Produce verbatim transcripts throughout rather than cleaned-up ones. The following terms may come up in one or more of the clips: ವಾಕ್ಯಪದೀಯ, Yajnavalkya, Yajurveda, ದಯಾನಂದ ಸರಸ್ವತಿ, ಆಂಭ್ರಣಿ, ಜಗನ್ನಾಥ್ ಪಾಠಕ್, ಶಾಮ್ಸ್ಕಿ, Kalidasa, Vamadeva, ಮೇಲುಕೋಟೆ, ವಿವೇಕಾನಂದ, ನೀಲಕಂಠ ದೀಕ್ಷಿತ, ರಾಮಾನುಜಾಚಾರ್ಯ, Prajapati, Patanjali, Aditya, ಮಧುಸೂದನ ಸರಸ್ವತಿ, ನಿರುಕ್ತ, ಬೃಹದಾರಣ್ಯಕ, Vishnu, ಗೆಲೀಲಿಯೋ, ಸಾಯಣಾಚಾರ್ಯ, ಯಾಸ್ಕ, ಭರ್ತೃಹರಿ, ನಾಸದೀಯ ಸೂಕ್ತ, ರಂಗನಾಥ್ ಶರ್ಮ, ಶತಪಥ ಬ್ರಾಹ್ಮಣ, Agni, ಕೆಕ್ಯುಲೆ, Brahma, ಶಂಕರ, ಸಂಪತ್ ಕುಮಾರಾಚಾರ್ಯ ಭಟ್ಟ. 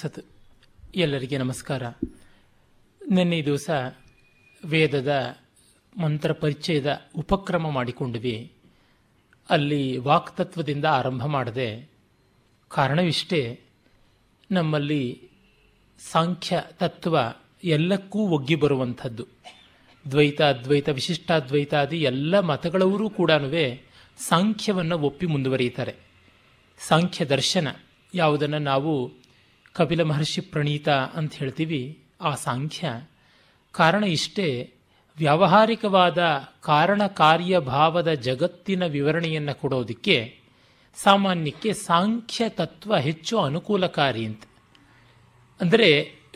ಸತ್ ಎಲ್ಲರಿಗೆ ನಮಸ್ಕಾರ. ನಿನ್ನೆ ದಿವಸ ವೇದದ ಮಂತ್ರ ಪರಿಚಯದ ಉಪಕ್ರಮ ಮಾಡಿಕೊಂಡ್ವಿ. ಅಲ್ಲಿ ವಾಕ್ತತ್ವದಿಂದ ಆರಂಭ ಮಾಡದೆ ಕಾರಣವಿಷ್ಟೇ, ನಮ್ಮಲ್ಲಿ ಸಾಂಖ್ಯ ತತ್ವ ಎಲ್ಲಕ್ಕೂ ಒಗ್ಗಿ ಬರುವಂಥದ್ದು. ದ್ವೈತ, ಅದ್ವೈತ, ವಿಶಿಷ್ಟಾದ್ವೈತಾದಿ ಎಲ್ಲ ಮತಗಳವರೂ ಕೂಡ ಸಾಂಖ್ಯವನ್ನು ಒಪ್ಪಿ ಮುಂದುವರಿಯುತ್ತಾರೆ. ಸಾಂಖ್ಯ ದರ್ಶನ ಯಾವುದನ್ನು ನಾವು ಕಪಿಲ ಮಹರ್ಷಿ ಪ್ರಣೀತ ಅಂತ ಹೇಳ್ತೀವಿ, ಆ ಸಾಂಖ್ಯ. ಕಾರಣ ಇಷ್ಟೇ, ವ್ಯಾವಹಾರಿಕವಾದ ಕಾರಣ ಕಾರ್ಯಭಾವದ ಜಗತ್ತಿನ ವಿವರಣೆಯನ್ನು ಕೊಡೋದಕ್ಕೆ ಸಾಮಾನ್ಯಕ್ಕೆ ಸಾಂಖ್ಯ ತತ್ವ ಹೆಚ್ಚು ಅನುಕೂಲಕಾರಿ ಅಂತ. ಅಂದರೆ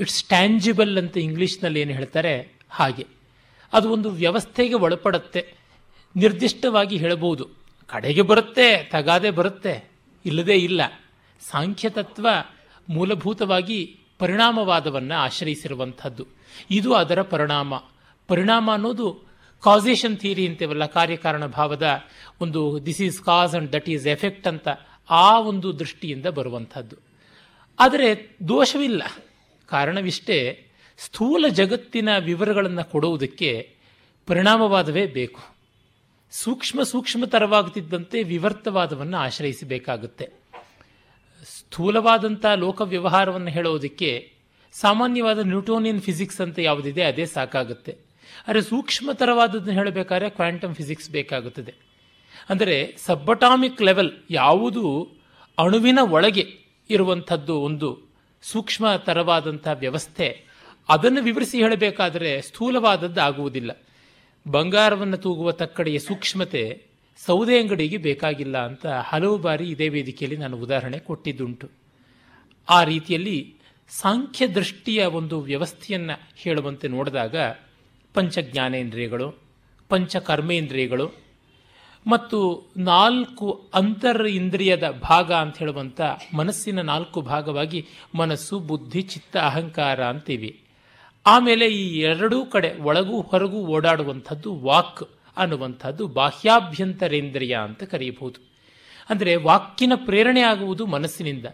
ಇಟ್ಸ್ ಟ್ಯಾಂಜಿಬಲ್ ಅಂತ ಇಂಗ್ಲೀಷ್ನಲ್ಲಿ ಏನು ಹೇಳ್ತಾರೆ ಹಾಗೆ. ಅದು ಒಂದು ವ್ಯವಸ್ಥೆಗೆ ಒಳಪಡುತ್ತೆ, ನಿರ್ದಿಷ್ಟವಾಗಿ ಹೇಳಬಹುದು. ಕಡೆಗೆ ಬರುತ್ತೆ, ತಗಾದೆ ಬರುತ್ತೆ, ಇಲ್ಲದೇ ಇಲ್ಲ. ಸಾಂಖ್ಯತತ್ವ ಮೂಲಭೂತವಾಗಿ ಪರಿಣಾಮವಾದವನ್ನು ಆಶ್ರಯಿಸಿರುವಂಥದ್ದು. ಇದು ಅದರ ಪರಿಣಾಮ. ಪರಿಣಾಮ ಅನ್ನೋದು ಕಾಸೇಷನ್ ಥಿಯರಿ ಅಂತೇವಲ್ಲ, ಕಾರ್ಯಕಾರಣ ಭಾವದ ಒಂದು this is cause and that is effect ಅಂತ, ಆ ಒಂದು ದೃಷ್ಟಿಯಿಂದ ಬರುವಂಥದ್ದು. ಆದರೆ ದೋಷವಿಲ್ಲ, ಕಾರಣವಿಷ್ಟೇ. ಸ್ಥೂಲ ಜಗತ್ತಿನ ವಿವರಗಳನ್ನು ಕೊಡುವುದಕ್ಕೆ ಪರಿಣಾಮವಾದವೇ ಬೇಕು. ಸೂಕ್ಷ್ಮ ಸೂಕ್ಷ್ಮತರವಾಗುತ್ತಿದ್ದಂತೆ ವಿವರ್ತವಾದವನ್ನು ಆಶ್ರಯಿಸಬೇಕಾಗುತ್ತೆ. ಸ್ಥೂಲವಾದಂಥ ಲೋಕ ವ್ಯವಹಾರವನ್ನು ಹೇಳೋದಕ್ಕೆ ಸಾಮಾನ್ಯವಾದ ನ್ಯೂಟೋನಿಯನ್ ಫಿಸಿಕ್ಸ್ ಅಂತ ಯಾವುದಿದೆ ಅದೇ ಸಾಕಾಗುತ್ತೆ. ಆದರೆ ಸೂಕ್ಷ್ಮತರವಾದದ್ದನ್ನು ಹೇಳಬೇಕಾದ್ರೆ ಕ್ವಾಂಟಮ್ ಫಿಸಿಕ್ಸ್ ಬೇಕಾಗುತ್ತದೆ. ಅಂದರೆ ಸಬ್ಬಟಾಮಿಕ್ ಲೆವೆಲ್ ಯಾವುದು ಅಣುವಿನ ಒಳಗೆ ಇರುವಂಥದ್ದು, ಒಂದು ಸೂಕ್ಷ್ಮತರವಾದಂಥ ವ್ಯವಸ್ಥೆ, ಅದನ್ನು ವಿವರಿಸಿ ಹೇಳಬೇಕಾದರೆ ಸ್ಥೂಲವಾದದ್ದು ಆಗುವುದಿಲ್ಲ. ಬಂಗಾರವನ್ನು ತೂಗುವ ತಕ್ಕಡಿಯ ಸೂಕ್ಷ್ಮತೆ ಸೌದೆ ಅಂಗಡಿಗೆ ಬೇಕಾಗಿಲ್ಲ ಅಂತ ಹಲವು ಬಾರಿ ಇದೇ ವೇದಿಕೆಯಲ್ಲಿ ನಾನು ಉದಾಹರಣೆ ಕೊಟ್ಟಿದ್ದುಂಟು. ಆ ರೀತಿಯಲ್ಲಿ ಸಾಂಖ್ಯ ದೃಷ್ಟಿಯ ಒಂದು ವ್ಯವಸ್ಥೆಯನ್ನು ಹೇಳುವಂತೆ ನೋಡಿದಾಗ ಪಂಚ ಜ್ಞಾನೇಂದ್ರಿಯಗಳು, ಪಂಚ ಕರ್ಮೇಂದ್ರಿಯಗಳು ಮತ್ತು ನಾಲ್ಕು ಅಂತರ್ ಇಂದ್ರಿಯದ ಭಾಗ ಅಂತ ಹೇಳುವಂಥ ಮನಸ್ಸಿನ ನಾಲ್ಕು ಭಾಗವಾಗಿ ಮನಸ್ಸು, ಬುದ್ಧಿ, ಚಿತ್ತ, ಅಹಂಕಾರ ಅಂತೀವಿ. ಆಮೇಲೆ ಈ ಎರಡೂ ಕಡೆ ಒಳಗೂ ಹೊರಗೂ ಓಡಾಡುವಂಥದ್ದು ವಾಕ್ ಅನ್ನುವಂಥದ್ದು, ಬಾಹ್ಯಾಭ್ಯಂತರೇಂದ್ರಿಯ ಅಂತ ಕರೆಯಬಹುದು. ಅಂದರೆ ವಾಕ್ಕಿನ ಪ್ರೇರಣೆ ಆಗುವುದು ಮನಸ್ಸಿನಿಂದ,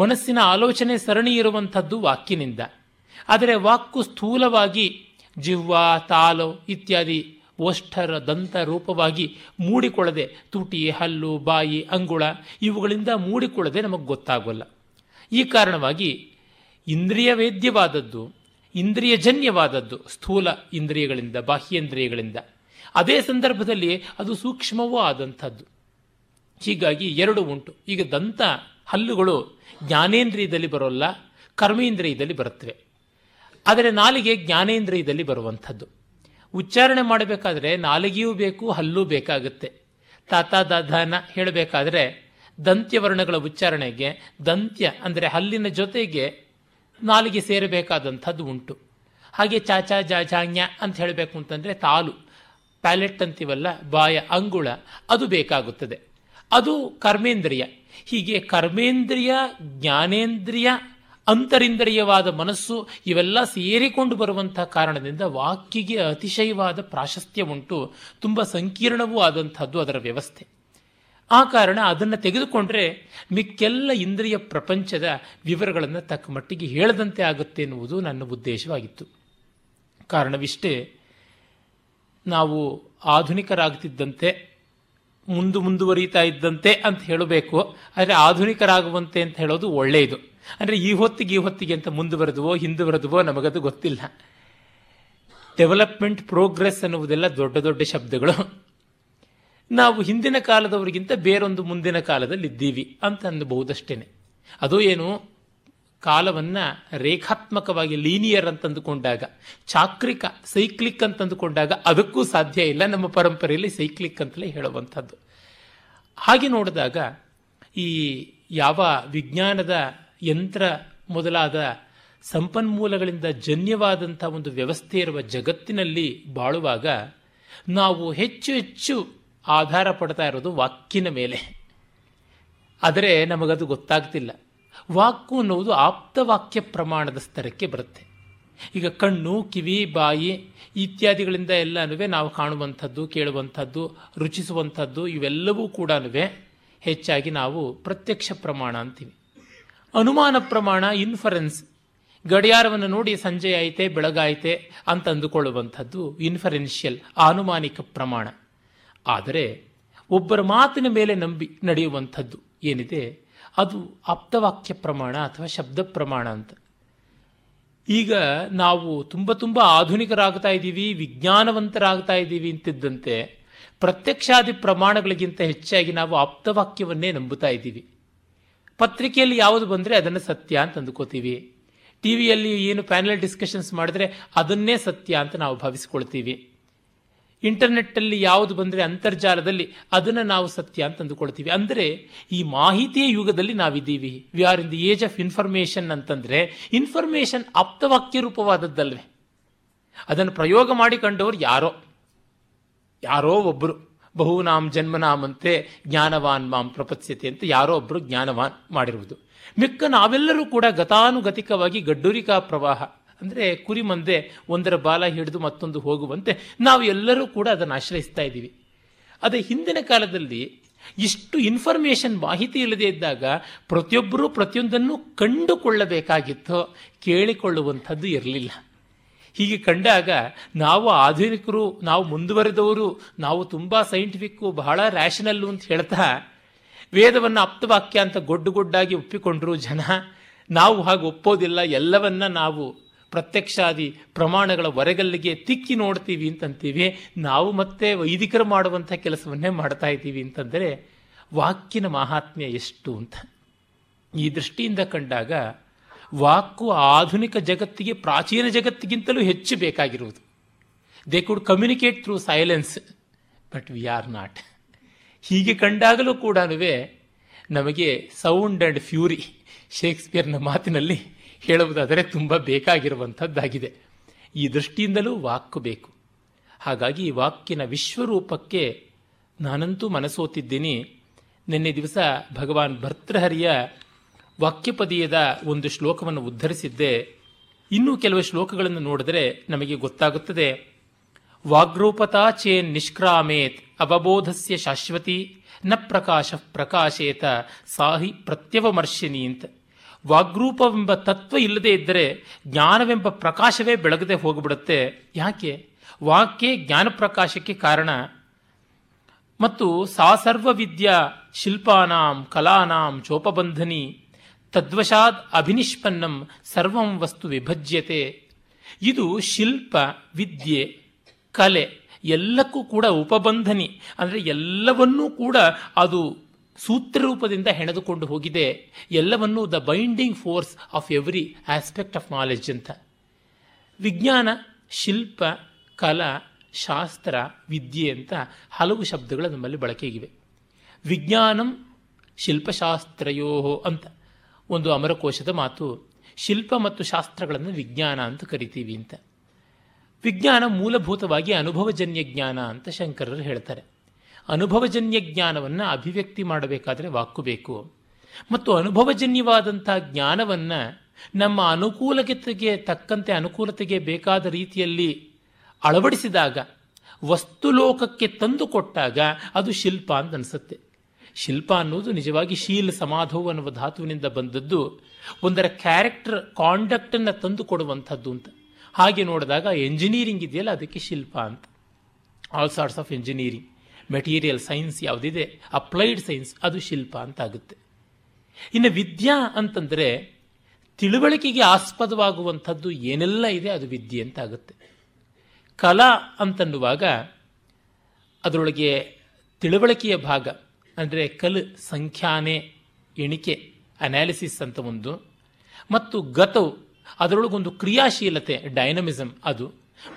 ಮನಸ್ಸಿನ ಆಲೋಚನೆ ಸರಣಿ ಇರುವಂಥದ್ದು ವಾಕ್ಕಿನಿಂದ. ಆದರೆ ವಾಕ್ಕು ಸ್ಥೂಲವಾಗಿ ಜಿವ್ವ, ತಾಲೋ ಇತ್ಯಾದಿ ಓಷ್ಠರ ದಂತ ರೂಪವಾಗಿ ಮೂಡಿಕೊಳ್ಳದೆ, ತುಟಿ, ಹಲ್ಲು, ಬಾಯಿ, ಅಂಗುಳ ಇವುಗಳಿಂದ ಮೂಡಿಕೊಳ್ಳದೆ ನಮಗೆ ಗೊತ್ತಾಗೋಲ್ಲ. ಈ ಕಾರಣವಾಗಿ ಇಂದ್ರಿಯ ವೇದ್ಯವಾದದ್ದು, ಇಂದ್ರಿಯಜನ್ಯವಾದದ್ದು ಸ್ಥೂಲ ಇಂದ್ರಿಯಗಳಿಂದ, ಬಾಹ್ಯೇಂದ್ರಿಯಗಳಿಂದ. ಅದೇ ಸಂದರ್ಭದಲ್ಲಿ ಅದು ಸೂಕ್ಷ್ಮವೂ ಆದಂಥದ್ದು. ಹೀಗಾಗಿ ಎರಡು ಉಂಟು. ಈಗ ದಂತ, ಹಲ್ಲುಗಳು ಜ್ಞಾನೇಂದ್ರಿಯದಲ್ಲಿ ಬರೋಲ್ಲ, ಕರ್ಮೇಂದ್ರಿಯದಲ್ಲಿ ಬರುತ್ತವೆ. ಆದರೆ ನಾಲಿಗೆ ಜ್ಞಾನೇಂದ್ರಿಯದಲ್ಲಿ ಬರುವಂಥದ್ದು. ಉಚ್ಚಾರಣೆ ಮಾಡಬೇಕಾದ್ರೆ ನಾಲಿಗೆಯೂ ಬೇಕು, ಹಲ್ಲೂ ಬೇಕಾಗುತ್ತೆ. ತಾತ ದಾದಾನ ಹೇಳಬೇಕಾದ್ರೆ ದಂತ್ಯವರ್ಣಗಳ ಉಚ್ಚಾರಣೆಗೆ ದಂತ್ಯ ಅಂದರೆ ಹಲ್ಲಿನ ಜೊತೆಗೆ ನಾಲಿಗೆ ಸೇರಬೇಕಾದಂಥದ್ದು ಉಂಟು. ಹಾಗೆ ಚಾಚಾ ಜಾಜಾಂಗ್ಯ ಅಂತ ಹೇಳಬೇಕು ಅಂತಂದರೆ ತಾಲು, ಪ್ಯಾಲೆಟ್ ಅಂತೀವಲ್ಲ, ಬಾಯ, ಅಂಗುಳ ಅದು ಬೇಕಾಗುತ್ತದೆ. ಅದು ಕರ್ಮೇಂದ್ರಿಯ. ಹೀಗೆ ಕರ್ಮೇಂದ್ರಿಯ, ಜ್ಞಾನೇಂದ್ರಿಯ, ಅಂತರಿಂದ್ರಿಯವಾದ ಮನಸ್ಸು ಇವೆಲ್ಲ ಸೇರಿಕೊಂಡು ಬರುವಂಥ ಕಾರಣದಿಂದ ವಾಕ್ಕಿಗೆ ಅತಿಶಯವಾದ ಪ್ರಾಶಸ್ತ್ಯ ಉಂಟು. ತುಂಬ ಸಂಕೀರ್ಣವೂ ಆದಂಥದ್ದು ಅದರ ವ್ಯವಸ್ಥೆ. ಆ ಕಾರಣ ಅದನ್ನು ತೆಗೆದುಕೊಂಡ್ರೆ ಮಿಕ್ಕೆಲ್ಲ ಇಂದ್ರಿಯ ಪ್ರಪಂಚದ ವಿವರಗಳನ್ನು ತಕ್ಕ ಮಟ್ಟಿಗೆ ಹೇಳದಂತೆ ಆಗುತ್ತೆ ಎನ್ನುವುದು ನನ್ನ ಉದ್ದೇಶವಾಗಿತ್ತು. ಕಾರಣವಿಷ್ಟೇ, ನಾವು ಆಧುನಿಕರಾಗ್ತಿದ್ದಂತೆ ಮುಂದು ಮುಂದುವರಿತಾ ಇದ್ದಂತೆ ಅಂತ ಹೇಳಬೇಕು. ಆದರೆ ಆಧುನಿಕರಾಗುವಂತೆ ಅಂತ ಹೇಳೋದು ಒಳ್ಳೆಯದು. ಅಂದರೆ ಈ ಹೊತ್ತಿಗೆ ಈ ಹೊತ್ತಿಗೆ ಅಂತ ಮುಂದುವರೆದುವೋ ಹಿಂದುವರೆದುವೋ ನಮಗದು ಗೊತ್ತಿಲ್ಲ. ಡೆವಲಪ್ಮೆಂಟ್, ಪ್ರೋಗ್ರೆಸ್ ಅನ್ನುವುದೆಲ್ಲ ದೊಡ್ಡ ದೊಡ್ಡ ಶಬ್ದಗಳು. ನಾವು ಹಿಂದಿನ ಕಾಲದವರಿಗಿಂತ ಬೇರೊಂದು ಮುಂದಿನ ಕಾಲದಲ್ಲಿ ಇದ್ದೀವಿ ಅಂತ ಅನ್ನಬಹುದಷ್ಟೇನೆ. ಅದು ಏನು, ಕಾಲವನ್ನು ರೇಖಾತ್ಮಕವಾಗಿ ಲೀನಿಯರ್ ಅಂತಂದುಕೊಂಡಾಗ, ಚಾಕ್ರಿಕ ಸೈಕ್ಲಿಕ್ ಅಂತಂದುಕೊಂಡಾಗ ಅದಕ್ಕೂ ಸಾಧ್ಯ ಇಲ್ಲ. ನಮ್ಮ ಪರಂಪರೆಯಲ್ಲಿ ಸೈಕ್ಲಿಕ್ ಅಂತಲೇ ಹೇಳುವಂಥದ್ದು. ಹಾಗೆ ನೋಡಿದಾಗ ಈ ಯಾವ ವಿಜ್ಞಾನದ ಯಂತ್ರ ಮೊದಲಾದ ಸಂಪನ್ಮೂಲಗಳಿಂದ ಜನ್ಯವಾದಂಥ ಒಂದು ವ್ಯವಸ್ಥೆ ಇರುವ ಜಗತ್ತಿನಲ್ಲಿ ಬಾಳುವಾಗ ನಾವು ಹೆಚ್ಚು ಹೆಚ್ಚು ಆಧಾರ ಪಡ್ತಾ ಇರೋದು ವಾಕ್ಕಿನ ಮೇಲೆ. ಆದರೆ ನಮಗದು ಗೊತ್ತಾಗ್ತಿಲ್ಲ. ವಾಕು ಅನ್ನುವುದು ಆಪ್ತವಾಕ್ಯ ಪ್ರಮಾಣದ ಸ್ತರಕ್ಕೆ ಬರುತ್ತೆ. ಈಗ ಕಣ್ಣು, ಕಿವಿ, ಬಾಯಿ ಇತ್ಯಾದಿಗಳಿಂದ ಎಲ್ಲನೂ ನಾವು ಕಾಣುವಂಥದ್ದು, ಕೇಳುವಂಥದ್ದು, ರುಚಿಸುವಂಥದ್ದು ಇವೆಲ್ಲವೂ ಕೂಡ ಹೆಚ್ಚಾಗಿ ನಾವು ಪ್ರತ್ಯಕ್ಷ ಪ್ರಮಾಣ ಅಂತೀವಿ. ಅನುಮಾನ ಪ್ರಮಾಣ, ಇನ್ಫರೆನ್ಸ್. ಗಡಿಯಾರವನ್ನು ನೋಡಿ ಸಂಜೆ ಆಯಿತೆ ಬೆಳಗಾಯಿತೆ ಅಂತ ಅಂದುಕೊಳ್ಳುವಂಥದ್ದು ಇನ್ಫರೆನ್ಷಿಯಲ್, ಆನುಮಾನಿಕ ಪ್ರಮಾಣ. ಆದರೆ ಒಬ್ಬರ ಮಾತಿನ ಮೇಲೆ ನಂಬಿ ನಡೆಯುವಂಥದ್ದು ಏನಿದೆ ಅದು ಆಪ್ತವಾಕ್ಯ ಪ್ರಮಾಣ ಅಥವಾ ಶಬ್ದ ಪ್ರಮಾಣ ಅಂತ. ಈಗ ನಾವು ತುಂಬ ತುಂಬ ಆಧುನಿಕರಾಗ್ತಾ ಇದ್ದೀವಿ, ವಿಜ್ಞಾನವಂತರಾಗ್ತಾ ಇದ್ದೀವಿ ಅಂತಿದ್ದಂತೆ ಪ್ರತ್ಯಕ್ಷಾದಿ ಪ್ರಮಾಣಗಳಿಗಿಂತ ಹೆಚ್ಚಾಗಿ ನಾವು ಆಪ್ತವಾಕ್ಯವನ್ನೇ ನಂಬುತ್ತಾ ಇದ್ದೀವಿ. ಪತ್ರಿಕೆಯಲ್ಲಿ ಯಾವುದು ಬಂದರೆ ಅದನ್ನು ಸತ್ಯ ಅಂತ ಅಂದುಕೋತೀವಿ, ಟಿ ವಿಯಲ್ಲಿ ಏನು ಪ್ಯಾನೆಲ್ ಡಿಸ್ಕಷನ್ಸ್ ಮಾಡಿದ್ರೆ ಅದನ್ನೇ ಸತ್ಯ ಅಂತ ನಾವು ಭಾವಿಸ್ಕೊಳ್ತೀವಿ, ಇಂಟರ್ನೆಟ್ಟಲ್ಲಿ ಯಾವುದು ಬಂದರೆ ಅಂತರ್ಜಾಲದಲ್ಲಿ ಅದನ್ನು ನಾವು ಸತ್ಯ ಅಂತ ಅಂದುಕೊಳ್ತೀವಿ. ಅಂದರೆ ಈ ಮಾಹಿತಿಯ ಯುಗದಲ್ಲಿ ನಾವಿದ್ದೀವಿ. We are in the age of information ಅಂತಂದರೆ ಇನ್ಫಾರ್ಮೇಷನ್ ಆಪ್ತವಾಕ್ಯ ರೂಪವಾದದ್ದಲ್ವೇ? ಅದನ್ನು ಪ್ರಯೋಗ ಮಾಡಿ ಕಂಡವರು ಯಾರೋ ಯಾರೋ ಒಬ್ಬರು, ಬಹುನಾಮ್ ಜನ್ಮನಾಮಂತೆ ಜ್ಞಾನವಾನ್ ಮಾಂ ಪ್ರಪತ್ಸ್ಯತೆ ಅಂತ ಯಾರೋ ಒಬ್ಬರು ಜ್ಞಾನವಾನ್ ಮಾಡಿರುವುದು. ಮಿಕ್ಕ ನಾವೆಲ್ಲರೂ ಕೂಡ ಗತಾನುಗತಿಕವಾಗಿ ಗಡ್ಡೂರಿಕಾ ಪ್ರವಾಹ, ಅಂದರೆ ಕುರಿ ಮಂದೆ ಒಂದರ ಬಾಲ ಹಿಡಿದು ಮತ್ತೊಂದು ಹೋಗುವಂತೆ ನಾವು ಎಲ್ಲರೂ ಕೂಡ ಅದನ್ನು ಆಶ್ರಯಿಸ್ತಾ ಇದ್ದೀವಿ. ಅದೇ ಹಿಂದಿನ ಕಾಲದಲ್ಲಿ ಇಷ್ಟು ಇನ್ಫಾರ್ಮೇಷನ್, ಮಾಹಿತಿ ಇಲ್ಲದೆ ಇದ್ದಾಗ ಪ್ರತಿಯೊಬ್ಬರೂ ಪ್ರತಿಯೊಂದನ್ನು ಕಂಡುಕೊಳ್ಳಬೇಕಾಗಿತ್ತು, ಕೇಳಿಕೊಳ್ಳುವಂಥದ್ದು ಇರಲಿಲ್ಲ. ಹೀಗೆ ಕಂಡಾಗ ನಾವು ಆಧುನಿಕರು, ನಾವು ಮುಂದುವರೆದವರು, ನಾವು ತುಂಬ ಸೈಂಟಿಫಿಕ್ಕು, ಬಹಳ ರ್ಯಾಷನಲ್ಲು ಅಂತ ಹೇಳ್ತಾ ವೇದವನ್ನು ಆಪ್ತವಾಕ್ಯ ಅಂತ ಗೊಡ್ಡು ಗೊಡ್ಡಾಗಿ ಒಪ್ಪಿಕೊಂಡ್ರು ಜನ. ನಾವು ಹಾಗೆ ಒಪ್ಪೋದಿಲ್ಲ, ಎಲ್ಲವನ್ನ ನಾವು ಪ್ರತ್ಯಕ್ಷಾದಿ ಪ್ರಮಾಣಗಳ ಹೊರಗಲ್ಲಿಗೆ ತಿಕ್ಕಿ ನೋಡ್ತೀವಿ ಅಂತಂತೀವಿ. ನಾವು ಮತ್ತೆ ವೈದಿಕರು ಮಾಡುವಂಥ ಕೆಲಸವನ್ನೇ ಮಾಡ್ತಾ ಇದ್ದೀವಿ ಅಂತಂದರೆ ವಾಕ್ಯನ ಮಹಾತ್ಮ್ಯ ಎಷ್ಟು ಅಂತ ಈ ದೃಷ್ಟಿಯಿಂದ ಕಂಡಾಗ ವಾಕು ಆಧುನಿಕ ಜಗತ್ತಿಗೆ ಪ್ರಾಚೀನ ಜಗತ್ತಿಗಿಂತಲೂ ಹೆಚ್ಚು ಬೇಕಾಗಿರುವುದು. They could communicate through silence, but we are not. ಹೀಗೆ ಕಂಡಾಗಲೂ ಕೂಡ ನಮಗೆ ಸೌಂಡ್ ಆ್ಯಂಡ್ ಫ್ಯೂರಿ, ಶೇಕ್ಸ್ಪಿಯರ್ನ ಮಾತಿನಲ್ಲಿ ಹೇಳುವುದಾದರೆ, ತುಂಬ ಬೇಕಾಗಿರುವಂಥದ್ದಾಗಿದೆ. ಈ ದೃಷ್ಟಿಯಿಂದಲೂ ವಾಕು ಬೇಕು. ಹಾಗಾಗಿ ಈ ವಾಕಿನ ವಿಶ್ವರೂಪಕ್ಕೆ ನಾನಂತೂ ಮನಸೋತಿದ್ದೀನಿ. ನಿನ್ನೆ ದಿವಸ ಭಗವಾನ್ ಭರ್ತೃಹರಿಯ ವಾಕ್ಯಪದೀಯದ ಒಂದು ಶ್ಲೋಕವನ್ನು ಉದ್ಧರಿಸಿದ್ದೆ. ಇನ್ನೂ ಕೆಲವು ಶ್ಲೋಕಗಳನ್ನು ನೋಡಿದರೆ ನಮಗೆ ಗೊತ್ತಾಗುತ್ತದೆ. ವಾಗ್ರೂಪತಾ ಚೇನ್ ನಿಷ್ಕ್ರಾಮೇತ್ ಅವಬೋಧಸ್ಯ ಶಾಶ್ವತಿ ನ ಪ್ರಕಾಶ ಪ್ರಕಾಶೇತ ಸಾಹಿ ಪ್ರತ್ಯವಮರ್ಶಿನಿ ಅಂತ. ವಾಗ್ರೂಪವೆಂಬ ತತ್ವ ಇಲ್ಲದೇ ಇದ್ದರೆ ಜ್ಞಾನವೆಂಬ ಪ್ರಕಾಶವೇ ಬೆಳಗದೆ ಹೋಗಿಬಿಡುತ್ತೆ. ಯಾಕೆ? ವಾಕ್ಯೇ ಜ್ಞಾನ ಪ್ರಕಾಶಕ್ಕೆ ಕಾರಣ. ಮತ್ತು ಸಾ ಸರ್ವವಿದ್ಯಾ ಶಿಲ್ಪಾನಾಂ ಕಲಾನಾಂ ಚೋಪಬಂಧನಿ ತದ್ವಶಾದ್ ಅಭಿನಿಷ್ಪನ್ನಂ ಸರ್ವಂ ವಸ್ತು ವಿಭಜ್ಯತೆ. ಇದು ಶಿಲ್ಪ, ವಿದ್ಯೆ, ಕಲೆ ಎಲ್ಲಕ್ಕೂ ಕೂಡ ಉಪಬಂಧನಿ, ಅಂದರೆ ಎಲ್ಲವನ್ನೂ ಕೂಡ ಅದು ಸೂತ್ರರೂಪದಿಂದ ಹೆಣೆದುಕೊಂಡು ಹೋಗಿದೆ. ಎಲ್ಲವನ್ನೂ the binding force of every aspect of knowledge ಅಂತ. ವಿಜ್ಞಾನ, ಶಿಲ್ಪ, ಕಲಾ, ಶಾಸ್ತ್ರ, ವಿದ್ಯೆ ಅಂತ ಹಲವು ಶಬ್ದಗಳು ನಮ್ಮಲ್ಲಿ ಬಳಕೆಗಿವೆ. ವಿಜ್ಞಾನಂ ಶಿಲ್ಪಶಾಸ್ತ್ರಯೋ ಅಂತ ಒಂದು ಅಮರಕೋಶದ ಮಾತು. ಶಿಲ್ಪ ಮತ್ತು ಶಾಸ್ತ್ರಗಳನ್ನು ವಿಜ್ಞಾನ ಅಂತ ಕರಿತೀವಿ ಅಂತ. ವಿಜ್ಞಾನ ಮೂಲಭೂತವಾಗಿ ಅನುಭವಜನ್ಯ ಜ್ಞಾನ ಅಂತ ಶಂಕರರು ಹೇಳ್ತಾರೆ. ಅನುಭವಜನ್ಯ ಜ್ಞಾನವನ್ನು ಅಭಿವ್ಯಕ್ತಿ ಮಾಡಬೇಕಾದರೆ ವಾಕು ಬೇಕು. ಮತ್ತು ಅನುಭವಜನ್ಯವಾದಂಥ ಜ್ಞಾನವನ್ನು ನಮ್ಮ ಅನುಕೂಲತೆಗೆ ತಕ್ಕಂತೆ, ಅನುಕೂಲತೆಗೆ ಬೇಕಾದ ರೀತಿಯಲ್ಲಿ ಅಳವಡಿಸಿದಾಗ, ವಸ್ತುಲೋಕಕ್ಕೆ ತಂದುಕೊಟ್ಟಾಗ ಅದು ಶಿಲ್ಪ ಅಂತ ಅನಿಸುತ್ತೆ. ಶಿಲ್ಪ ಅನ್ನೋದು ನಿಜವಾಗಿ ಶೀಲ್ ಸಮಾಧೌ ಅನ್ನುವ ಧಾತುವಿನಿಂದ ಬಂದದ್ದು, ಒಂದರ ಕ್ಯಾರೆಕ್ಟರ್, ಕಾಂಡಕ್ಟನ್ನು ತಂದು ಕೊಡುವಂಥದ್ದು ಅಂತ. ಹಾಗೆ ನೋಡಿದಾಗ ಎಂಜಿನಿಯರಿಂಗ್ ಇದೆಯಲ್ಲ, ಅದಕ್ಕೆ ಶಿಲ್ಪ ಅಂತ. All sorts of engineering, material science ಯಾವುದಿದೆ, ಅಪ್ಲೈಡ್ ಸೈನ್ಸ್, ಅದು ಶಿಲ್ಪ ಅಂತ ಆಗುತ್ತೆ. ಇನ್ನು ವಿದ್ಯಾ ಅಂತಂದರೆ ತಿಳುವಳಿಕೆಗೆ ಆಸ್ಪದವಾಗುವಂಥದ್ದು ಏನೆಲ್ಲ ಇದೆ ಅದು ವಿದ್ಯೆ ಅಂತ ಆಗುತ್ತೆ. ಕಲಾ ಅಂತನ್ನುವಾಗ ಅದರೊಳಗೆ ತಿಳುವಳಿಕೆಯ ಭಾಗ, ಅಂದರೆ ಕಲ್, ಸಂಖ್ಯಾನೆ, ಎಣಿಕೆ, ಅನಾಲಿಸಿಸ್ ಅಂತ ಒಂದು, ಮತ್ತು ಗತವು ಅದರೊಳಗೊಂದು ಕ್ರಿಯಾಶೀಲತೆ, ಡೈನಮಿಸಮ್ ಅದು,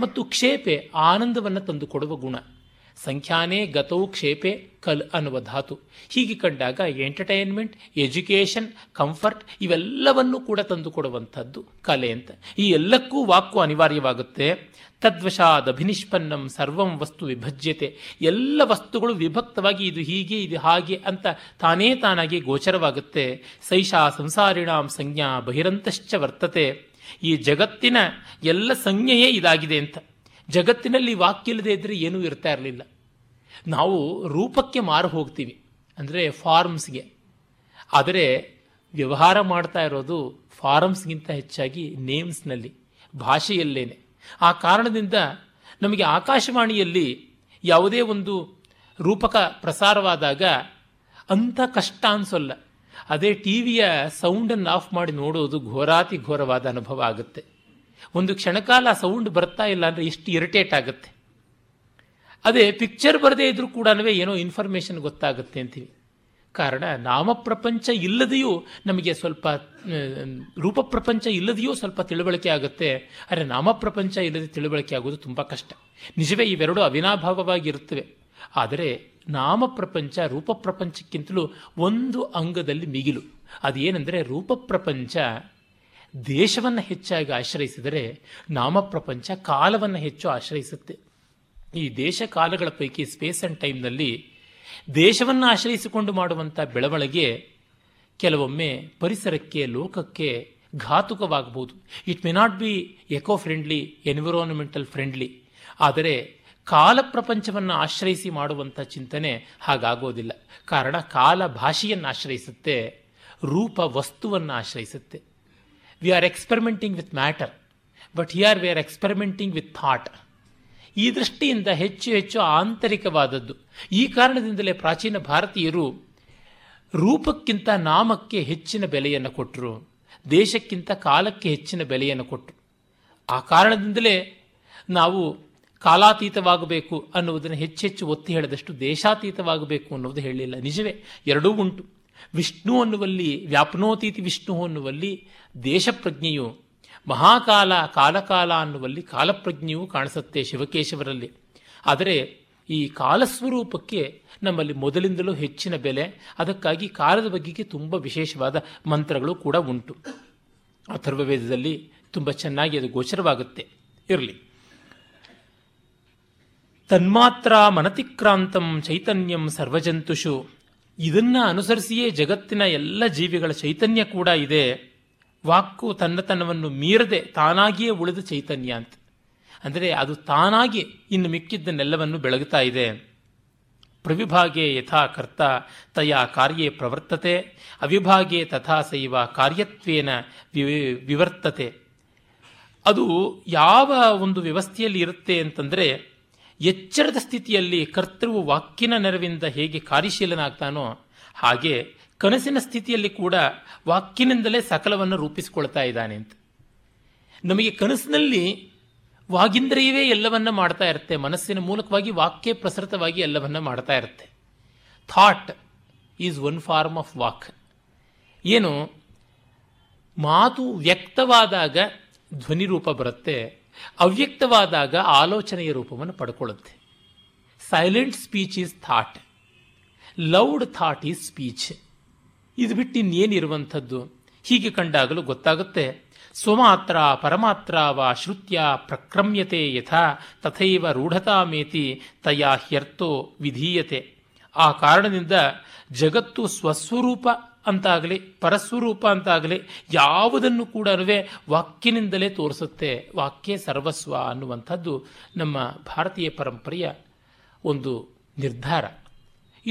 ಮತ್ತು ಕ್ಷೇಪೆ ಆನಂದವನ್ನು ತಂದುಕೊಡುವ ಗುಣ. ಸಂಖ್ಯಾನೆ, ಗತವು, ಕ್ಷೇಪೆ, ಕಲ್ ಅನ್ನುವ ಧಾತು. ಹೀಗೆ ಕಂಡಾಗ ಎಂಟರ್ಟೈನ್ಮೆಂಟ್, ಎಜುಕೇಷನ್, ಕಂಫರ್ಟ್ ಇವೆಲ್ಲವನ್ನೂ ಕೂಡ ತಂದುಕೊಡುವಂಥದ್ದು ಕಲೆ ಅಂತ. ಈ ಎಲ್ಲಕ್ಕೂ ವಾಕು ಅನಿವಾರ್ಯವಾಗುತ್ತೆ. ತದ್ವಶಾದ್ ಅಭಿನಿಷ್ಪನ್ನಂ ಸರ್ವಂ ವಸ್ತು ವಿಭಜ್ಯತೆ. ಎಲ್ಲ ವಸ್ತುಗಳು ವಿಭಕ್ತವಾಗಿ ಇದು ಹೀಗೆ, ಇದು ಹಾಗೆ ಅಂತ ತಾನೇ ತಾನಾಗಿ ಗೋಚರವಾಗುತ್ತೆ. ಸೈಷಾ ಸಂಸಾರಿಣಾಂ ಸಂಜ್ಞಾ ಬಹಿರಂತಶ್ಚ ವರ್ತತೆ. ಈ ಜಗತ್ತಿನ ಎಲ್ಲ ಸಂಜ್ಞೆಯೇ ಇದಾಗಿದೆ ಅಂತ. ಜಗತ್ತಿನಲ್ಲಿ ವಾಕ್ಯಿಲ್ಲದೆ ಇದ್ದರೆ ಏನೂ ಇರ್ತಾ ಇರಲಿಲ್ಲ. ನಾವು ರೂಪಕ್ಕೆ ಮಾರು ಹೋಗ್ತೀವಿ, ಅಂದರೆ ಫಾರ್ಮ್ಸ್ಗೆ. ಆದರೆ ವ್ಯವಹಾರ ಮಾಡ್ತಾ ಇರೋದು ಫಾರಮ್ಸ್ಗಿಂತ ಹೆಚ್ಚಾಗಿ ನೇಮ್ಸ್ನಲ್ಲಿ, ಭಾಷೆಯಲ್ಲೇನೆ. ಆ ಕಾರಣದಿಂದ ನಮಗೆ ಆಕಾಶವಾಣಿಯಲ್ಲಿ ಯಾವುದೇ ಒಂದು ರೂಪಕ ಪ್ರಸಾರವಾದಾಗ ಅಂಥ ಕಷ್ಟ ಅನಿಸೋಲ್ಲ. ಅದೇ ಟಿ ವಿಯ ಸೌಂಡನ್ನು ಆಫ್ ಮಾಡಿ ನೋಡೋದು ಘೋರಾತಿ ಘೋರವಾದ ಅನುಭವ ಆಗುತ್ತೆ. ಒಂದು ಕ್ಷಣಕಾಲ ಸೌಂಡ್ ಬರ್ತಾ ಇಲ್ಲ ಅಂದರೆ ಎಷ್ಟು ಇರಿಟೇಟ್ ಆಗುತ್ತೆ. ಅದೇ ಪಿಕ್ಚರ್ ಬರದೇ ಇದ್ರೂ ಕೂಡ ಏನೋ ಇನ್ಫಾರ್ಮೇಷನ್ ಗೊತ್ತಾಗುತ್ತೆ ಅಂತೀವಿ. ಕಾರಣ ನಾಮಪ್ರಪಂಚ ಇಲ್ಲದೆಯೂ ನಮಗೆ ಸ್ವಲ್ಪ, ರೂಪಪ್ರಪಂಚ ಇಲ್ಲದೆಯೂ ಸ್ವಲ್ಪ ತಿಳುವಳಿಕೆ ಆಗುತ್ತೆ. ಆದರೆ ನಾಮಪ್ರಪಂಚ ಇಲ್ಲದೆ ತಿಳುವಳಿಕೆ ಆಗೋದು ತುಂಬ ಕಷ್ಟ. ನಿಜವೇ ಇವೆರಡೂ ಅವಿನಾಭಾವವಾಗಿರುತ್ತವೆ. ಆದರೆ ನಾಮಪ್ರಪಂಚ ರೂಪಪ್ರಪಂಚಕ್ಕಿಂತಲೂ ಒಂದು ಅಂಗದಲ್ಲಿ ಮಿಗಿಲು. ಅದೇನೆಂದರೆ, ರೂಪಪ್ರಪಂಚ ದೇಶವನ್ನು ಹೆಚ್ಚಾಗಿ ಆಶ್ರಯಿಸಿದರೆ ನಾಮಪ್ರಪಂಚ ಕಾಲವನ್ನು ಹೆಚ್ಚು ಆಶ್ರಯಿಸುತ್ತೆ. ಈ ದೇಶ ಕಾಲಗಳ ಪೈಕಿ ಸ್ಪೇಸ್ ಆ್ಯಂಡ್ ಟೈಮ್ನಲ್ಲಿ ದೇಶವನ್ನು ಆಶ್ರಯಿಸಿಕೊಂಡು ಮಾಡುವಂಥ ಬೆಳವಣಿಗೆ ಕೆಲವೊಮ್ಮೆ ಪರಿಸರಕ್ಕೆ, ಲೋಕಕ್ಕೆ ಘಾತುಕವಾಗಬಹುದು. It may not be eco friendly, environmental friendly. ಆದರೆ ಕಾಲ ಪ್ರಪಂಚವನ್ನು ಆಶ್ರಯಿಸಿ ಮಾಡುವಂಥ ಚಿಂತನೆ ಹಾಗಾಗೋದಿಲ್ಲ. ಕಾರಣ ಕಾಲ ಭಾಷೆಯನ್ನು ಆಶ್ರಯಿಸುತ್ತೆ, ರೂಪ ವಸ್ತುವನ್ನು ಆಶ್ರಯಿಸುತ್ತೆ. We are experimenting with matter, but here we are experimenting with thought. ಈ ದೃಷ್ಟಿಯಿಂದ ಹೆಚ್ಚು ಹೆಚ್ಚು ಆಂತರಿಕವಾದದ್ದು. ಈ ಕಾರಣದಿಂದಲೇ ಪ್ರಾಚೀನ ಭಾರತೀಯರು ರೂಪಕ್ಕಿಂತ ನಾಮಕ್ಕೆ ಹೆಚ್ಚಿನ ಬೆಲೆಯನ್ನು ಕೊಟ್ಟರು, ದೇಶಕ್ಕಿಂತ ಕಾಲಕ್ಕೆ ಹೆಚ್ಚಿನ ಬೆಲೆಯನ್ನು ಕೊಟ್ಟರು. ಆ ಕಾರಣದಿಂದಲೇ ನಾವು ಕಾಲಾತೀತವಾಗಬೇಕು ಅನ್ನುವುದನ್ನು ಹೆಚ್ಚೆಚ್ಚು ಒತ್ತಿ ಹೇಳಿದಷ್ಟು ದೇಶಾತೀತವಾಗಬೇಕು ಅನ್ನೋದು ಹೇಳಿಲ್ಲ. ನಿಜವೇ ಎರಡೂ ಉಂಟು. ವಿಷ್ಣು ಅನ್ನುವಲ್ಲಿ, ವ್ಯಾಪ್ನೋತೀತಿ ವಿಷ್ಣು ಅನ್ನುವಲ್ಲಿ ದೇಶಪ್ರಜ್ಞೆಯು, ಮಹಾಕಾಲ ಕಾಲಕಾಲ ಅನ್ನುವಲ್ಲಿ ಕಾಲಪ್ರಜ್ಞೆಯೂ ಕಾಣಿಸುತ್ತೆ ಶಿವಕೇಶವರಲ್ಲಿ. ಆದರೆ ಈ ಕಾಲಸ್ವರೂಪಕ್ಕೆ ನಮ್ಮಲ್ಲಿ ಮೊದಲಿಂದಲೂ ಹೆಚ್ಚಿನ ಬೆಲೆ. ಅದಕ್ಕಾಗಿ ಕಾಲದ ಬಗೆಗೆ ತುಂಬ ವಿಶೇಷವಾದ ಮಂತ್ರಗಳು ಕೂಡ ಉಂಟು. ಅಥರ್ವವೇದದಲ್ಲಿ ತುಂಬ ಚೆನ್ನಾಗಿ ಅದು ಗೋಚರವಾಗುತ್ತೆ. ಇರಲಿ. ತನ್ಮಾತ್ರ ಮನತಿಕ್ರಾಂತಂ ಚೈತನ್ಯಂ ಸರ್ವಜಂತುಷು. ಇದನ್ನು ಅನುಸರಿಸಿಯೇ ಜಗತ್ತಿನ ಎಲ್ಲ ಜೀವಿಗಳ ಚೈತನ್ಯ ಕೂಡ ಇದೆ. ವಾಕು ತನ್ನತನವನ್ನು ಮೀರದೆ ತಾನಾಗಿಯೇ ಉಳಿದ ಚೈತನ್ಯ ಅಂತ. ಅಂದರೆ ಅದು ತಾನಾಗಿ ಇನ್ನು ಮಿಕ್ಕಿದ್ದನ್ನೆಲ್ಲವನ್ನು ಬೆಳಗುತ್ತಾ ಇದೆ. ಪ್ರವಿಭಾಗೆ ಯಥಾ ಕರ್ತ ತಯಾ ಕಾರ್ಯೇ ಪ್ರವರ್ತತೆ, ಅವಿಭಾಗೆ ತಥಾ ಸೈವ ಕಾರ್ಯತ್ವೇನ ವಿವರ್ತತೆ. ಅದು ಯಾವ ಒಂದು ವ್ಯವಸ್ಥೆಯಲ್ಲಿ ಇರುತ್ತೆ ಅಂತಂದರೆ, ಎಚ್ಚರದ ಸ್ಥಿತಿಯಲ್ಲಿ ಕರ್ತೃವು ವಾಕ್ಯನ ನೆರವಿನಿಂದ ಹೇಗೆ ಕಾರ್ಯಶೀಲನಾಗ್ತಾನೋ ಹಾಗೆ ಕನಸಿನ ಸ್ಥಿತಿಯಲ್ಲಿ ಕೂಡ ವಾಕ್ಯನಿಂದಲೇ ಸಕಲವನ್ನು ರೂಪಿಸಿಕೊಳ್ತಾ ಇದ್ದಾನೆ ಅಂತ. ನಮಗೆ ಕನಸಿನಲ್ಲಿ ವಾಗಿಂದ್ರಿಯವೇ ಎಲ್ಲವನ್ನ ಮಾಡ್ತಾ ಇರುತ್ತೆ, ಮನಸ್ಸಿನ ಮೂಲಕವಾಗಿ ವಾಕ್ಯ ಪ್ರಸೃತವಾಗಿ ಎಲ್ಲವನ್ನ ಮಾಡ್ತಾ ಇರುತ್ತೆ. Thought is one form of ವಾಕ್. ಏನು ಮಾತು ವ್ಯಕ್ತವಾದಾಗ ಧ್ವನಿ ರೂಪ ಬರುತ್ತೆ, ಅವ್ಯಕ್ತವಾದಾಗ ಆಲೋಚನೆಯ ರೂಪವನ್ನು ಪಡ್ಕೊಳ್ಳುತ್ತೆ. Silent speech is thought, loud thought is speech. ಇದು ಬಿಟ್ಟು ಇನ್ನೇನಿರುವಂಥದ್ದು? ಹೀಗೆ ಕಂಡಾಗಲೂ ಗೊತ್ತಾಗುತ್ತೆ. ಸ್ವಮಾತ್ರ ಪರಮಾತ್ರ ವಾ ಶ್ರುತ್ಯ ಪ್ರಕ್ರಮ್ಯತೆ ಯಥಾ ತಥೈವ ರೂಢತಾಮೇತಿ ತಯಾ ಹ್ಯರ್ಥೋ ವಿಧೀಯತೆ. ಆ ಕಾರಣದಿಂದ ಜಗತ್ತು ಸ್ವಸ್ವರೂಪ ಅಂತಾಗಲಿ ಪರಸ್ವರೂಪ ಅಂತಾಗಲಿ ಯಾವುದನ್ನು ಕೂಡ ವಾಕ್ಯನಿಂದಲೇ ತೋರಿಸುತ್ತೆ. ವಾಕ್ಯ ಸರ್ವಸ್ವ ಅನ್ನುವಂಥದ್ದು ನಮ್ಮ ಭಾರತೀಯ ಪರಂಪರೆಯ ಒಂದು ನಿರ್ಧಾರ.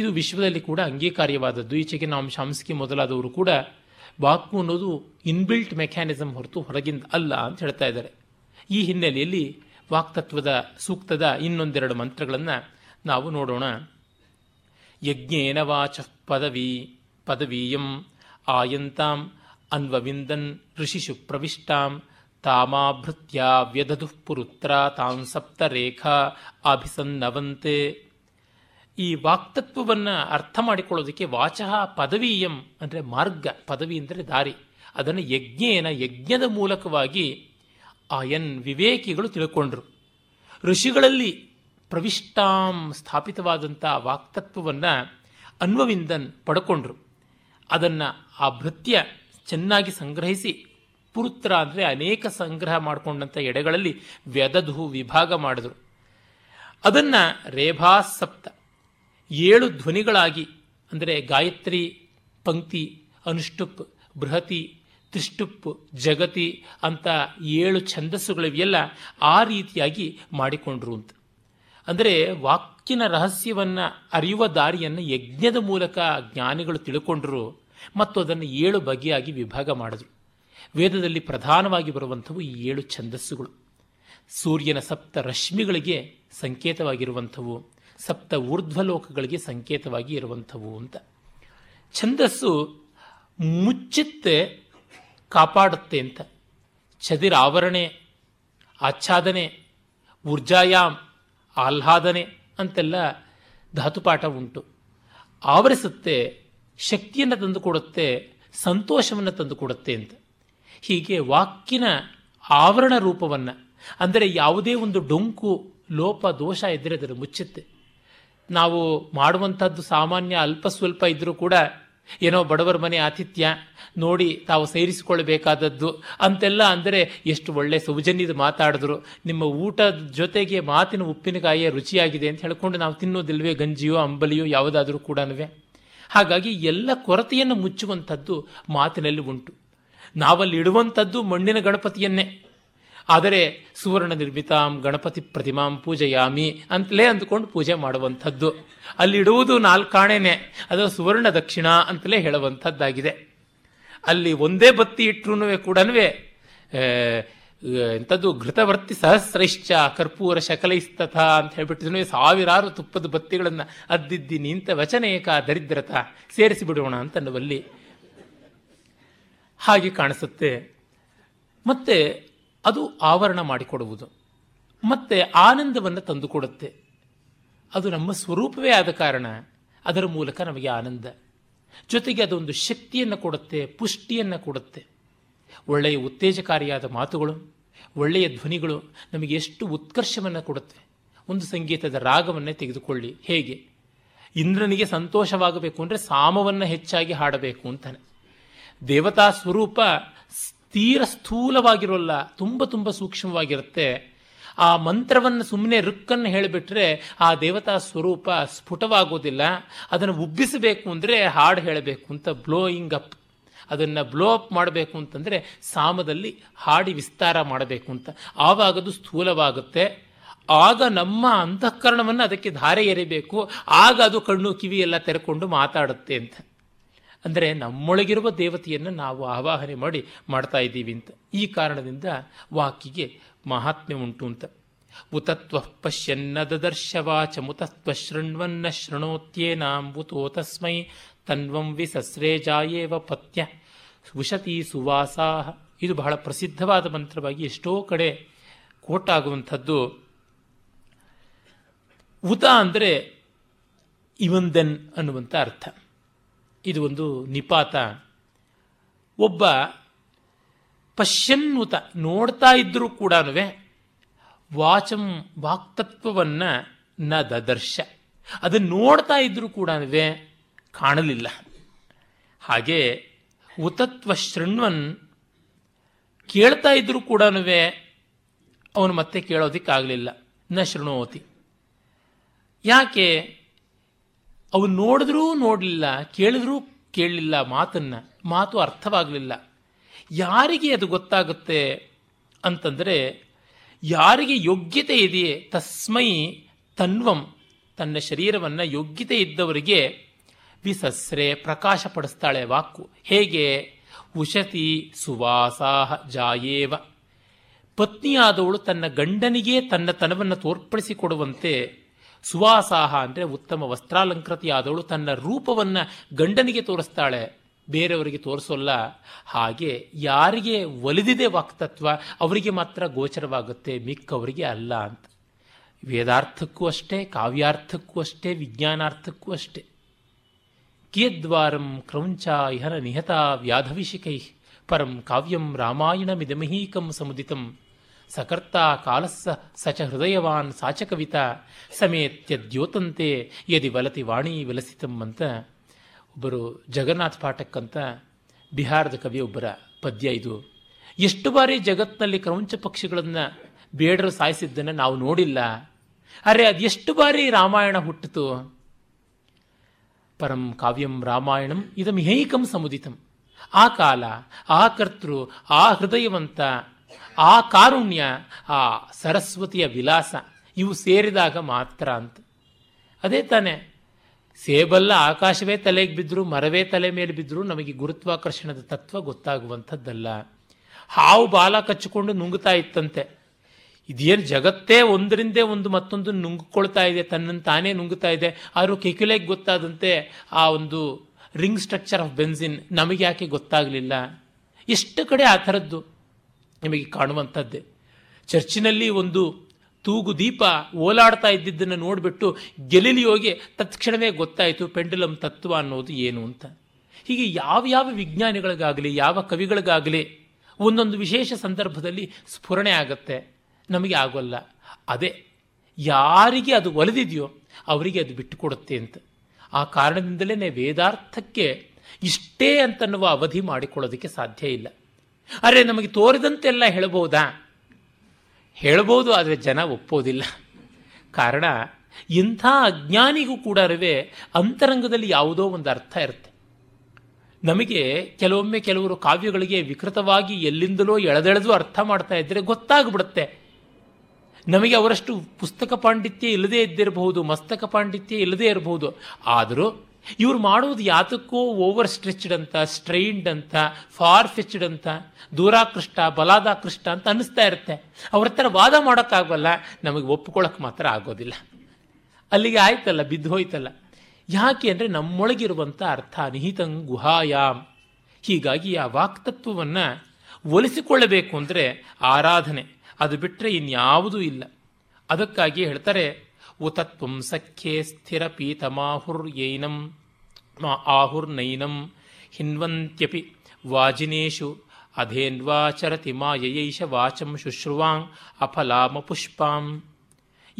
ಇದು ವಿಶ್ವದಲ್ಲಿ ಕೂಡ ಅಂಗೀಕಾರ್ಯವಾದದ್ದು. ಈಚೆಗೆ ನಾವು ಶಾಮ್ಸ್ಕಿ ಮೊದಲಾದವರು ಕೂಡ ವಾಕು ಅನ್ನೋದು ಇನ್ಬಿಲ್ಟ್ ಮೆಕ್ಯಾನಿಸಮ್ ಹೊರತು ಹೊರಗಿಂದ ಅಲ್ಲ ಅಂತ ಹೇಳ್ತಾ ಇದ್ದಾರೆ. ಈ ಹಿನ್ನೆಲೆಯಲ್ಲಿ ವಾಕ್ತತ್ವದ ಸೂಕ್ತದ ಇನ್ನೊಂದೆರಡು ಮಂತ್ರಗಳನ್ನು ನಾವು ನೋಡೋಣ. ಯಜ್ಞೇನ ವಾಚಃ ಪದವಿ ಪದವೀಯಂ ಆಯಂತಾಂ ಅನ್ವವಿಂದನ್ ಋಷಿಷು ಪ್ರವಿಷ್ಟಾಂ ತಾಮಾಭೃತ್ಯ ವ್ಯದದುಃ ಪುರುತ್ರ ತಾಂ ಸಪ್ತರೇಖಾ ಅಭಿಸನ್ನವಂತೆ. ಈ ವಾಕ್ತತ್ವವನ್ನು ಅರ್ಥ ಮಾಡಿಕೊಳ್ಳೋದಕ್ಕೆ ವಾಚಃ ಪದವೀಯಂ ಅಂದರೆ ಮಾರ್ಗ, ಪದವಿ ಅಂದರೆ ದಾರಿ. ಅದನ್ನು ಯಜ್ಞೇನ ಯಜ್ಞದ ಮೂಲಕವಾಗಿ ಆಯನ್ ವಿವೇಕಿಗಳು ತಿಳ್ಕೊಂಡ್ರು. ಋಷಿಗಳಲ್ಲಿ ಪ್ರವಿಷ್ಟಾಂ ಸ್ಥಾಪಿತವಾದಂಥ ವಾಕ್ತತ್ವವನ್ನು ಅನ್ವವಿಂದನ್ ಪಡ್ಕೊಂಡ್ರು. ಅದನ್ನು ಆ ಭೃತ್ಯ ಚೆನ್ನಾಗಿ ಸಂಗ್ರಹಿಸಿ, ಪುರುತ್ರ ಅಂದರೆ ಅನೇಕ ಸಂಗ್ರಹ ಮಾಡಿಕೊಂಡಂಥ ಎಡೆಗಳಲ್ಲಿ ವ್ಯದಧು ವಿಭಾಗ ಮಾಡಿದ್ರು. ಅದನ್ನು ರೇಭಾಸಪ್ತ ಏಳು ಧ್ವನಿಗಳಾಗಿ, ಅಂದರೆ ಗಾಯತ್ರಿ, ಪಂಕ್ತಿ, ಅನುಷ್ಟುಪ್, ಬೃಹತಿ, ತ್ರಿಷ್ಟುಪ್, ಜಗತಿ ಅಂತ ಏಳು ಛಂದಸ್ಸುಗಳಿವೆಯಲ್ಲ, ಆ ರೀತಿಯಾಗಿ ಮಾಡಿಕೊಂಡ್ರು ಅಂತ. ಅಂದರೆ ವಾಕ್ಯನ ರಹಸ್ಯವನ್ನು ಅರಿಯುವ ದಾರಿಯನ್ನು ಯಜ್ಞದ ಮೂಲಕ ಜ್ಞಾನಿಗಳು ತಿಳ್ಕೊಂಡ್ರು. ಮತ್ತು ಅದನ್ನು ಏಳು ಬಗೆಯಾಗಿ ವಿಭಾಗ ಮಾಡಿದ್ರು. ವೇದದಲ್ಲಿ ಪ್ರಧಾನವಾಗಿ ಬರುವಂಥವು ಈ ಏಳು ಛಂದಸ್ಸುಗಳು. ಸೂರ್ಯನ ಸಪ್ತ ರಶ್ಮಿಗಳಿಗೆ ಸಂಕೇತವಾಗಿರುವಂಥವು, ಸಪ್ತ ಊರ್ಧ್ವಲೋಕಗಳಿಗೆ ಸಂಕೇತವಾಗಿ ಇರುವಂಥವು ಅಂತ. ಛಂದಸ್ಸು ಮುಚ್ಚುತ್ತೆ, ಕಾಪಾಡುತ್ತೆ ಅಂತ. ಚದಿರ ಆವರಣೆ, ಆಚ್ಛಾದನೆ, ಊರ್ಜಾಯಾಮ್, ಆಹ್ಲಾದನೆ ಅಂತೆಲ್ಲ ಧಾತುಪಾಠ ಉಂಟು. ಆವರಿಸುತ್ತೆ, ಶಕ್ತಿಯನ್ನು ತಂದುಕೊಡುತ್ತೆ, ಸಂತೋಷವನ್ನು ತಂದುಕೊಡುತ್ತೆ ಅಂತ. ಹೀಗೆ ವಾಕಿನ ಆವರಣ ರೂಪವನ್ನು, ಅಂದರೆ ಯಾವುದೇ ಒಂದು ಡೊಂಕು ಲೋಪ ದೋಷ ಇದ್ದರೆ ಅದನ್ನು ಮುಚ್ಚುತ್ತೆ. ನಾವು ಮಾಡುವಂಥದ್ದು ಸಾಮಾನ್ಯ ಅಲ್ಪ ಸ್ವಲ್ಪ ಇದ್ದರೂ ಕೂಡ, ಏನೋ ಬಡವರ ಮನೆ ಆತಿಥ್ಯ ನೋಡಿ ತಾವು ಸೇರಿಸಿಕೊಳ್ಳಬೇಕಾದದ್ದು ಅಂತೆಲ್ಲ ಅಂದರೆ ಎಷ್ಟು ಒಳ್ಳೆ ಸೌಜನ್ಯದ ಮಾತಾಡಿದ್ರು, ನಿಮ್ಮ ಊಟದ ಜೊತೆಗೆ ಮಾತಿನ ಉಪ್ಪಿನಕಾಯಿಯ ರುಚಿಯಾಗಿದೆ ಅಂತ ಹೇಳಿಕೊಂಡು ನಾವು ತಿನ್ನೋದಿಲ್ವೇ ಗಂಜಿಯೋ ಅಂಬಲಿಯೋ ಯಾವುದಾದ್ರೂ ಕೂಡ. ಹಾಗಾಗಿ ಎಲ್ಲ ಕೊರತೆಯನ್ನು ಮುಚ್ಚುವಂಥದ್ದು ಮಾತಿನಲ್ಲಿ ಉಂಟು. ನಾವಲ್ಲಿ ಇಡುವಂಥದ್ದು ಮಣ್ಣಿನ ಗಣಪತಿಯನ್ನೇ, ಆದರೆ ಸುವರ್ಣ ನಿರ್ಮಿತಾಂ ಗಣಪತಿ ಪ್ರತಿಮಾಂ ಪೂಜೆಯಾಮಿ ಅಂತಲೇ ಅಂದ್ಕೊಂಡು ಪೂಜೆ ಮಾಡುವಂಥದ್ದು. ಅಲ್ಲಿಡುವುದು ನಾಲ್ಕಾಣೆನೇ, ಅದು ಸುವರ್ಣ ದಕ್ಷಿಣ ಅಂತಲೇ ಹೇಳುವಂಥದ್ದಾಗಿದೆ. ಅಲ್ಲಿ ಒಂದೇ ಬತ್ತಿ ಇಟ್ಟರೂ ಕೂಡ ಎಂಥದ್ದು ಘೃತವರ್ತಿ ಸಹಸ್ರೈಶ್ಚ ಕರ್ಪೂರ ಶಕಲೈಸ್ತಥ ಅಂತ ಹೇಳ್ಬಿಟ್ಟಿದ್ರು. ಸಾವಿರಾರು ತುಪ್ಪದ ಬತ್ತಿಗಳನ್ನು ಅದ್ದಿದ್ದೀನಿ ಇಂಥ ವಚನೇಕ ದರಿದ್ರತ ಸೇರಿಸಿಬಿಡೋಣ ಅಂತನ್ನುವಲ್ಲಿ ಹಾಗೆ ಕಾಣಿಸುತ್ತೆ. ಮತ್ತೆ ಅದು ಆವರಣ ಮಾಡಿಕೊಡುವುದು, ಮತ್ತೆ ಆನಂದವನ್ನು ತಂದುಕೊಡುತ್ತೆ. ಅದು ನಮ್ಮ ಸ್ವರೂಪವೇ ಆದ ಕಾರಣ ಅದರ ಮೂಲಕ ನಮಗೆ ಆನಂದ, ಜೊತೆಗೆ ಅದೊಂದು ಶಕ್ತಿಯನ್ನು ಕೊಡುತ್ತೆ, ಪುಷ್ಟಿಯನ್ನು ಕೊಡುತ್ತೆ. ಒಳ್ಳೆಯ ಉತ್ತೇಜಕಾರಿಯಾದ ಮಾತುಗಳು, ಒಳ್ಳೆಯ ಧ್ವನಿಗಳು ನಮಗೆ ಎಷ್ಟು ಉತ್ಕರ್ಷವನ್ನು ಕೊಡುತ್ತೆ. ಒಂದು ಸಂಗೀತದ ರಾಗವನ್ನೇ ತೆಗೆದುಕೊಳ್ಳಿ, ಹೇಗೆ ಇಂದ್ರನಿಗೆ ಸಂತೋಷವಾಗಬೇಕು ಅಂದರೆ ಸಾಮವನ್ನು ಹೆಚ್ಚಾಗಿ ಹಾಡಬೇಕು ಅಂತಾನೆ. ದೇವತಾ ಸ್ವರೂಪ ತೀರ ಸ್ಥೂಲವಾಗಿರೋಲ್ಲ, ತುಂಬ ತುಂಬ ಸೂಕ್ಷ್ಮವಾಗಿರುತ್ತೆ. ಆ ಮಂತ್ರವನ್ನು ಸುಮ್ಮನೆ ರುಕ್ಕನ್ನು ಹೇಳಿಬಿಟ್ರೆ ಆ ದೇವತಾ ಸ್ವರೂಪ ಸ್ಫುಟವಾಗೋದಿಲ್ಲ. ಅದನ್ನು ಉಬ್ಬಿಸಬೇಕು ಅಂದರೆ ಹಾಡು ಹೇಳಬೇಕು ಅಂತ, ಬ್ಲೋಯಿಂಗ್ ಅಪ್, ಅದನ್ನು ಬ್ಲೋ ಅಪ್ ಮಾಡಬೇಕು ಅಂತಂದರೆ ಸಾಮದಲ್ಲಿ ಹಾಡಿ ವಿಸ್ತಾರ ಮಾಡಬೇಕು ಅಂತ. ಆವಾಗದು ಸ್ಥೂಲವಾಗುತ್ತೆ, ಆಗ ನಮ್ಮ ಅಂತಃಕರಣವನ್ನು ಅದಕ್ಕೆ ಧಾರೆ ಎರಿಬೇಕು, ಆಗ ಅದು ಕಣ್ಣು ಕಿವಿ ಎಲ್ಲ ತೆರೆಕೊಂಡು ಮಾತಾಡುತ್ತೆ ಅಂತ. ಅಂದರೆ ನಮ್ಮೊಳಗಿರುವ ದೇವತೆಯನ್ನು ನಾವು ಆವಾಹನೆ ಮಾಡಿ ಮಾಡ್ತಾ ಇದ್ದೀವಿ ಅಂತ. ಈ ಕಾರಣದಿಂದ ವಾಕಿಗೆ ಮಹಾತ್ಮ್ಯ ಉಂಟು ಅಂತ. ಉತತ್ವ ಪಶ್ಯನ್ನ ದದರ್ಶವಾಚ ಮುತತ್ವ ಶೃಣ್ವನ್ನ ಶೃಣೋತ್ಯೇನಾಂ ಉತೋ ತಸ್ಮೈ ತನ್ವಂ ವಿ ಸಸ್ರೇ ಜಾಯೇವ ಪತ್ಯ ಉಷತಿ ಸುವಾಸಾಹ. ಇದು ಬಹಳ ಪ್ರಸಿದ್ಧವಾದ ಮಂತ್ರವಾಗಿ ಎಷ್ಟೋ ಕಡೆ ಕೋಟಾಗುವಂಥದ್ದು. ಉತ ಅಂದರೆ ಇವನ್ ದೆನ್ ಅನ್ನುವಂಥ ಅರ್ಥ. ಇದು ಒಂದು ನಿಪಾತ. ಒಬ್ಬ ಪಶ್ಯನ್ನುತ ನೋಡ್ತಾ ಇದ್ದರೂ ಕೂಡ ವಾಚಂ ವಾಕ್ತತ್ವವನ್ನು ನ ದದರ್ಶ, ಅದನ್ನು ನೋಡ್ತಾ ಇದ್ದರೂ ಕೂಡ ಕಾಣಲಿಲ್ಲ. ಹಾಗೆ ಉತತ್ವ ಶೃಣ್ವನ್ ಕೇಳ್ತಾ ಇದ್ದರೂ ಕೂಡ ಅವನು ಮತ್ತೆ ಕೇಳೋದಕ್ಕಾಗಲಿಲ್ಲ. ನ ಶೃಣೋತಿ, ಯಾಕೆ ಅವನು ನೋಡಿದ್ರೂ ನೋಡಲಿಲ್ಲ, ಕೇಳಿದ್ರೂ ಕೇಳಲಿಲ್ಲ, ಮಾತನ್ನು ಮಾತು ಅರ್ಥವಾಗಲಿಲ್ಲ. ಯಾರಿಗೆ ಅದು ಗೊತ್ತಾಗುತ್ತೆ ಅಂತಂದರೆ ಯಾರಿಗೆ ಯೋಗ್ಯತೆ ಇದೆಯೇ, ತಸ್ಮೈ ತನ್ವಂ, ತನ್ನ ಶರೀರವನ್ನು ಯೋಗ್ಯತೆ ಇದ್ದವರಿಗೆ ವಿಸಸ್ರೆ ಪ್ರಕಾಶ ಪಡಿಸ್ತಾಳೆ ವಾಕು. ಹೇಗೆ? ಉಷತಿ ಸುವಾಸಾಹ ಜಾಯೇವ, ಪತ್ನಿಯಾದವಳು ತನ್ನ ಗಂಡನಿಗೆ ತನ್ನ ತನವನ್ನು ತೋರ್ಪಡಿಸಿಕೊಡುವಂತೆ, ಸುವಾಸಾಹ ಅಂದರೆ ಉತ್ತಮ ವಸ್ತ್ರಾಲಂಕೃತಿಯಾದವಳು ತನ್ನ ರೂಪವನ್ನು ಗಂಡನಿಗೆ ತೋರಿಸ್ತಾಳೆ, ಬೇರೆಯವರಿಗೆ ತೋರಿಸೋಲ್ಲ. ಹಾಗೆ ಯಾರಿಗೆ ಒಲಿದಿದೆ ವಾಕ್ತತ್ವ ಅವರಿಗೆ ಮಾತ್ರ ಗೋಚರವಾಗುತ್ತೆ, ಮಿಕ್ಕವರಿಗೆ ಅಲ್ಲ ಅಂತ. ವೇದಾರ್ಥಕ್ಕೂ ಅಷ್ಟೇ, ಕಾವ್ಯಾರ್ಥಕ್ಕೂ ಅಷ್ಟೇ, ವಿಜ್ಞಾನಾರ್ಥಕ್ಕೂ ಅಷ್ಟೇ. ಕಿಯದ್ವಾರಂ ಕ್ರೌಂಚ ಇಹನ ನಿಹತ ವ್ಯಾಧವಿಶಿಕೈ ಪರಂ ಕಾವ್ಯಂ ರಾಮಾಯಣಮಿದಮಹೀಕಂ ಸಮುದಿತಂ ಸಕರ್ತ ಕಾಲಸ್ಸ ಸಚ ಹೃದಯವಾನ್ ಸಾಚ ಕವಿತಾ ಸಮೇತ್ಯ ದ್ಯೋತಂತೆ ಯದಿ ವಲತಿ ವಾಣಿ ವಿಲಸಿತಂ ಅಂತ ಒಬ್ಬರು ಜಗನ್ನಾಥ್ ಪಾಠಕ್ ಅಂತ ಬಿಹಾರದ ಕವಿಯೊಬ್ಬರ ಪದ್ಯ ಇದು. ಎಷ್ಟು ಬಾರಿ ಜಗತ್ತಿನಲ್ಲಿ ಕ್ರೌಂಚ ಪಕ್ಷಿಗಳನ್ನು ಬೇಡರು ಸಾಯಿಸಿದ್ದನ್ನು ನಾವು ನೋಡಿಲ್ಲ, ಅರೆ ಅದೆಷ್ಟು ಬಾರಿ ರಾಮಾಯಣ ಹುಟ್ಟಿತು. ಪರಂ ಕಾವ್ಯಂ ರಾಮಾಯಣಂ ಇದಂ ಹೈಕಂ ಸಮುದಿತಂ. ಆ ಕಾಲ, ಆ ಕರ್ತೃ, ಆ ಹೃದಯವಂತ, ಆ ಕಾರುಣ್ಯ, ಆ ಸರಸ್ವತಿಯ ವಿಲಾಸ, ಇವು ಸೇರಿದಾಗ ಮಾತ್ರ ಅಂತ. ಅದೇ ತಾನೆ ಸೇಬಲ್ಲ ಆಕಾಶವೇ ತಲೆಗೆ ಬಿದ್ದರೂ ಮರವೇ ತಲೆ ಮೇಲೆ ಬಿದ್ದರೂ ನಮಗೆ ಗುರುತ್ವಾಕರ್ಷಣದ ತತ್ವ ಗೊತ್ತಾಗುವಂಥದ್ದಲ್ಲ. ಹಾವು ಬಾಲ ಕಚ್ಚಿಕೊಂಡು ನುಂಗ್ತಾ ಇತ್ತಂತೆ, ಇದೇನು ಜಗತ್ತೇ ಒಂದರಿಂದೇ ಒಂದು ಮತ್ತೊಂದು ನುಂಗಿಕೊಳ್ತಾ ಇದೆ, ತನ್ನನ್ನು ತಾನೇ ನುಂಗ್ತಾ ಇದೆ. ಆದರೂ ಕೆಕ್ಯುಲೆಗೆ ಗೊತ್ತಾದಂತೆ ಆ ಒಂದು ರಿಂಗ್ ಸ್ಟ್ರಕ್ಚರ್ ಆಫ್ ಬೆನ್ಸಿನ್ ನಮಗೆ ಯಾಕೆ ಗೊತ್ತಾಗಲಿಲ್ಲ? ಎಷ್ಟು ಕಡೆ ಆ ಥರದ್ದು ನಿಮಗೆ ಕಾಣುವಂಥದ್ದೇ. ಚರ್ಚಿನಲ್ಲಿ ಒಂದು ತೂಗು ದೀಪ ಓಲಾಡ್ತಾ ಇದ್ದಿದ್ದನ್ನು ನೋಡಿಬಿಟ್ಟು ಗೆಲೀಲಿಯೋಗೆ ತತ್ಕ್ಷಣವೇ ಗೊತ್ತಾಯಿತು ಪೆಂಡುಲಮ್ ತತ್ವ ಅನ್ನೋದು ಏನು ಅಂತ. ಹೀಗೆ ಯಾವ ಯಾವ ವಿಜ್ಞಾನಿಗಳಿಗಾಗಲಿ ಯಾವ ಕವಿಗಳಿಗಾಗಲಿ ಒಂದೊಂದು ವಿಶೇಷ ಸಂದರ್ಭದಲ್ಲಿ ಸ್ಫುರಣೆ ಆಗುತ್ತೆ, ನಮಗೆ ಆಗೋಲ್ಲ. ಅದೇ ಯಾರಿಗೆ ಅದು ಒಲಿದಿದೆಯೋ ಅವರಿಗೆ ಅದು ಬಿಟ್ಟುಕೊಡುತ್ತೆ ಅಂತ. ಆ ಕಾರಣದಿಂದಲೇ ವೇದಾರ್ಥಕ್ಕೆ ಇಷ್ಟೇ ಅಂತನ್ನುವ ಅವಧಿ ಮಾಡಿಕೊಳ್ಳೋದಕ್ಕೆ ಸಾಧ್ಯ ಇಲ್ಲ. ಆದರೆ ನಮಗೆ ತೋರಿದಂತೆಲ್ಲ ಹೇಳ್ಬೋದಾ? ಹೇಳ್ಬೋದು, ಆದರೆ ಜನ ಒಪ್ಪೋದಿಲ್ಲ. ಕಾರಣ, ಇಂಥ ಅಜ್ಞಾನಿಗೂ ಕೂಡ ಅಂತರಂಗದಲ್ಲಿ ಯಾವುದೋ ಒಂದು ಅರ್ಥ ಇರುತ್ತೆ. ನಮಗೆ ಕೆಲವೊಮ್ಮೆ ಕೆಲವರು ಕಾವ್ಯಗಳಿಗೆ ವಿಕೃತವಾಗಿ ಎಲ್ಲಿಂದಲೋ ಎಳೆದೆಳೆದು ಅರ್ಥ ಮಾಡ್ತಾ ಇದ್ದರೆ ಗೊತ್ತಾಗ್ಬಿಡುತ್ತೆ. ನಮಗೆ ಅವರಷ್ಟು ಪುಸ್ತಕ ಪಾಂಡಿತ್ಯ ಇಲ್ಲದೇ ಇದ್ದಿರಬಹುದು, ಮಸ್ತಕ ಪಾಂಡಿತ್ಯ ಇಲ್ಲದೇ ಇರಬಹುದು. ಆದರೂ ಇವ್ರು ಮಾಡೋದು ಯಾತಕ್ಕೋ ಓವರ್ ಸ್ಟ್ರೆಚ್ಡ್ ಅಂತ, ಸ್ಟ್ರೈನ್ಡ್ ಅಂತ, ಫಾರ್ ಫೆಚ್ಡ್ ಅಂತ, ದೂರಾಕೃಷ್ಟ ಬಲಾದಾಕೃಷ್ಟ ಅಂತ ಅನ್ನಿಸ್ತಾ ಇರುತ್ತೆ. ಅವ್ರ ಹತ್ರ ವಾದ ಮಾಡೋಕ್ಕಾಗಲ್ಲ, ನಮಗೆ ಒಪ್ಪಿಕೊಳ್ಳೋಕೆ ಮಾತ್ರ ಆಗೋದಿಲ್ಲ. ಅಲ್ಲಿಗೆ ಆಯ್ತಲ್ಲ, ಬಿದ್ದು ಹೋಯ್ತಲ್ಲ. ಯಾಕೆ ಅಂದರೆ ನಮ್ಮೊಳಗಿರುವಂಥ ಅರ್ಥ ನಿಹಿತಂ ಗುಹಾಯಾಮ್. ಹೀಗಾಗಿ ಆ ವಾಕ್ತತ್ವವನ್ನು ಒಲಿಸಿಕೊಳ್ಳಬೇಕು ಅಂದರೆ ಆರಾಧನೆ, ಅದು ಬಿಟ್ಟರೆ ಇನ್ಯಾವುದೂ ಇಲ್ಲ. ಅದಕ್ಕಾಗಿ ಹೇಳ್ತಾರೆ, ಉತತ್ವಂ ಸಖ್ಯೆ ಸ್ಥಿರ ಪೀತಮಾಹುರ್ಯೈನಂ ಮಾ ಆಹುರ್ನೈನಂ ಹಿನ್ವಂತ್ಯಪಿ ವಾಜಿನೇಶು ಅಧೇನ್ವಾಚರತಿ ಮಾಯಯೈಷ ವಾಚಂ ಶುಶ್ರುವಾಂಗ್ ಅಫಲಾಮ ಪುಷ್ಪಾಂ.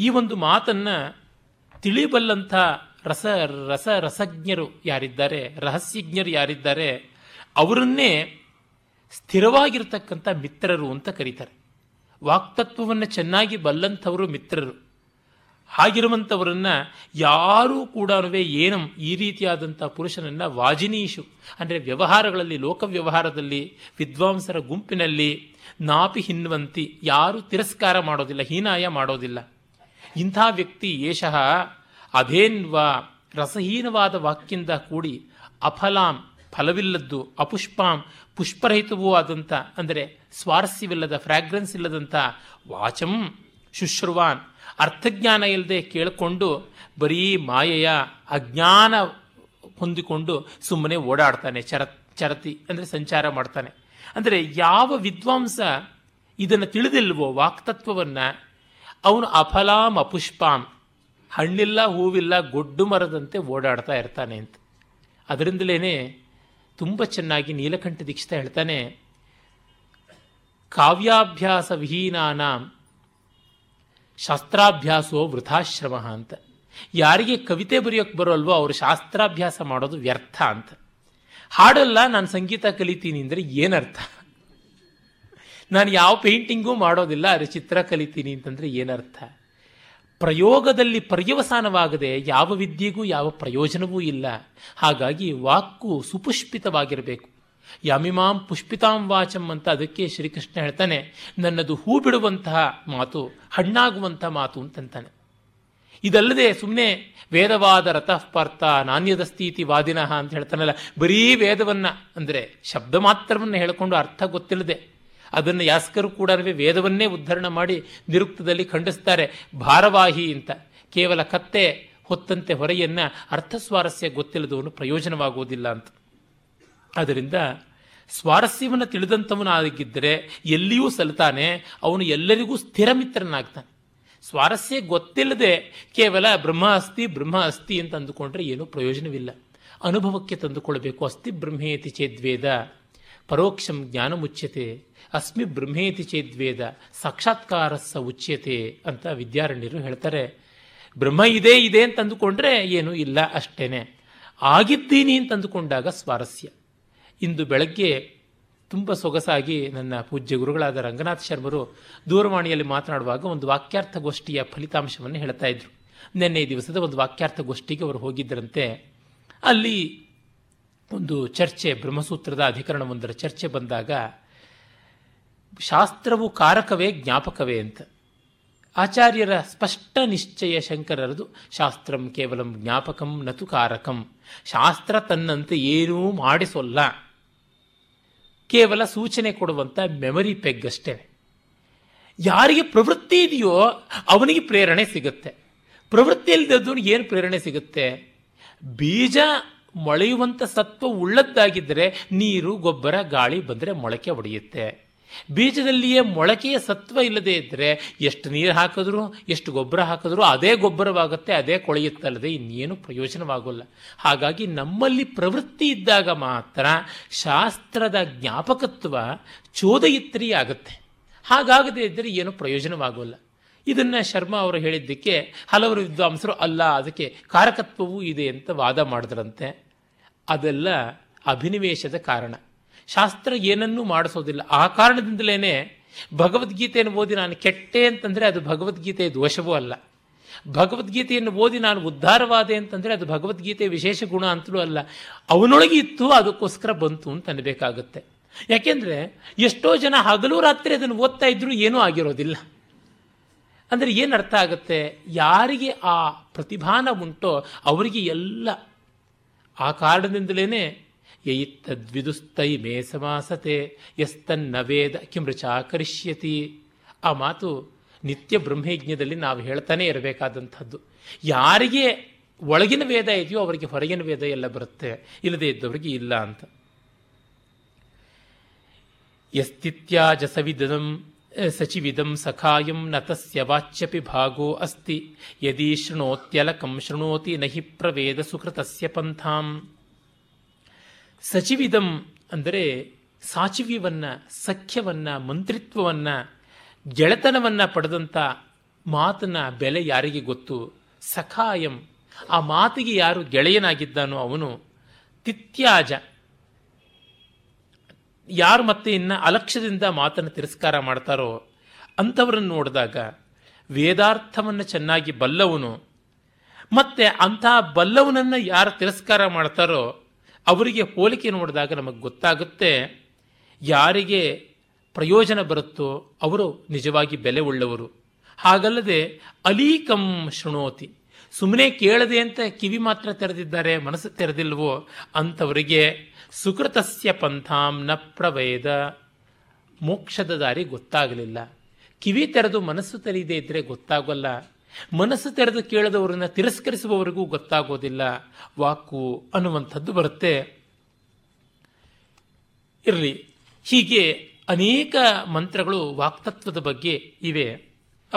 ಈ ಒಂದು ಮಾತನ್ನು ತಿಳಿಬಲ್ಲಂಥ ರಸ ರಸ ರಸಜ್ಞರು ಯಾರಿದ್ದಾರೆ, ರಹಸ್ಯಜ್ಞರು ಯಾರಿದ್ದಾರೆ, ಅವರನ್ನೇ ಸ್ಥಿರವಾಗಿರ್ತಕ್ಕಂಥ ಮಿತ್ರರು ಅಂತ ಕರೀತಾರೆ. ವಾಕ್ತತ್ವವನ್ನು ಚೆನ್ನಾಗಿ ಬಲ್ಲಂಥವರು ಮಿತ್ರರು. ಹಾಗಿರುವಂಥವರನ್ನು ಯಾರೂ ಕೂಡ ಏನು ಈ ರೀತಿಯಾದಂಥ ಪುರುಷನನ್ನು ವಾಜಿನೀಶು ಅಂದರೆ ವ್ಯವಹಾರಗಳಲ್ಲಿ, ಲೋಕ ವ್ಯವಹಾರದಲ್ಲಿ, ವಿದ್ವಾಂಸರ ಗುಂಪಿನಲ್ಲಿ ನಾಪಿ ಹಿನ್ವಂತಿ, ಯಾರೂ ತಿರಸ್ಕಾರ ಮಾಡೋದಿಲ್ಲ, ಹೀನಾಯ ಮಾಡೋದಿಲ್ಲ. ಇಂಥ ವ್ಯಕ್ತಿ ಏಷಃ ಅಧೇನ್ವಾ ರಸಹೀನವಾದ ವಾಕ್ಯಿಂದ ಕೂಡಿ ಅಫಲಾಂ ಫಲವಿಲ್ಲದ್ದು, ಅಪುಷ್ಪಾಂ ಪುಷ್ಪರಹಿತವೂ ಆದಂಥ ಅಂದರೆ ಸ್ವಾರಸ್ಯವಿಲ್ಲದ, ಫ್ರಾಗ್ರೆನ್ಸ್ ಇಲ್ಲದಂಥ ವಾಚಂ ಶುಶ್ರುವಾನ್ ಅರ್ಥಜ್ಞಾನ ಇಲ್ಲದೆ ಕೇಳಿಕೊಂಡು ಬರೀ ಮಾಯೆಯ ಅಜ್ಞಾನ ಹೊಂದಿಕೊಂಡು ಸುಮ್ಮನೆ ಓಡಾಡ್ತಾನೆ, ಚರ ಚರತಿ ಅಂದರೆ ಸಂಚಾರ ಮಾಡ್ತಾನೆ. ಅಂದರೆ ಯಾವ ವಿದ್ವಾಂಸ ಇದನ್ನು ತಿಳಿದಿಲ್ವೋ ವಾಕ್ತತ್ವವನ್ನು, ಅವನು ಅಫಲಾಂ ಅಪುಷ್ಪಾಂ ಹಣ್ಣಿಲ್ಲ ಹೂವಿಲ್ಲ ಗೊಡ್ಡು ಮರದಂತೆ ಓಡಾಡ್ತಾ ಇರ್ತಾನೆ ಅಂತ. ಅದರಿಂದಲೇ ತುಂಬ ಚೆನ್ನಾಗಿ ನೀಲಕಂಠ ದೀಕ್ಷಿತ ಹೇಳ್ತಾನೆ, ಕಾವ್ಯಾಭ್ಯಾಸ ವಿಹೀನಾನಾಂ ಶಾಸ್ತ್ರಾಭ್ಯಾಸೋ ವೃಥಾಶ್ರಮ ಅಂತ. ಯಾರಿಗೆ ಕವಿತೆ ಬರೆಯೋಕ್ಕೆ ಬರೋಲ್ವೋ ಅವರು ಶಾಸ್ತ್ರಾಭ್ಯಾಸ ಮಾಡೋದು ವ್ಯರ್ಥ ಅಂತ. ಹಾಡಲ್ಲ ನಾನು ಸಂಗೀತ ಕಲಿತೀನಿ ಅಂದರೆ ಏನರ್ಥ? ನಾನು ಯಾವ ಪೇಂಟಿಂಗೂ ಮಾಡೋದಿಲ್ಲ ಆದರೆ ಚಿತ್ರ ಕಲಿತೀನಿ ಅಂತಂದರೆ ಏನರ್ಥ? ಪ್ರಯೋಗದಲ್ಲಿ ಪರ್ಯವಸಾನವಾಗದೆ ಯಾವ ವಿದ್ಯೆಗೂ ಯಾವ ಪ್ರಯೋಜನವೂ ಇಲ್ಲ. ಹಾಗಾಗಿ ವಾಕ್ಕು ಸುಪುಷ್ಪಿತವಾಗಿರಬೇಕು. ಯಾಮಿಮಾಂ ಪುಷ್ಪಿತಾಂ ವಾಚಂ ಅಂತ ಅದಕ್ಕೆ ಶ್ರೀಕೃಷ್ಣ ಹೇಳ್ತಾನೆ, ನನ್ನದು ಹೂ ಬಿಡುವಂತಹ ಮಾತು, ಹಣ್ಣಾಗುವಂತಹ ಮಾತು ಅಂತಂತಾನೆ. ಇದಲ್ಲದೆ ಸುಮ್ಮನೆ ವೇದವಾದ ರಥಃ ಪಾರ್ಥ ನಾಣ್ಯದಸ್ತೀತಿ ವಾದಿನಃ ಅಂತ ಹೇಳ್ತಾನಲ್ಲ, ಬರೀ ವೇದವನ್ನು ಅಂದರೆ ಶಬ್ದ ಮಾತ್ರವನ್ನು ಹೇಳಿಕೊಂಡು ಅರ್ಥ ಗೊತ್ತಿಲ್ಲದೆ ಅದನ್ನು ಯಾಸ್ಕರು ಕೂಡ ವೇದವನ್ನೇ ಉದ್ಧರಣ ಮಾಡಿ ನಿರುಕ್ತದಲ್ಲಿ ಖಂಡಿಸ್ತಾರೆ. ಭಾರವಾಹಿ ಅಂತ ಕೇವಲ ಕತ್ತೆ ಹೊತ್ತಂತೆ ಹೊರೆಯನ್ನು ಅರ್ಥ ಸ್ವಾರಸ್ಯ ಗೊತ್ತಿಲ್ಲದವನು ಪ್ರಯೋಜನವಾಗುವುದಿಲ್ಲ ಅಂತ. ಆದ್ದರಿಂದ ಸ್ವಾರಸ್ಯವನ್ನು ತಿಳಿದಂಥವನಾಗಿದ್ದರೆ ಎಲ್ಲಿಯೂ ಸಲ್ತಾನೆ, ಅವನು ಎಲ್ಲರಿಗೂ ಸ್ಥಿರ ಮಿತ್ರನಾಗ್ತಾನೆ. ಸ್ವಾರಸ್ಯ ಗೊತ್ತಿಲ್ಲದೆ ಕೇವಲ ಬ್ರಹ್ಮ ಅಸ್ತಿ ಬ್ರಹ್ಮ ಅಸ್ತಿ ಅಂತ ಅಂದುಕೊಂಡ್ರೆ ಏನೂ ಪ್ರಯೋಜನವಿಲ್ಲ. ಅನುಭವಕ್ಕೆ ತಂದುಕೊಳ್ಬೇಕು. ಅಸ್ತಿ ಬ್ರಹ್ಮೇತಿ ಚೇದ್ವೇದ ಪರೋಕ್ಷಂ ಜ್ಞಾನ ಮುಚ್ಯತೆ, ಅಸ್ಮಿ ಬ್ರಹ್ಮೇತಿ ಚೇದ್ವೇದ ಸಾಕ್ಷಾತ್ಕಾರ ಸ ಉಚ್ಯತೆ ಅಂತ ವಿದ್ಯಾರಣ್ಯರು ಹೇಳ್ತಾರೆ. ಬ್ರಹ್ಮ ಇದೇ ಇದೆ ಅಂತ ಅಂದುಕೊಂಡ್ರೆ ಏನೂ ಇಲ್ಲ, ಅಷ್ಟೇನೆ. ಆಗಿದ್ದೀನಿ ಅಂತ ಅಂದುಕೊಂಡಾಗ ಸ್ವಾರಸ್ಯ. ಇಂದು ಬೆಳಗ್ಗೆ ತುಂಬ ಸೊಗಸಾಗಿ ನನ್ನ ಪೂಜ್ಯ ಗುರುಗಳಾದ ರಂಗನಾಥ್ ಶರ್ಮರು ದೂರವಾಣಿಯಲ್ಲಿ ಮಾತನಾಡುವಾಗ ಒಂದು ವಾಕ್ಯಾರ್ಥಗೋಷ್ಠಿಯ ಫಲಿತಾಂಶವನ್ನು ಹೇಳ್ತಾ ಇದ್ರು. ನಿನ್ನೆ ದಿವಸದ ಒಂದು ವಾಕ್ಯಾರ್ಥಗೋಷ್ಠಿಗೆ ಅವರು ಹೋಗಿದ್ದರಂತೆ. ಅಲ್ಲಿ ಒಂದು ಚರ್ಚೆ, ಬ್ರಹ್ಮಸೂತ್ರದ ಅಧಿಕರಣವೊಂದರ ಚರ್ಚೆ ಬಂದಾಗ ಶಾಸ್ತ್ರವು ಕಾರಕವೇ ಜ್ಞಾಪಕವೇ ಅಂತ. ಆಚಾರ್ಯರ ಸ್ಪಷ್ಟ ನಿಶ್ಚಯ ಶಂಕರರದು. ಶಾಸ್ತ್ರಂ ಕೇವಲಂ ಜ್ಞಾಪಕಂ ನತು ಕಾರಕಂ. ಶಾಸ್ತ್ರ ತನ್ನಂತೆ ಏನೂ ಮಾಡಿಸೋಲ್ಲ, ಕೇವಲ ಸೂಚನೆ ಕೊಡುವಂಥ ಮೆಮರಿ ಪೆಗ್ ಅಷ್ಟೇ. ಯಾರಿಗೆ ಪ್ರವೃತ್ತಿ ಇದೆಯೋ ಅವನಿಗೆ ಪ್ರೇರಣೆ ಸಿಗುತ್ತೆ, ಪ್ರವೃತ್ತಿ ಇಲ್ಲದವನಿಗೆ ಏನು ಪ್ರೇರಣೆ ಸಿಗುತ್ತೆ? ಬೀಜ ಮೊಳೆಯುವಂಥ ಸತ್ವ ಉಳ್ಳದ್ದಾಗಿದ್ದರೆ ನೀರು, ಗೊಬ್ಬರ, ಗಾಳಿ ಬಂದರೆ ಮೊಳಕೆ ಒಡೆಯುತ್ತೆ. ಬೀಜದಲ್ಲಿಯೇ ಮೊಳಕೆಯ ಸತ್ವ ಇಲ್ಲದೇ ಇದ್ದರೆ ಎಷ್ಟು ನೀರು ಹಾಕಿದ್ರು ಎಷ್ಟು ಗೊಬ್ಬರ ಹಾಕಿದ್ರು ಅದೇ ಗೊಬ್ಬರವಾಗುತ್ತೆ, ಅದೇ ಕೊಳೆಯುತ್ತಲ್ಲದೆ ಇನ್ನೇನು ಪ್ರಯೋಜನವಾಗೋಲ್ಲ. ಹಾಗಾಗಿ ನಮ್ಮಲ್ಲಿ ಪ್ರವೃತ್ತಿ ಇದ್ದಾಗ ಮಾತ್ರ ಶಾಸ್ತ್ರದ ಜ್ಞಾಪಕತ್ವ ಚೋದಯಿತ್ರಿ ಆಗುತ್ತೆ, ಹಾಗಾಗದೇ ಇದ್ದರೆ ಏನು ಪ್ರಯೋಜನವಾಗೋಲ್ಲ. ಇದನ್ನು ಶರ್ಮಾ ಅವರು ಹೇಳಿದ್ದಕ್ಕೆ ಹಲವರು ವಿದ್ವಾಂಸರು ಅಲ್ಲ ಅದಕ್ಕೆ ಕಾರಕತ್ವವೂ ಇದೆ ಅಂತ ವಾದ ಮಾಡಿದ್ರಂತೆ. ಅದೆಲ್ಲ ಅಭಿನಿವೇಶದ ಕಾರಣ. ಶಾಸ್ತ್ರ ಏನನ್ನೂ ಮಾಡಿಸೋದಿಲ್ಲ. ಆ ಕಾರಣದಿಂದಲೇ ಭಗವದ್ಗೀತೆಯನ್ನು ಓದಿ ನಾನು ಕೆಟ್ಟೆ ಅಂತಂದರೆ ಅದು ಭಗವದ್ಗೀತೆಯ ದೋಷವೂ ಅಲ್ಲ, ಭಗವದ್ಗೀತೆಯನ್ನು ಓದಿ ನಾನು ಉದ್ಧಾರವಾದೆ ಅಂತಂದರೆ ಅದು ಭಗವದ್ಗೀತೆಯ ವಿಶೇಷ ಗುಣ ಅಂತಲೂ ಅಲ್ಲ. ಅವನೊಳಗೆ ಇತ್ತು, ಅದಕ್ಕೋಸ್ಕರ ಬಂತು ಅಂತ ಅನ್ನಬೇಕಾಗುತ್ತೆ. ಯಾಕೆಂದರೆ ಎಷ್ಟೋ ಜನ ಹಗಲು ರಾತ್ರಿ ಅದನ್ನು ಓದ್ತಾ ಇದ್ರೂ ಏನೂ ಆಗಿರೋದಿಲ್ಲ. ಅಂದರೆ ಏನರ್ಥ ಆಗುತ್ತೆ? ಯಾರಿಗೆ ಆ ಪ್ರತಿಭಾನ ಉಂಟೋ ಅವರಿಗೆ ಎಲ್ಲ. ಆ ಕಾರಣದಿಂದಲೇ ಯೈತದ್ವಿದುಸ್ತೈ ಮೇ ಸಮಾಸತೆ ಯಸ್ತನ್ನವೇದ ಕಿಮೃಚಾ ಕರಿಷ್ಯತಿ. ಆ ಮಾತು ನಿತ್ಯ ಬ್ರಹ್ಮಯಜ್ಞದಲ್ಲಿ ನಾವು ಹೇಳ್ತಾನೆ ಇರಬೇಕಾದಂಥದ್ದು. ಯಾರಿಗೆ ಒಳಗಿನ ವೇದ ಇದೆಯೋ ಅವರಿಗೆ ಹೊರಗಿನ ವೇದ ಎಲ್ಲ ಬರುತ್ತೆ, ಇಲ್ಲದೇ ಇದ್ದವರಿಗೆ ಇಲ್ಲ ಅಂತ. ಯಸ್ತಿತ್ಯಾಜಸವಿದಂ ಸಚಿವಿದಂ ಸಖಾಯಂ ನ ತಸ್ಯ ವಾಚ್ಯಪಿ ಭಾಗೋ ಅಸ್ತಿ. ಯದಿ ಶೃಣೋತ್ಯಲಕಂ ಶೃಣೋತಿ ನಹಿ ಪ್ರವೇದ ಸುಕೃತಸ್ಯ ಪಂಥಾಂ. ಸಚಿವಿದಂ ಅಂದರೆ ಸಾಚಿವ್ಯವನ್ನು, ಸಖ್ಯವನ್ನು, ಮಂತ್ರಿತ್ವವನ್ನು, ಗೆಳೆತನವನ್ನು ಪಡೆದಂಥ ಮಾತನ ಬೆಲೆ ಯಾರಿಗೆ ಗೊತ್ತು? ಸಖಾಯಂ, ಆ ಮಾತಿಗೆ ಯಾರು ಗೆಳೆಯನಾಗಿದ್ದಾನೋ ಅವನು. ತಿತ್ಯಾಜ, ಯಾರು ಮತ್ತೆ ಇನ್ನು ಅಲಕ್ಷ್ಯದಿಂದ ಮಾತನ್ನು ತಿರಸ್ಕಾರ ಮಾಡ್ತಾರೋ ಅಂಥವರನ್ನು ನೋಡಿದಾಗ ವೇದಾರ್ಥವನ್ನು ಚೆನ್ನಾಗಿ ಬಲ್ಲವನು. ಮತ್ತೆ ಅಂತಹ ಬಲ್ಲವನನ್ನು ಯಾರು ತಿರಸ್ಕಾರ ಮಾಡ್ತಾರೋ ಅವರಿಗೆ ಹೋಲಿಕೆ ನೋಡಿದಾಗ ನಮಗೆ ಗೊತ್ತಾಗುತ್ತೆ ಯಾರಿಗೆ ಪ್ರಯೋಜನ ಬರುತ್ತೋ ಅವರು ನಿಜವಾಗಿ ಬೆಲೆ ಉಳ್ಳವರು. ಹಾಗಲ್ಲದೆ ಅಲೀಕಂ ಶೃಣೋತಿ, ಸುಮ್ಮನೆ ಕೇಳದೆ ಅಂತ ಕಿವಿ ಮಾತ್ರ ತೆರೆದಿದ್ದಾರೆ, ಮನಸ್ಸು ತೆರೆದಿಲ್ವೋ ಅಂಥವರಿಗೆ ಸುಕೃತಸ್ಯ ಪಂಥಾಂ ನ ಪ್ರವೇದ, ಮೋಕ್ಷದ ದಾರಿ ಗೊತ್ತಾಗಲಿಲ್ಲ. ಕಿವಿ ತೆರೆದು ಮನಸ್ಸು ತೆರೆಯದೇ ಇದ್ದರೆ ಗೊತ್ತಾಗೋಲ್ಲ, ಮನಸ್ಸು ತೆರೆದು ಕೇಳದವರನ್ನು ತಿರಸ್ಕರಿಸುವವರಿಗೂ ಗೊತ್ತಾಗೋದಿಲ್ಲ, ವಾಕು ಅನ್ನುವಂಥದ್ದು ಬರುತ್ತೆ. ಇರಲಿ, ಹೀಗೆ ಅನೇಕ ಮಂತ್ರಗಳು ವಾಕ್ತತ್ವದ ಬಗ್ಗೆ ಇವೆ.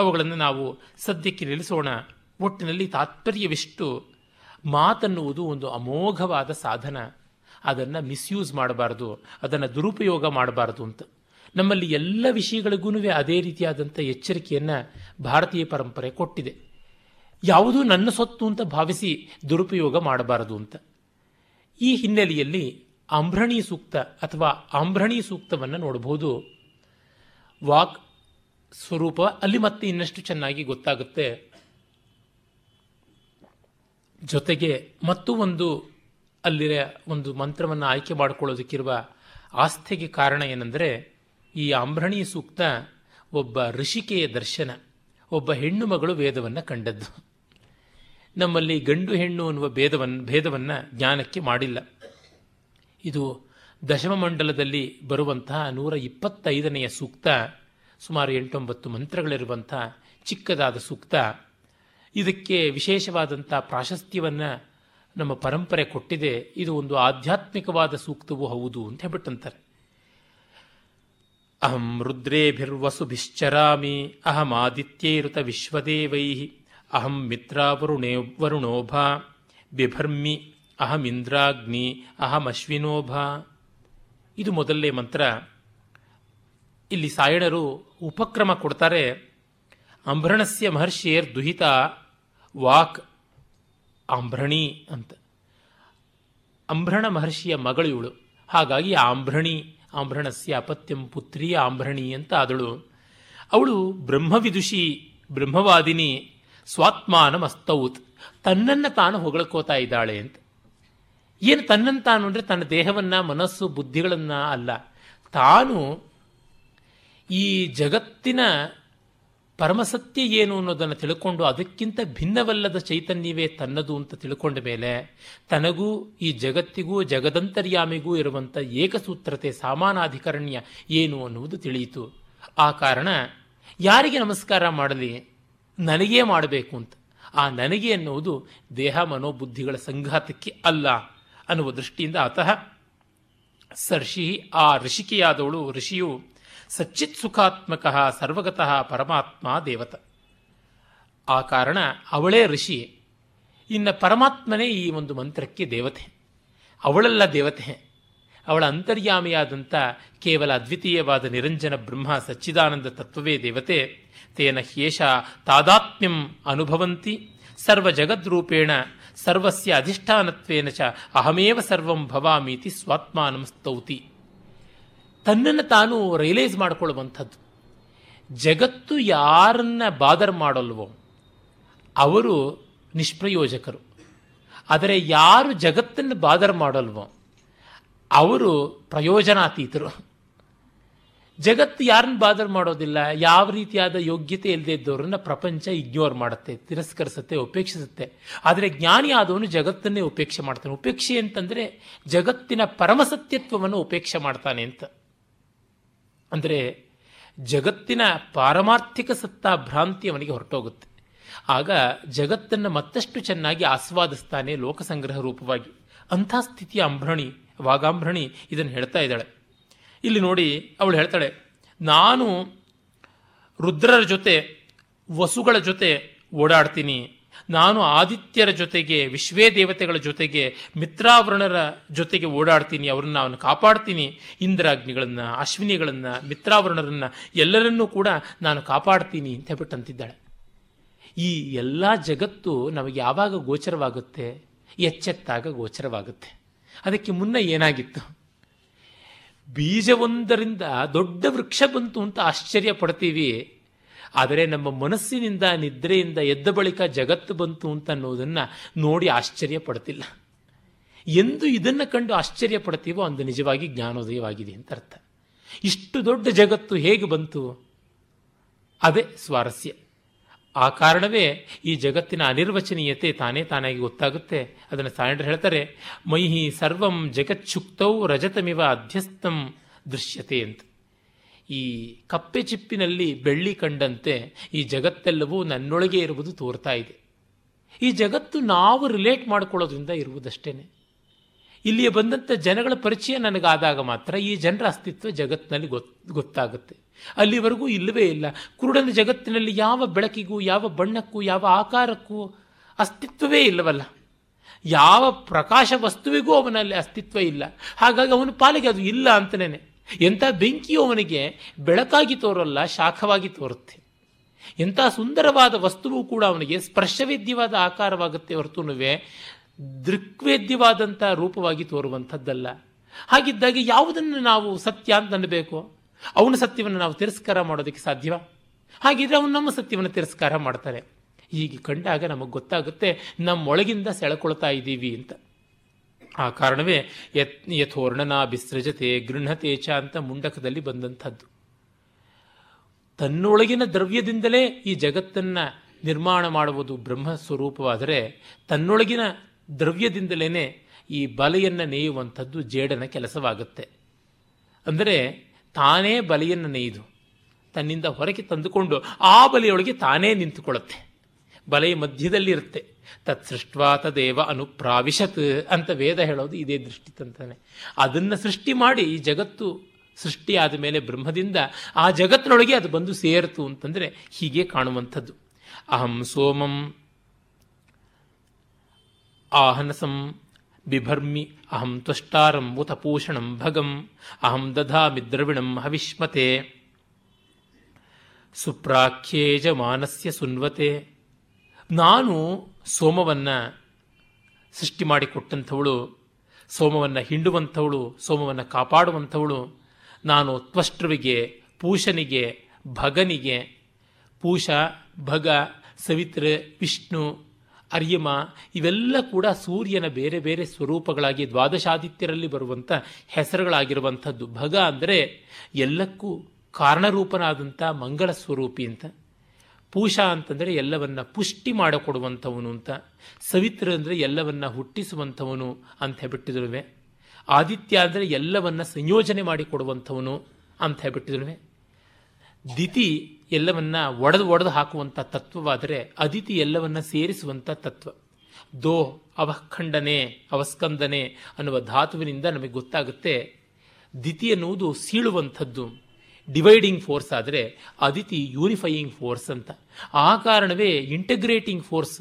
ಅವುಗಳನ್ನು ನಾವು ಸದ್ಯಕ್ಕೆ ನಿಲ್ಲಿಸೋಣ. ಒಟ್ಟಿನಲ್ಲಿ ತಾತ್ಪರ್ಯವಿಷ್ಟು. ಮಾತನ್ನುವುದು ಒಂದು ಅಮೋಘವಾದ ಸಾಧನ, ಅದನ್ನು ಮಿಸ್ಯೂಸ್ ಮಾಡಬಾರ್ದು, ಅದನ್ನು ದುರುಪಯೋಗ ಮಾಡಬಾರ್ದು ಅಂತ. ನಮ್ಮಲ್ಲಿ ಎಲ್ಲ ವಿಷಯಗಳಿಗೂ ಅದೇ ರೀತಿಯಾದಂಥ ಎಚ್ಚರಿಕೆಯನ್ನು ಭಾರತೀಯ ಪರಂಪರೆ ಕೊಟ್ಟಿದೆ. ಯಾವುದೂ ನನ್ನ ಸೊತ್ತು ಅಂತ ಭಾವಿಸಿ ದುರುಪಯೋಗ ಮಾಡಬಾರದು ಅಂತ. ಈ ಹಿನ್ನೆಲೆಯಲ್ಲಿ ಆಂಭ್ರಣೀ ಸೂಕ್ತ ಅಥವಾ ಆಂಭ್ರಣೀ ಸೂಕ್ತವನ್ನು ನೋಡಬಹುದು. ವಾಕ್ ಸ್ವರೂಪ ಅಲ್ಲಿ ಮತ್ತೆ ಇನ್ನಷ್ಟು ಚೆನ್ನಾಗಿ ಗೊತ್ತಾಗುತ್ತೆ. ಜೊತೆಗೆ ಮತ್ತೂ ಒಂದು ಅಲ್ಲಿರ ಒಂದು ಮಂತ್ರವನ್ನು ಆಯ್ಕೆ ಮಾಡಿಕೊಳ್ಳೋದಕ್ಕಿರುವ ಆಸ್ಥೆಗೆ ಕಾರಣ ಏನೆಂದರೆ, ಈ ಆಂಭ್ರಣೀ ಸೂಕ್ತ ಒಬ್ಬ ಋಷಿಕೆಯ ದರ್ಶನ, ಒಬ್ಬ ಹೆಣ್ಣು ಮಗಳು ವೇದವನ್ನು ಕಂಡದ್ದು. ನಮ್ಮಲ್ಲಿ ಗಂಡು ಹೆಣ್ಣು ಅನ್ನುವ ಭೇದವನ್ನು ಭೇದವನ್ನು ಜ್ಞಾನಕ್ಕೆ ಮಾಡಿಲ್ಲ. ಇದು ದಶಮ ಮಂಡಲದಲ್ಲಿ ಬರುವಂತಹ ನೂರ ಇಪ್ಪತ್ತೈದನೆಯ ಸೂಕ್ತ, ಸುಮಾರು ಎಂಟೊಂಬತ್ತು ಮಂತ್ರಗಳಿರುವಂಥ ಚಿಕ್ಕದಾದ ಸೂಕ್ತ. ಇದಕ್ಕೆ ವಿಶೇಷವಾದಂಥ ಪ್ರಾಶಸ್ತ್ಯವನ್ನು ನಮ್ಮ ಪರಂಪರೆ ಕೊಟ್ಟಿದೆ. ಇದು ಒಂದು ಆಧ್ಯಾತ್ಮಿಕವಾದ ಸೂಕ್ತವೂ ಹೌದು ಅಂತ ಹೇಳ್ಬಿಟ್ಟಂತಾರೆ. ಅಹಂ ರುದ್ರೇಭಿರ್ವಸುಭಿಶ್ಚರಾಮಿ ಅಹಂ ಆದಿತ್ಯೈರುತ ವಿಶ್ವದೇವೈ ಅಹಂ ಮಿತ್ರಾವರುಣೇ ವರುಣೋಭ ಬಿಭರ್ಮಿ ಅಹಂ ಇಂದ್ರಾಗ್ನಿ ಅಹಂ ಅಶ್ವಿನೋಭ. ಇದು ಮೊದಲನೇ ಮಂತ್ರ. ಇಲ್ಲಿ ಸಾಯಣರು ಉಪಕ್ರಮ ಕೊಡ್ತಾರೆ. ಅಂಭ್ರಣಸ್ಯ ಮಹರ್ಷಿಯರ್ ದುಹಿತ ವಾಕ್ ಆಂಭ್ರಣಿ ಅಂತ. ಅಂಭ್ರಣ ಮಹರ್ಷಿಯ ಮಗಳು ಇವಳು, ಹಾಗಾಗಿ ಆಂಭ್ರಣಿ. ಆಂಭ್ರಣಸ್ಯ ಅಪತ್ಯಂ ಪುತ್ರಿ ಆಂಭ್ರಣಿ ಅಂತ ಆದಳು. ಅವಳು ಬ್ರಹ್ಮವಿದುಷಿ, ಬ್ರಹ್ಮವಾದಿನಿ, ಸ್ವಾತ್ಮಾನಮಸ್ತೌತ್, ತನ್ನನ್ನು ತಾನು ಹೊಗಳಕೋತಾ ಇದ್ದಾಳೆ ಅಂತ. ಏನು ತನ್ನನ್ನು ತಾನು ಅಂದರೆ ತನ್ನ ದೇಹವನ್ನು, ಮನಸ್ಸು, ಬುದ್ಧಿಗಳನ್ನು ಅಲ್ಲ, ತಾನು ಈ ಜಗತ್ತಿನ ಪರಮಸತ್ಯ ಏನು ಅನ್ನೋದನ್ನು ತಿಳ್ಕೊಂಡು ಅದಕ್ಕಿಂತ ಭಿನ್ನವಲ್ಲದ ಚೈತನ್ಯವೇ ತನ್ನದು ಅಂತ ತಿಳ್ಕೊಂಡ ಮೇಲೆ ತನಗೂ ಈ ಜಗತ್ತಿಗೂ ಜಗದಂತರ್ಯಾಮಿಗೂ ಇರುವಂಥ ಏಕಸೂತ್ರತೆ ಸಮಾನಾಧಿಕರಣ್ಯ ಏನು ಅನ್ನುವುದು ತಿಳಿಯಿತು. ಆ ಕಾರಣ ಯಾರಿಗೆ ನಮಸ್ಕಾರ ಮಾಡಲಿ, ನನಗೇ ಮಾಡಬೇಕು ಅಂತ. ಆ ನನಗೆ ಎನ್ನುವುದು ದೇಹ ಮನೋಬುದ್ಧಿಗಳ ಸಂಘಾತಕ್ಕೆ ಅಲ್ಲ ಅನ್ನುವ ದೃಷ್ಟಿಯಿಂದ ಆತಃ ಸರ್ಷಿ, ಆ ಋಷಿಕೆಯಾದವಳು, ಋಷಿಯು ಸಚ್ಚಿತ್ ಸುಖಾತ್ಮಕ ಸರ್ವಗತಃ ಪರಮಾತ್ಮ ದೇವತ. ಆ ಕಾರಣ ಅವಳೇ ಋಷಿ. ಇನ್ನು ಪರಮಾತ್ಮನೇ ಈ ಒಂದು ಮಂತ್ರಕ್ಕೆ ದೇವತೆ. ಅವಳೆಲ್ಲ ದೇವತೆ. ಅವಳ ಅಂತರ್ಯಾಮಿಯಾದಂಥ ಕೇವಲ ಅದ್ವಿತೀಯವಾದ ನಿರಂಜನ ಬ್ರಹ್ಮ ಸಚ್ಚಿದಾನಂದ ತತ್ವವೇ ದೇವತೆ. ತೇನ ಹ್ಯೇಷ ತಾದಾತ್ಮ್ಯಂ ಅನುಭವಂತಿ ಸರ್ವಜಗದ್ರೂಪೇಣ ಸರ್ವಸ್ಯ ಅಧಿಷ್ಠಾನತ್ವೇನ ಚ ಅಹಮೇವ ಸರ್ವಂ ಭವಾಮೀತಿ ಸ್ವಾತ್ಮಾನಂ ಸ್ತೌತಿ. ತನ್ನನ್ನು ತಾನು ರಿಯಲೈಸ್ ಮಾಡಿಕೊಳ್ಳುವಂಥದ್ದು. ಜಗತ್ತು ಯಾರನ್ನ ಬಾದರ್ ಮಾಡಲ್ವೋ ಅವರು ನಿಷ್ಪ್ರಯೋಜಕರು, ಆದರೆ ಯಾರು ಜಗತ್ತನ್ನು ಬಾದರ್ ಮಾಡಲ್ವೋ ಅವರು ಪ್ರಯೋಜನಾತೀತರು. ಜಗತ್ತು ಯಾರನ್ನ ಬಾದರ್ ಮಾಡೋದಿಲ್ಲ, ಯಾವ ರೀತಿಯಾದ ಯೋಗ್ಯತೆ ಇಲ್ಲದೆ ಇದ್ದವರನ್ನ ಪ್ರಪಂಚ ಇಗ್ನೋರ್ ಮಾಡುತ್ತೆ, ತಿರಸ್ಕರಿಸುತ್ತೆ, ಉಪೇಕ್ಷಿಸುತ್ತೆ. ಆದರೆ ಜ್ಞಾನಿ ಆದವನು ಜಗತ್ತನ್ನೇ ಉಪೇಕ್ಷೆ ಮಾಡ್ತಾನೆ. ಉಪೇಕ್ಷೆ ಅಂತಂದರೆ ಜಗತ್ತಿನ ಪರಮಸತ್ಯತ್ವವನ್ನು ಉಪೇಕ್ಷೆ ಮಾಡ್ತಾನೆ ಅಂತ. ಅಂದರೆ ಜಗತ್ತಿನ ಪಾರಮಾರ್ಥಿಕ ಸತ್ತಾ ಭ್ರಾಂತಿ ಅವನಿಗೆ ಹೊರಟೋಗುತ್ತೆ. ಆಗ ಜಗತ್ತನ್ನು ಮತ್ತಷ್ಟು ಚೆನ್ನಾಗಿ ಆಸ್ವಾದಿಸ್ತಾನೆ ಲೋಕಸಂಗ್ರಹ ರೂಪವಾಗಿ. ಅಂಥ ಸ್ಥಿತಿಯ ಅಂಬ್ರಣಿ ವಾಗಾಂಬ್ರಣಿ ಇದನ್ನು ಹೇಳ್ತಾ ಇದ್ದಾಳೆ. ಇಲ್ಲಿ ನೋಡಿ, ಅವಳು ಹೇಳ್ತಾಳೆ, ನಾನು ರುದ್ರರ ಜೊತೆ ವಸುಗಳ ಜೊತೆ ಓಡಾಡ್ತೀನಿ, ನಾನು ಆದಿತ್ಯರ ಜೊತೆಗೆ ವಿಶ್ವೇ ದೇವತೆಗಳ ಜೊತೆಗೆ ಮಿತ್ರಾವರಣರ ಜೊತೆಗೆ ಓಡಾಡ್ತೀನಿ, ಅವರನ್ನು ಅವನು ಕಾಪಾಡ್ತೀನಿ, ಇಂದ್ರಾಗ್ನಿಗಳನ್ನು ಅಶ್ವಿನಿಗಳನ್ನು ಮಿತ್ರಾವರಣರನ್ನು ಎಲ್ಲರನ್ನೂ ಕೂಡ ನಾನು ಕಾಪಾಡ್ತೀನಿ ಅಂತ ಹೇಳ್ಬಿಟ್ಟಂತಿದ್ದಾಳೆ. ಈ ಎಲ್ಲ ಜಗತ್ತು ನಮಗೆ ಯಾವಾಗ ಗೋಚರವಾಗುತ್ತೆ? ಎಚ್ಚೆತ್ತಾಗ ಗೋಚರವಾಗುತ್ತೆ. ಅದಕ್ಕೆ ಮುನ್ನ ಏನಾಗಿತ್ತು? ಬೀಜವೊಂದರಿಂದ ದೊಡ್ಡ ವೃಕ್ಷ ಬಂತು ಅಂತ ಆಶ್ಚರ್ಯ ಪಡ್ತೀವಿ, ಆದರೆ ನಮ್ಮ ಮನಸ್ಸಿನಿಂದ ನಿದ್ರೆಯಿಂದ ಎದ್ದ ಬಳಿಕ ಜಗತ್ತು ಬಂತು ಅಂತ ಅನ್ನೋದನ್ನು ನೋಡಿ ಆಶ್ಚರ್ಯ ಪಡ್ತಿಲ್ಲ. ಎಂದು ಇದನ್ನು ಕಂಡು ಆಶ್ಚರ್ಯ ಪಡ್ತೀವೋ ಅಂದು ನಿಜವಾಗಿ ಜ್ಞಾನೋದಯವಾಗಿದೆ ಅಂತ ಅರ್ಥ. ಇಷ್ಟು ದೊಡ್ಡ ಜಗತ್ತು ಹೇಗೆ ಬಂತು? ಅದೇ ಸ್ವಾರಸ್ಯ. ಆ ಕಾರಣವೇ ಈ ಜಗತ್ತಿನ ಅನಿರ್ವಚನೀಯತೆ ತಾನೇ ತಾನಾಗಿ ಗೊತ್ತಾಗುತ್ತೆ. ಅದನ್ನು ಸಾಯಂಡ್ರು ಹೇಳ್ತಾರೆ, ಮೈಹಿ ಸರ್ವಂ ಜಗಚ್ಛುಕ್ತೌ ರಜತಮಿವ ಅಧ್ಯಸ್ಥಂ ದೃಶ್ಯತೆ ಅಂತ. ಈ ಕಪ್ಪೆ ಚಿಪ್ಪಿನಲ್ಲಿ ಬೆಳ್ಳಿ ಕಂಡಂತೆ ಈ ಜಗತ್ತೆಲ್ಲವೂ ನನ್ನೊಳಗೆ ಇರುವುದು ತೋರ್ತಾ ಇದೆ. ಈ ಜಗತ್ತು ನಾವು ರಿಲೇಟ್ ಮಾಡ್ಕೊಳ್ಳೋದ್ರಿಂದ ಇರುವುದಷ್ಟೇ. ಇಲ್ಲಿಯೇ ಬಂದಂಥ ಜನಗಳ ಪರಿಚಯ ನನಗಾದಾಗ ಮಾತ್ರ ಈ ಜನರ ಅಸ್ತಿತ್ವ ಜಗತ್ತಿನಲ್ಲಿ ಗೊತ್ ಗೊತ್ತಾಗುತ್ತೆ ಅಲ್ಲಿವರೆಗೂ ಇಲ್ಲವೇ ಇಲ್ಲ. ಕುರುಡನ ಜಗತ್ತಿನಲ್ಲಿ ಯಾವ ಬೆಳಕಿಗೂ ಯಾವ ಬಣ್ಣಕ್ಕೂ ಯಾವ ಆಕಾರಕ್ಕೂ ಅಸ್ತಿತ್ವವೇ ಇಲ್ಲವಲ್ಲ, ಯಾವ ಪ್ರಕಾಶ ವಸ್ತುವಿಗೂ ಅವನಲ್ಲಿ ಅಸ್ತಿತ್ವ ಇಲ್ಲ. ಹಾಗಾಗಿ ಅವನ ಪಾಲಿಗೆ ಅದು ಇಲ್ಲ ಅಂತಲೇ. ಎಂಥ ಬೆಂಕಿಯು ಅವನಿಗೆ ಬೆಳಕಾಗಿ ತೋರಲ್ಲ, ಶಾಖವಾಗಿ ತೋರುತ್ತೆ. ಎಂಥ ಸುಂದರವಾದ ವಸ್ತುವು ಕೂಡ ಅವನಿಗೆ ಸ್ಪರ್ಶವೇದ್ಯವಾದ ಆಕಾರವಾಗುತ್ತೆ ಹೊರತುನುವೆ ದೃಕ್ವೇದ್ಯವಾದಂಥ ರೂಪವಾಗಿ ತೋರುವಂಥದ್ದಲ್ಲ. ಹಾಗಿದ್ದಾಗ ಯಾವುದನ್ನು ನಾವು ಸತ್ಯ ಅಂತ ಅನ್ನಬೇಕು? ಅವನ ಸತ್ಯವನ್ನು ನಾವು ತಿರಸ್ಕಾರ ಮಾಡೋದಕ್ಕೆ ಸಾಧ್ಯವಾ? ಹಾಗಿದ್ರೆ ಅವನು ನಮ್ಮ ಸತ್ಯವನ್ನು ತಿರಸ್ಕಾರ ಮಾಡ್ತಾರೆ. ಹೀಗೆ ಕಂಡಾಗ ನಮಗೆ ಗೊತ್ತಾಗುತ್ತೆ ನಮ್ಮೊಳಗಿಂದ ಸೆಳೆಕೊಳ್ತಾ ಇದ್ದೀವಿ ಅಂತ. ಆ ಕಾರಣವೇ ಯತ್ ಯಥೋರ್ಣನ ಬಿಸೃಜತೆ ಗೃಹತೇಚ ಅಂತ ಮುಂಡಕದಲ್ಲಿ ಬಂದಂಥದ್ದು. ತನ್ನೊಳಗಿನ ದ್ರವ್ಯದಿಂದಲೇ ಈ ಜಗತ್ತನ್ನು ನಿರ್ಮಾಣ ಮಾಡುವುದು ಬ್ರಹ್ಮ ಸ್ವರೂಪವಾದರೆ, ತನ್ನೊಳಗಿನ ದ್ರವ್ಯದಿಂದಲೇ ಈ ಬಲೆಯನ್ನು ನೇಯುವಂಥದ್ದು ಜೇಡನ ಕೆಲಸವಾಗುತ್ತೆ. ಅಂದರೆ ತಾನೇ ಬಲೆಯನ್ನು ನೇಯ್ದು ತನ್ನಿಂದ ಹೊರಗೆ ತಂದುಕೊಂಡು ಆ ಬಲೆಯೊಳಗೆ ತಾನೇ ನಿಂತುಕೊಳ್ಳುತ್ತೆ, ಬಲೆಯ ಮಧ್ಯದಲ್ಲಿರುತ್ತೆ. ತತ್ಸೃಷ್ಟ್ವಾ ತದೇವ ಅನುಪ್ರಾವಿಶತ್ ಅಂತ ವೇದ ಹೇಳೋದು ಇದೇ ದೃಷ್ಟಿ ತಂತಾನೆ. ಅದನ್ನು ಸೃಷ್ಟಿ ಮಾಡಿ ಈ ಜಗತ್ತು ಸೃಷ್ಟಿಯಾದ ಮೇಲೆ ಬ್ರಹ್ಮದಿಂದ ಆ ಜಗತ್ತಿನೊಳಗೆ ಅದು ಬಂದು ಸೇರಿತು ಅಂತಂದರೆ ಹೀಗೆ ಕಾಣುವಂಥದ್ದು. ಅಹಂ ಸೋಮಂ ಆಹನಸಂ ಬಿಭರ್ಮಿ ಅಹಂ ತ್ವಷ್ಟಾರಂ ಉತ ಪೂಷಣಂ ಭಗಂ ಅಹಂ ದಧಾಮಿ ದ್ರವಿಣಂ ಹವಿಷ್ಮತೆ ಸುಪ್ರಾಖ್ಯೇಜ ಮಾನಸ್ಯ ಸುನ್ವತೆ. ನಾನು ಸೋಮವನ್ನು ಸೃಷ್ಟಿ ಮಾಡಿಕೊಟ್ಟಂಥವಳು, ಸೋಮವನ್ನು ಹಿಂಡುವಂಥವಳು, ಸೋಮವನ್ನು ಕಾಪಾಡುವಂಥವಳು. ನಾನು ತ್ವಷ್ಟೃವಿಗೆ, ಪೂಷನಿಗೆ, ಭಗನಿಗೆ, ಪೂಷ ಭಗ ಸವಿತ್ರ ವಿಷ್ಣು ಅರ್ಯಮ ಇವೆಲ್ಲ ಕೂಡ ಸೂರ್ಯನ ಬೇರೆ ಬೇರೆ ಸ್ವರೂಪಗಳಾಗಿ ದ್ವಾದಶಾದಿತ್ಯರಲ್ಲಿ ಬರುವಂಥ ಹೆಸರುಗಳಾಗಿರುವಂಥದ್ದು. ಭಗ ಅಂದರೆ ಎಲ್ಲಕ್ಕೂ ಕಾರಣರೂಪನಾದಂಥ ಮಂಗಳ ಸ್ವರೂಪಿ ಅಂತ. ಪೂಷ ಅಂತಂದರೆ ಎಲ್ಲವನ್ನು ಪುಷ್ಟಿ ಮಾಡಿಕೊಡುವಂಥವನು ಅಂತ, ಸವಿತ್ರ ಅಂದರೆ ಎಲ್ಲವನ್ನು ಹುಟ್ಟಿಸುವಂಥವನು ಅಂತ ಹೇಳ್ಬಿಟ್ಟಿದ್ರುವೆ, ಆದಿತ್ಯ ಅಂದರೆ ಎಲ್ಲವನ್ನು ಸಂಯೋಜನೆ ಮಾಡಿಕೊಡುವಂಥವನು ಅಂತ ಹೇಳ್ಬಿಟ್ಟಿದ್ರುವೆ, ದಿತಿ ಎಲ್ಲವನ್ನು ಒಡೆದು ಒಡೆದು ಹಾಕುವಂಥ ತತ್ವವಾದರೆ ಅದಿತಿ ಎಲ್ಲವನ್ನು ಸೇರಿಸುವಂಥ ತತ್ವ. ದೋ ಅವಖಂಡನೆ ಅವಸ್ಕಂದನೆ ಅನ್ನುವ ಧಾತುವಿನಿಂದ ನಮಗೆ ಗೊತ್ತಾಗುತ್ತೆ ದಿತಿ ಎನ್ನುವುದು ಸೀಳುವಂಥದ್ದು, ಡಿವೈಡಿಂಗ್ ಫೋರ್ಸ್ ಆದರೆ ಅದಿತಿ ಯೂನಿಫೈಯಿಂಗ್ ಫೋರ್ಸ್ ಅಂತ. ಆ ಕಾರಣವೇ ಇಂಟಗ್ರೇಟಿಂಗ್ ಫೋರ್ಸ್,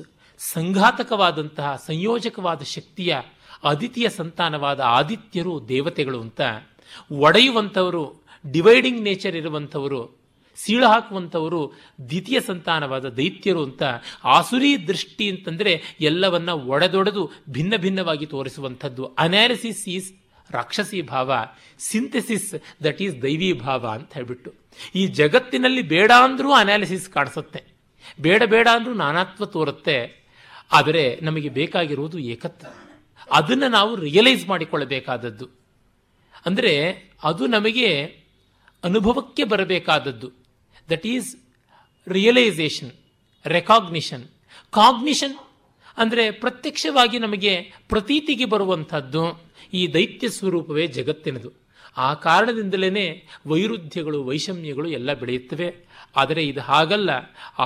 ಸಂಘಾತಕವಾದಂತಹ ಸಂಯೋಜಕವಾದ ಶಕ್ತಿಯ ಅದಿತಿಯ ಸಂತಾನವಾದ ಆದಿತ್ಯರು ದೇವತೆಗಳು ಅಂತ. ಒಡೆಯುವಂಥವರು ಡಿವೈಡಿಂಗ್ ನೇಚರ್ ಇರುವಂಥವರು, ಸೀಳು ಹಾಕುವಂಥವರು ದ್ವಿತೀಯ ಸಂತಾನವಾದ ದೈತ್ಯರು ಅಂತ. ಆಸುರಿ ದೃಷ್ಟಿ ಅಂತಂದರೆ ಎಲ್ಲವನ್ನ ಒಡೆದೊಡೆದು ಭಿನ್ನ ಭಿನ್ನವಾಗಿ ತೋರಿಸುವಂಥದ್ದು. ಅನಾಲಿಸಿಸ್ ಈಸ್ ರಾಕ್ಷಸಿ ಭಾವ, ಸಿಂಥೆಸಿಸ್ ದಟ್ ಈಸ್ ದೈವಿ ಭಾವ ಅಂತ ಹೇಳ್ಬಿಟ್ಟು. ಈ ಜಗತ್ತಿನಲ್ಲಿ ಬೇಡ ಅಂದ್ರೂ ಅನಾಲಿಸಿಸ್ ಕಾಣಿಸುತ್ತೆ, ಬೇಡ ಬೇಡ ಅಂದ್ರೂ ನಾನಾತ್ವ ತೋರುತ್ತೆ, ಆದರೆ ನಮಗೆ ಬೇಕಾಗಿರುವುದು ಏಕತ್ವ. ಅದನ್ನು ನಾವು ರಿಯಲೈಸ್ ಮಾಡಿಕೊಳ್ಳಬೇಕಾದದ್ದು, ಅಂದರೆ ಅದು ನಮಗೆ ಅನುಭವಕ್ಕೆ ಬರಬೇಕಾದದ್ದು. That is realisation, recognition. Cognition ಅಂದರೆ ಪ್ರತ್ಯಕ್ಷವಾಗಿ ನಮಗೆ ಪ್ರತೀತಿಗೆ ಬರುವಂಥದ್ದು. ಈ ದೈತ್ಯ ಸ್ವರೂಪವೇ ಜಗತ್ತಿನದು. ಆ ಕಾರಣದಿಂದಲೇ ವೈರುಧ್ಯಗಳು ವೈಷಮ್ಯಗಳು ಎಲ್ಲ ಬೆಳೆಯುತ್ತವೆ. ಆದರೆ ಇದು ಹಾಗಲ್ಲ.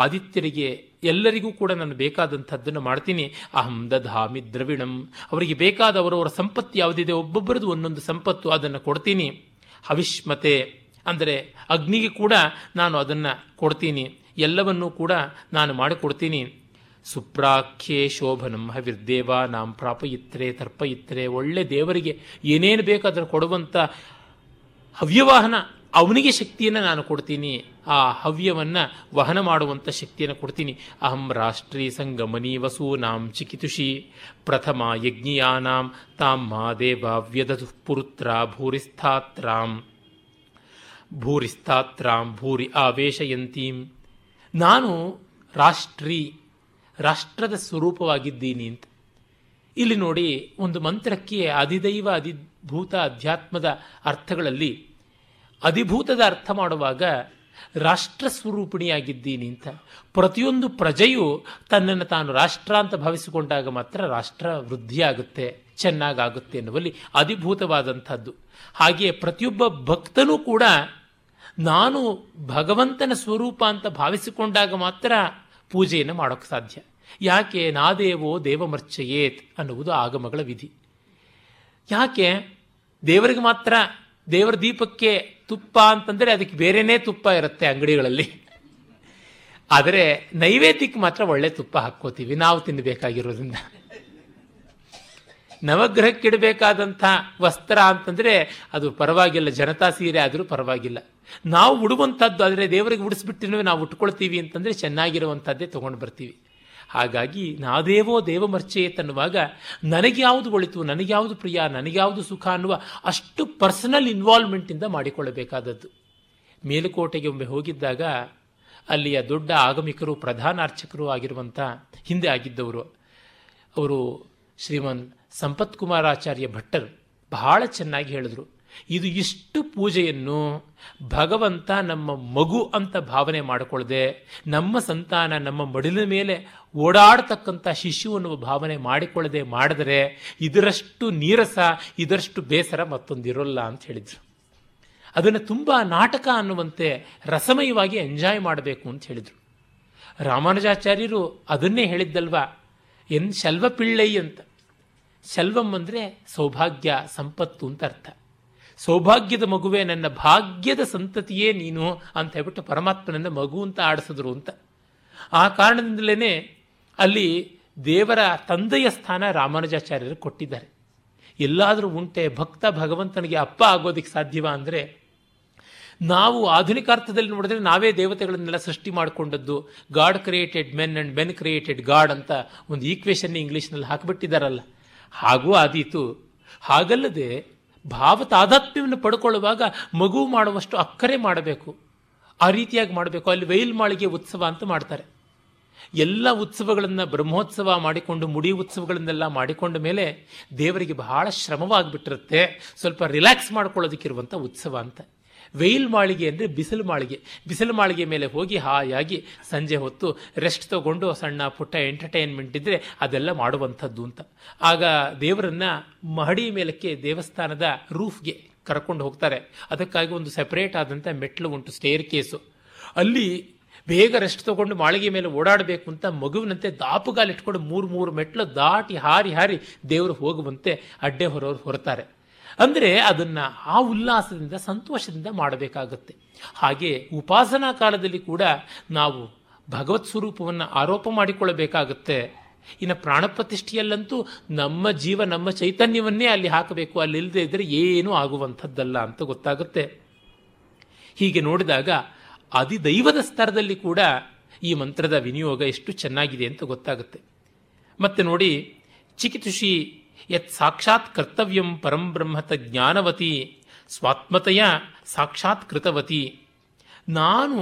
ಆದಿತ್ಯರಿಗೆ ಎಲ್ಲರಿಗೂ ಕೂಡ ನಾನು ಬೇಕಾದಂಥದ್ದನ್ನು ಮಾಡ್ತೀನಿ. ಅಹಂ ದಧಾಮಿ ದ್ರವಿಣಂ, ಅವರಿಗೆ ಬೇಕಾದ ಅವರವರ ಸಂಪತ್ತು ಯಾವುದಿದೆ ಒಬ್ಬೊಬ್ಬರದು ಒಂದೊಂದು ಸಂಪತ್ತು ಅದನ್ನು ಕೊಡ್ತೀನಿ. ಹವಿಷ್ಮತೆ ಅಂದರೆ ಅಗ್ನಿಗೆ ಕೂಡ ನಾನು ಅದನ್ನು ಕೊಡ್ತೀನಿ, ಎಲ್ಲವನ್ನೂ ಕೂಡ ನಾನು ಮಾಡಿಕೊಡ್ತೀನಿ. ಸುಪ್ರಾಖ್ಯೆ ಶೋಭನಂ ಹವಿರ್ದೇವ ನಾಂ ಪ್ರಾಪಯಿತ್ರೆ ತರ್ಪಯಿತ್ರೆ, ಒಳ್ಳೆ ದೇವರಿಗೆ ಏನೇನು ಬೇಕೋ ಅದನ್ನು ಕೊಡುವಂಥ ಹವ್ಯವಾಹನ, ಅವನಿಗೆ ಶಕ್ತಿಯನ್ನು ನಾನು ಕೊಡ್ತೀನಿ, ಆ ಹವ್ಯವನ್ನು ವಹನ ಮಾಡುವಂಥ ಶಕ್ತಿಯನ್ನು ಕೊಡ್ತೀನಿ. ಅಹಂ ರಾಷ್ಟ್ರೀ ಸಂಗಮನಿ ವಸೂನಾಂ ಚಿಕಿತುಷಿ ಪ್ರಥಮ ಯಜ್ಞೀಯಾನಾಂ ತಾಂ ಮಾ ದೇವ ವ್ಯದಧು ಪುರುತ್ರ ಭೂರಿಸ್ಥಾತ್ರಾಂ ಭೂರಿಸ್ಥಾತ್ರಾಂ ಭೂರಿ ಆವೇಶಯಂತೀಂ. ನಾನು ರಾಷ್ಟ್ರೀ, ರಾಷ್ಟ್ರದ ಸ್ವರೂಪವಾಗಿದ್ದೀನಿ ಅಂತ. ಇಲ್ಲಿ ನೋಡಿ, ಒಂದು ಮಂತ್ರಕ್ಕೆ ಅಧಿದೈವ ಅಧಿಭೂತ ಅಧ್ಯಾತ್ಮದ ಅರ್ಥಗಳಲ್ಲಿ ಅಧಿಭೂತದ ಅರ್ಥ ಮಾಡುವಾಗ ರಾಷ್ಟ್ರ ಸ್ವರೂಪಿಣಿಯಾಗಿದ್ದೀನಿ ಅಂತ. ಪ್ರತಿಯೊಂದು ಪ್ರಜೆಯು ತನ್ನನ್ನು ತಾನು ರಾಷ್ಟ್ರ ಅಂತ ಭಾವಿಸಿಕೊಂಡಾಗ ಮಾತ್ರ ರಾಷ್ಟ್ರ ವೃದ್ಧಿಯಾಗುತ್ತೆ, ಚೆನ್ನಾಗುತ್ತೆ ಎನ್ನುವಲ್ಲಿ ಅಧಿಭೂತವಾದಂಥದ್ದು. ಹಾಗೆಯೇ ಪ್ರತಿಯೊಬ್ಬ ಭಕ್ತನೂ ಕೂಡ ನಾನು ಭಗವಂತನ ಸ್ವರೂಪ ಅಂತ ಭಾವಿಸಿಕೊಂಡಾಗ ಮಾತ್ರ ಪೂಜೆಯನ್ನು ಮಾಡೋಕ್ಕೆ ಸಾಧ್ಯ. ಯಾಕೆ? ನಾದೇವೋ ದೇವಮರ್ಚಯೇತ್ ಅನ್ನುವುದು ಆಗಮಗಳ ವಿಧಿ. ಯಾಕೆ ದೇವರಿಗೆ ಮಾತ್ರ? ದೇವರ ದೀಪಕ್ಕೆ ತುಪ್ಪ ಅಂತಂದರೆ ಅದಕ್ಕೆ ಬೇರೆಯೇ ತುಪ್ಪ ಇರುತ್ತೆ ಅಂಗಡಿಗಳಲ್ಲಿ. ಆದರೆ ನೈವೇದ್ಯಕ್ಕೆ ಮಾತ್ರ ಒಳ್ಳೆ ತುಪ್ಪ ಹಾಕ್ಕೋತೀವಿ ನಾವು ತಿನ್ನಬೇಕಾಗಿರೋದ್ರಿಂದ. ನವಗ್ರಹಕ್ಕಿಡಬೇಕಾದಂಥ ವಸ್ತ್ರ ಅಂತಂದರೆ ಅದು ಪರವಾಗಿಲ್ಲ, ಜನತಾ ಸೀರೆ ಆದರೂ ಪರವಾಗಿಲ್ಲ, ನಾವು ಉಡುವಂಥದ್ದು. ಆದರೆ ದೇವರಿಗೆ ಉಡಿಸ್ಬಿಟ್ಟಿನೂ ನಾವು ಉಟ್ಕೊಳ್ತೀವಿ ಅಂತಂದರೆ ಚೆನ್ನಾಗಿರುವಂಥದ್ದೇ ತೊಗೊಂಡು ಬರ್ತೀವಿ. ಹಾಗಾಗಿ ನಾದೇವೋ ದೇವಮರ್ಚಯೇತ್ ಅನ್ನುವಾಗ ನನಗೆ ಯಾವುದು ಒಳಿತು, ನನಗೆ ಯಾವುದು ಪ್ರಿಯ, ನನಗ್ಯಾವುದು ಸುಖ ಅನ್ನುವ ಅಷ್ಟು ಪರ್ಸನಲ್ ಇನ್ವಾಲ್ವ್ಮೆಂಟಿಂದ ಮಾಡಿಕೊಳ್ಳಬೇಕಾದದ್ದು. ಮೇಲುಕೋಟೆಗೆ ಒಮ್ಮೆ ಹೋಗಿದ್ದಾಗ ಅಲ್ಲಿಯ ದೊಡ್ಡ ಆಗಮಿಕರು, ಪ್ರಧಾನಾರ್ಚಕರು ಆಗಿರುವಂಥ, ಹಿಂದೆ ಆಗಿದ್ದವರು ಅವರು ಶ್ರೀಮನ್ ಸಂಪತ್ ಕುಮಾರಾಚಾರ್ಯ ಭಟ್ಟರು ಬಹಳ ಚೆನ್ನಾಗಿ ಹೇಳಿದ್ರು. ಇದು ಇಷ್ಟು ಪೂಜೆಯನ್ನು ಭಗವಂತ ನಮ್ಮ ಮಗು ಅಂತ ಭಾವನೆ ಮಾಡಿಕೊಳ್ಳದೆ, ನಮ್ಮ ಸಂತಾನ ನಮ್ಮ ಮಡಿಲಿನ ಮೇಲೆ ಓಡಾಡತಕ್ಕಂಥ ಶಿಶು ಅನ್ನುವ ಭಾವನೆ ಮಾಡಿಕೊಳ್ಳದೆ ಮಾಡಿದರೆ ಇದರಷ್ಟು ನೀರಸ, ಇದರಷ್ಟು ಬೇಸರ ಮತ್ತೊಂದಿರೋಲ್ಲ ಅಂತ ಹೇಳಿದರು. ಅದನ್ನು ತುಂಬ ನಾಟಕ ಅನ್ನುವಂತೆ ರಸಮಯವಾಗಿ ಎಂಜಾಯ್ ಮಾಡಬೇಕು ಅಂತ ಹೇಳಿದರು. ರಾಮಾನುಜಾಚಾರ್ಯರು ಅದನ್ನೇ ಹೇಳಿದ್ದಲ್ವಾ, ಎನ್ ಶಲ್ವ ಪಿಳ್ಳೈ ಅಂತ. ಶಲ್ವಂ ಅಂದರೆ ಸೌಭಾಗ್ಯ, ಸಂಪತ್ತು ಅಂತ ಅರ್ಥ. ಸೌಭಾಗ್ಯದ ಮಗುವೆ, ನನ್ನ ಭಾಗ್ಯದ ಸಂತತಿಯೇ ನೀನು ಅಂತ ಹೇಳ್ಬಿಟ್ಟು ಪರಮಾತ್ಮನನ್ನು ಮಗು ಅಂತ ಆಡಿಸಿದ್ರು ಅಂತ. ಆ ಕಾರಣದಿಂದಲೇ ಅಲ್ಲಿ ದೇವರ ತಂದೆಯ ಸ್ಥಾನ ರಾಮಾನುಜಾಚಾರ್ಯರು ಕೊಟ್ಟಿದ್ದಾರೆ. ಎಲ್ಲಾದರೂ ಉಂಟೆ ಭಕ್ತ ಭಗವಂತನಿಗೆ ಅಪ್ಪ ಆಗೋದಕ್ಕೆ ಸಾಧ್ಯವಾ ಅಂದರೆ, ನಾವು ಆಧುನಿಕಾರ್ಥದಲ್ಲಿ ನೋಡಿದ್ರೆ ನಾವೇ ದೇವತೆಗಳನ್ನೆಲ್ಲ ಸೃಷ್ಟಿ ಮಾಡಿಕೊಂಡದ್ದು, God created men and men created God ಅಂತ ಒಂದು ಈಕ್ವೇಶನ್ ಇಂಗ್ಲೀಷ್ನಲ್ಲಿ ಹಾಕಿಬಿಟ್ಟಿದ್ದಾರಲ್ಲ, ಹಾಗೂ ಆದೀತು. ಹಾಗಲ್ಲದೆ ಭಾವ ತಾದಾತ್ಮ್ಯವನ್ನು ಪಡ್ಕೊಳ್ಳುವಾಗ ಮಗು ಮಾಡುವಷ್ಟು ಅಕ್ಕರೆ ಮಾಡಬೇಕು, ಆ ರೀತಿಯಾಗಿ ಮಾಡಬೇಕು. ಅಲ್ಲಿ ವೈಲ್ಮಾಳಿಗೆ ಉತ್ಸವ ಅಂತ ಮಾಡ್ತಾರೆ. ಎಲ್ಲ ಉತ್ಸವಗಳನ್ನು ಬ್ರಹ್ಮೋತ್ಸವ ಮಾಡಿಕೊಂಡು ಮುಡಿ ಉತ್ಸವಗಳನ್ನೆಲ್ಲ ಮಾಡಿಕೊಂಡ ಮೇಲೆ ದೇವರಿಗೆ ಬಹಳ ಶ್ರಮವಾಗಿಬಿಟ್ಟಿರುತ್ತೆ, ಸ್ವಲ್ಪ ರಿಲ್ಯಾಕ್ಸ್ ಮಾಡ್ಕೊಳ್ಳೋದಕ್ಕಿರುವಂಥ ಉತ್ಸವ ಅಂತ. ವೆಯಿಲ್ ಮಾಳಿಗೆ ಅಂದರೆ ಬಿಸಿಲು ಮಾಳಿಗೆ. ಬಿಸಿಲು ಮಾಳಿಗೆ ಮೇಲೆ ಹೋಗಿ ಹಾಯಾಗಿ ಸಂಜೆ ಹೊತ್ತು ರೆಸ್ಟ್ ತಗೊಂಡು ಸಣ್ಣ ಪುಟ್ಟ ಎಂಟರ್ಟೈನ್ಮೆಂಟ್ ಇದ್ದರೆ ಅದೆಲ್ಲ ಮಾಡುವಂಥದ್ದು ಅಂತ. ಆಗ ದೇವರನ್ನು ಮಹಡಿ ಮೇಲಕ್ಕೆ ದೇವಸ್ಥಾನದ ರೂಫ್ಗೆ ಕರ್ಕೊಂಡು ಹೋಗ್ತಾರೆ. ಅದಕ್ಕಾಗಿ ಒಂದು ಸೆಪರೇಟ್ ಆದಂಥ ಮೆಟ್ಲು ಉಂಟು, ಸ್ಟೇರ್ ಕೇಸು. ಅಲ್ಲಿ ಬೇಗ ರೆಸ್ಟ್ ತಗೊಂಡು ಮಾಳಿಗೆ ಮೇಲೆ ಓಡಾಡಬೇಕು ಅಂತ ಮಗುವಿನಂತೆ ದಾಪುಗಾಲಿಟ್ಕೊಂಡು ಮೂರು ಮೂರು ಮೆಟ್ಲು ದಾಟಿ ಹಾರಿ ಹಾರಿ ದೇವರು ಹೋಗುವಂತೆ ಅಡ್ಡೆ ಹೊರವರು ಹೊರತಾರೆ. ಅಂದರೆ ಅದನ್ನು ಆ ಉಲ್ಲಾಸದಿಂದ ಸಂತೋಷದಿಂದ ಮಾಡಬೇಕಾಗತ್ತೆ. ಹಾಗೆ ಉಪಾಸನಾ ಕಾಲದಲ್ಲಿ ಕೂಡ ನಾವು ಭಗವತ್ ಸ್ವರೂಪವನ್ನು ಆರೋಪ ಮಾಡಿಕೊಳ್ಳಬೇಕಾಗತ್ತೆ. ಇನ್ನು ಪ್ರಾಣ ಪ್ರತಿಷ್ಠೆಯಲ್ಲಂತೂ ನಮ್ಮ ಜೀವ ನಮ್ಮ ಚೈತನ್ಯವನ್ನೇ ಅಲ್ಲಿ ಹಾಕಬೇಕು, ಅಲ್ಲಿಲ್ಲದೆ ಇದ್ದರೆ ಏನೂ ಆಗುವಂಥದ್ದಲ್ಲ ಅಂತ ಗೊತ್ತಾಗುತ್ತೆ. ಹೀಗೆ ನೋಡಿದಾಗ ಅಧಿದೈವದ ಸ್ತರದಲ್ಲಿ ಕೂಡ ಈ ಮಂತ್ರದ ವಿನಿಯೋಗ ಎಷ್ಟು ಚೆನ್ನಾಗಿದೆ ಅಂತ ಗೊತ್ತಾಗುತ್ತೆ. ಮತ್ತೆ ನೋಡಿ, ಚಿಕಿತುಷಿ ಯತ್ ಸಾಕ್ಷಾತ್ ಕರ್ತವ್ಯಂ ಪರಂ ಬ್ರಹ್ಮತ ಜ್ಞಾನವತಿ ಸ್ವಾತ್ಮತೆಯ ಸಾಕ್ಷಾತ್ ಕೃತವತಿ. ನಾನು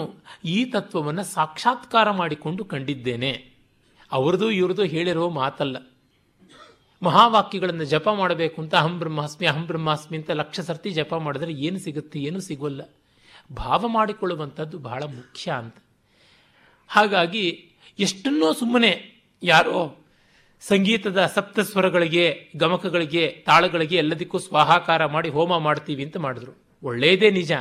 ಈ ತತ್ವವನ್ನು ಸಾಕ್ಷಾತ್ಕಾರ ಮಾಡಿಕೊಂಡು ಕಂಡಿದ್ದೇನೆ. ಅವ್ರದ್ದು ಇವ್ರದ್ದು ಹೇಳಿರೋ ಮಾತಲ್ಲ. ಮಹಾವಾಕ್ಯಗಳನ್ನು ಜಪ ಮಾಡಬೇಕು ಅಂತ ಅಹಂ ಬ್ರಹ್ಮಾಸ್ಮಿ ಅಹಂ ಬ್ರಹ್ಮಾಸ್ಮಿ ಅಂತ ಲಕ್ಷ ಸರ್ತಿ ಜಪ ಮಾಡಿದ್ರೆ ಏನು ಸಿಗುತ್ತೆ? ಏನೂ ಸಿಗೋಲ್ಲ. ಭಾವ ಮಾಡಿಕೊಳ್ಳುವಂಥದ್ದು ಬಹಳ ಮುಖ್ಯ ಅಂತ. ಹಾಗಾಗಿ ಎಷ್ಟನ್ನೋ ಸುಮ್ಮನೆ ಯಾರೋ ಸಂಗೀತದ ಸಪ್ತಸ್ವರಗಳಿಗೆ, ಗಮಕಗಳಿಗೆ, ತಾಳಗಳಿಗೆ ಎಲ್ಲದಕ್ಕೂ ಸ್ವಾಹಾಕಾರ ಮಾಡಿ ಹೋಮ ಮಾಡ್ತೀವಿ ಅಂತ ಮಾಡಿದ್ರು. ಒಳ್ಳೆಯದೇ ನಿಜ.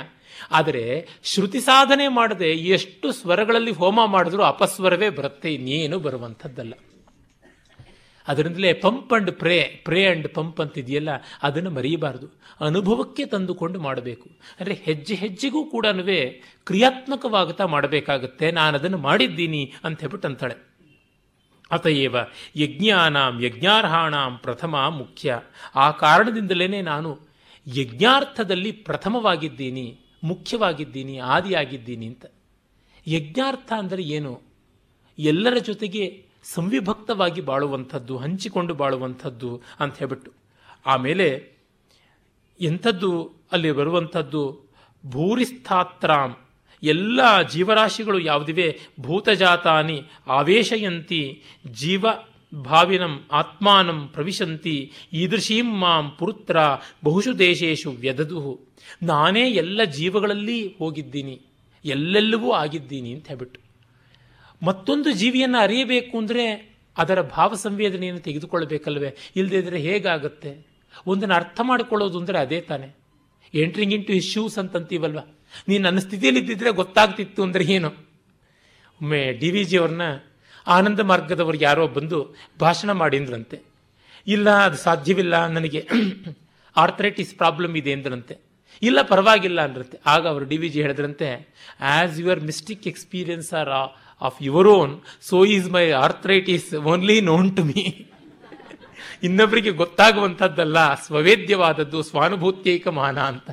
ಆದರೆ ಶ್ರುತಿ ಸಾಧನೆ ಮಾಡದೆ ಎಷ್ಟು ಸ್ವರಗಳಲ್ಲಿ ಹೋಮ ಮಾಡಿದ್ರೂ ಅಪಸ್ವರವೇ ಬರುತ್ತೆ, ಇನ್ನೇನು ಬರುವಂಥದ್ದಲ್ಲ. ಅದರಿಂದಲೇ pump and pray, pray and pump ಅಂತಿದೆಯಲ್ಲ, ಅದನ್ನು ಮರೆಯಬಾರದು. ಅನುಭವಕ್ಕೆ ತಂದುಕೊಂಡು ಮಾಡಬೇಕು. ಅಂದರೆ ಹೆಜ್ಜೆ ಹೆಜ್ಜೆಗೂ ಕೂಡ ಕ್ರಿಯಾತ್ಮಕವಾಗುತ್ತಾ ಮಾಡಬೇಕಾಗತ್ತೆ. ನಾನು ಅದನ್ನು ಮಾಡಿದ್ದೀನಿ ಅಂತ ಹೇಳ್ಬಿಟ್ಟು ಅಂತಾಳೆ. ಅತಯೇವ ಯಜ್ಞಾನಾಂ ಯಜ್ಞಾರ್ಹಾಣಾಂ ಪ್ರಥಮ ಮುಖ್ಯ. ಆ ಕಾರಣದಿಂದಲೇ ನಾನು ಯಜ್ಞಾರ್ಥದಲ್ಲಿ ಪ್ರಥಮವಾಗಿದ್ದೀನಿ, ಮುಖ್ಯವಾಗಿದ್ದೀನಿ, ಆದಿಯಾಗಿದ್ದೀನಿ ಅಂತ. ಯಜ್ಞಾರ್ಥ ಅಂದರೆ ಏನು? ಎಲ್ಲರ ಜೊತೆಗೆ ಸಂವಿಭಕ್ತವಾಗಿ ಬಾಳುವಂಥದ್ದು, ಹಂಚಿಕೊಂಡು ಬಾಳುವಂಥದ್ದು ಅಂತ ಹೇಳ್ಬಿಟ್ಟು. ಆಮೇಲೆ ಎಂಥದ್ದು ಅಲ್ಲಿ ಬರುವಂಥದ್ದು? ಭೂರಿಸ್ಥಾತ್ರಾಂ, ಎಲ್ಲ ಜೀವರಾಶಿಗಳು ಯಾವುದಿವೆ ಭೂತಜಾತಾನಿ ಆವೇಶಯಂತಿ ಜೀವ ಭಾವಿನಂ ಆತ್ಮಾನಂ ಪ್ರವಿಶಂತಿ ಈದೃಶೀಂ ಮಾಂ ಪುರುತ್ರ ಬಹುಶು ದೇಶೇಶು ವ್ಯದದುಹು. ನಾನೇ ಎಲ್ಲ ಜೀವಗಳಲ್ಲಿ ಹೋಗಿದ್ದೀನಿ, ಎಲ್ಲೆಲ್ಲವೂ ಆಗಿದ್ದೀನಿ ಅಂತ ಹೇಳ್ಬಿಟ್ಟು. ಮತ್ತೊಂದು ಜೀವಿಯನ್ನು ಅರಿಯಬೇಕು ಅಂದರೆ ಅದರ ಭಾವ ಸಂವೇದನೆಯನ್ನು ತೆಗೆದುಕೊಳ್ಳಬೇಕಲ್ವೇ? ಇಲ್ಲದೇ ಇದ್ದರೆ ಹೇಗಾಗತ್ತೆ? ಒಂದನ್ನು ಅರ್ಥ ಮಾಡಿಕೊಳ್ಳೋದು ಅಂದರೆ ಅದೇ ತಾನೆ. ಎಂಟ್ರಿಂಗ್ ಇಂಟು ಹಿಸ್ ಶೂಸ್ ಅಂತಂತೀವಲ್ವ. ನೀನು ನನ್ನ ಸ್ಥಿತಿಯಲ್ಲಿ ಇದ್ದಿದ್ರೆ ಗೊತ್ತಾಗ್ತಿತ್ತು ಅಂದರೆ ಏನು? ಒಮ್ಮೆ ಡಿ ವಿ ಜಿ ಅವ್ರನ್ನ ಆನಂದ ಮಾರ್ಗದವ್ರು ಯಾರೋ ಬಂದು ಭಾಷಣ ಮಾಡಿದ್ರಂತೆ. ಇಲ್ಲ, ಅದು ಸಾಧ್ಯವಿಲ್ಲ, ನನಗೆ ಆರ್ಥರೈಟಿಸ್ ಪ್ರಾಬ್ಲಮ್ ಇದೆ ಎಂದ್ರಂತೆ. ಇಲ್ಲ, ಪರವಾಗಿಲ್ಲ ಅಂದ್ರಂತೆ. ಆಗ ಅವರು ಡಿ ವಿ ಜಿ ಹೇಳಿದ್ರಂತೆ, as your mystic experience are of your own, so is my arthritis only known to me. ಇನ್ನೊಬ್ಬರಿಗೆ ಗೊತ್ತಾಗುವಂಥದ್ದಲ್ಲ, ಸ್ವವೇದ್ಯವಾದದ್ದು, ಸ್ವಾನುಭೂತ್ಯೈಕ ಮಾನ ಅಂತ.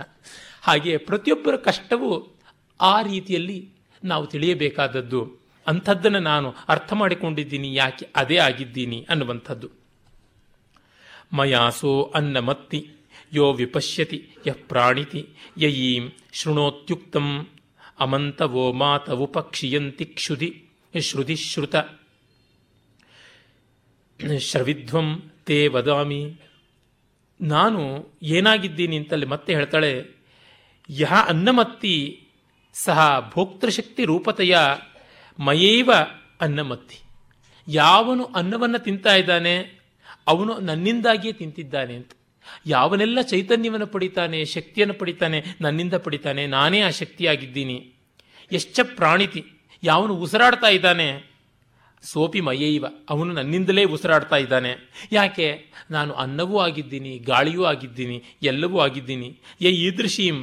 ಹಾಗೆ ಪ್ರತಿಯೊಬ್ಬರ ಕಷ್ಟವೂ ಆ ರೀತಿಯಲ್ಲಿ ನಾವು ತಿಳಿಯಬೇಕಾದದ್ದು. ಅಂಥದ್ದನ್ನು ನಾನು ಅರ್ಥ ಮಾಡಿಕೊಂಡಿದ್ದೀನಿ, ಯಾಕೆ ಅದೇ ಆಗಿದ್ದೀನಿ ಅನ್ನುವಂಥದ್ದು. ಮಯಾಸೋ ಅನ್ನಮತ್ತಿ ಯೋ ವಿಪಶ್ಯತಿ ಯಃ ಪ್ರಾಣಿತಿ ಯಯೀಂ ಶೃಣೋತ್ಯುಕ್ತಂ ಅಮಂತವೋ ಮಾತವುಪಕ್ಷಿಯಂತಿ ಕ್ಷುಧಿ ಶ್ರುತಿ ಶ್ರುತ ಶ್ರವಿಧ್ವಂ ತೇ ವದಾಮಿ. ನಾನು ಏನಾಗಿದ್ದೀನಿ ಅಂತಲ್ಲಿ ಮತ್ತೆ ಹೇಳ್ತಾಳೆ. ಯಹ ಅನ್ನಮತ್ತಿ ಸಹ ಭೋಕ್ತೃಶಕ್ತಿ ರೂಪತೆಯ ಮಯೈವ ಅನ್ನಮತ್ತಿ. ಯಾವನು ಅನ್ನವನ್ನು ತಿಂತಾ ಇದ್ದಾನೆ ಅವನು ನನ್ನಿಂದಾಗಿಯೇ ತಿಂತಿದ್ದಾನೆ ಅಂತ. ಯಾವನೆಲ್ಲ ಚೈತನ್ಯವನ್ನು ಪಡಿತಾನೆ, ಶಕ್ತಿಯನ್ನು ಪಡಿತಾನೆ, ನನ್ನಿಂದ ಪಡಿತಾನೆ, ನಾನೇ ಆ ಶಕ್ತಿಯಾಗಿದ್ದೀನಿ. ಎಷ್ಟ ಪ್ರಾಣಿತಿ, ಯಾವನು ಉಸಿರಾಡ್ತಾ ಇದ್ದಾನೆ ಸೋಪಿ ಮಯೈವ, ಅವನು ನನ್ನಿಂದಲೇ ಉಸಿರಾಡ್ತಾ ಇದ್ದಾನೆ. ಯಾಕೆ? ನಾನು ಅನ್ನವೂ ಆಗಿದ್ದೀನಿ, ಗಾಳಿಯೂ ಆಗಿದ್ದೀನಿ, ಎಲ್ಲವೂ ಆಗಿದ್ದೀನಿ. ಯ ಈದೃಶೀಂ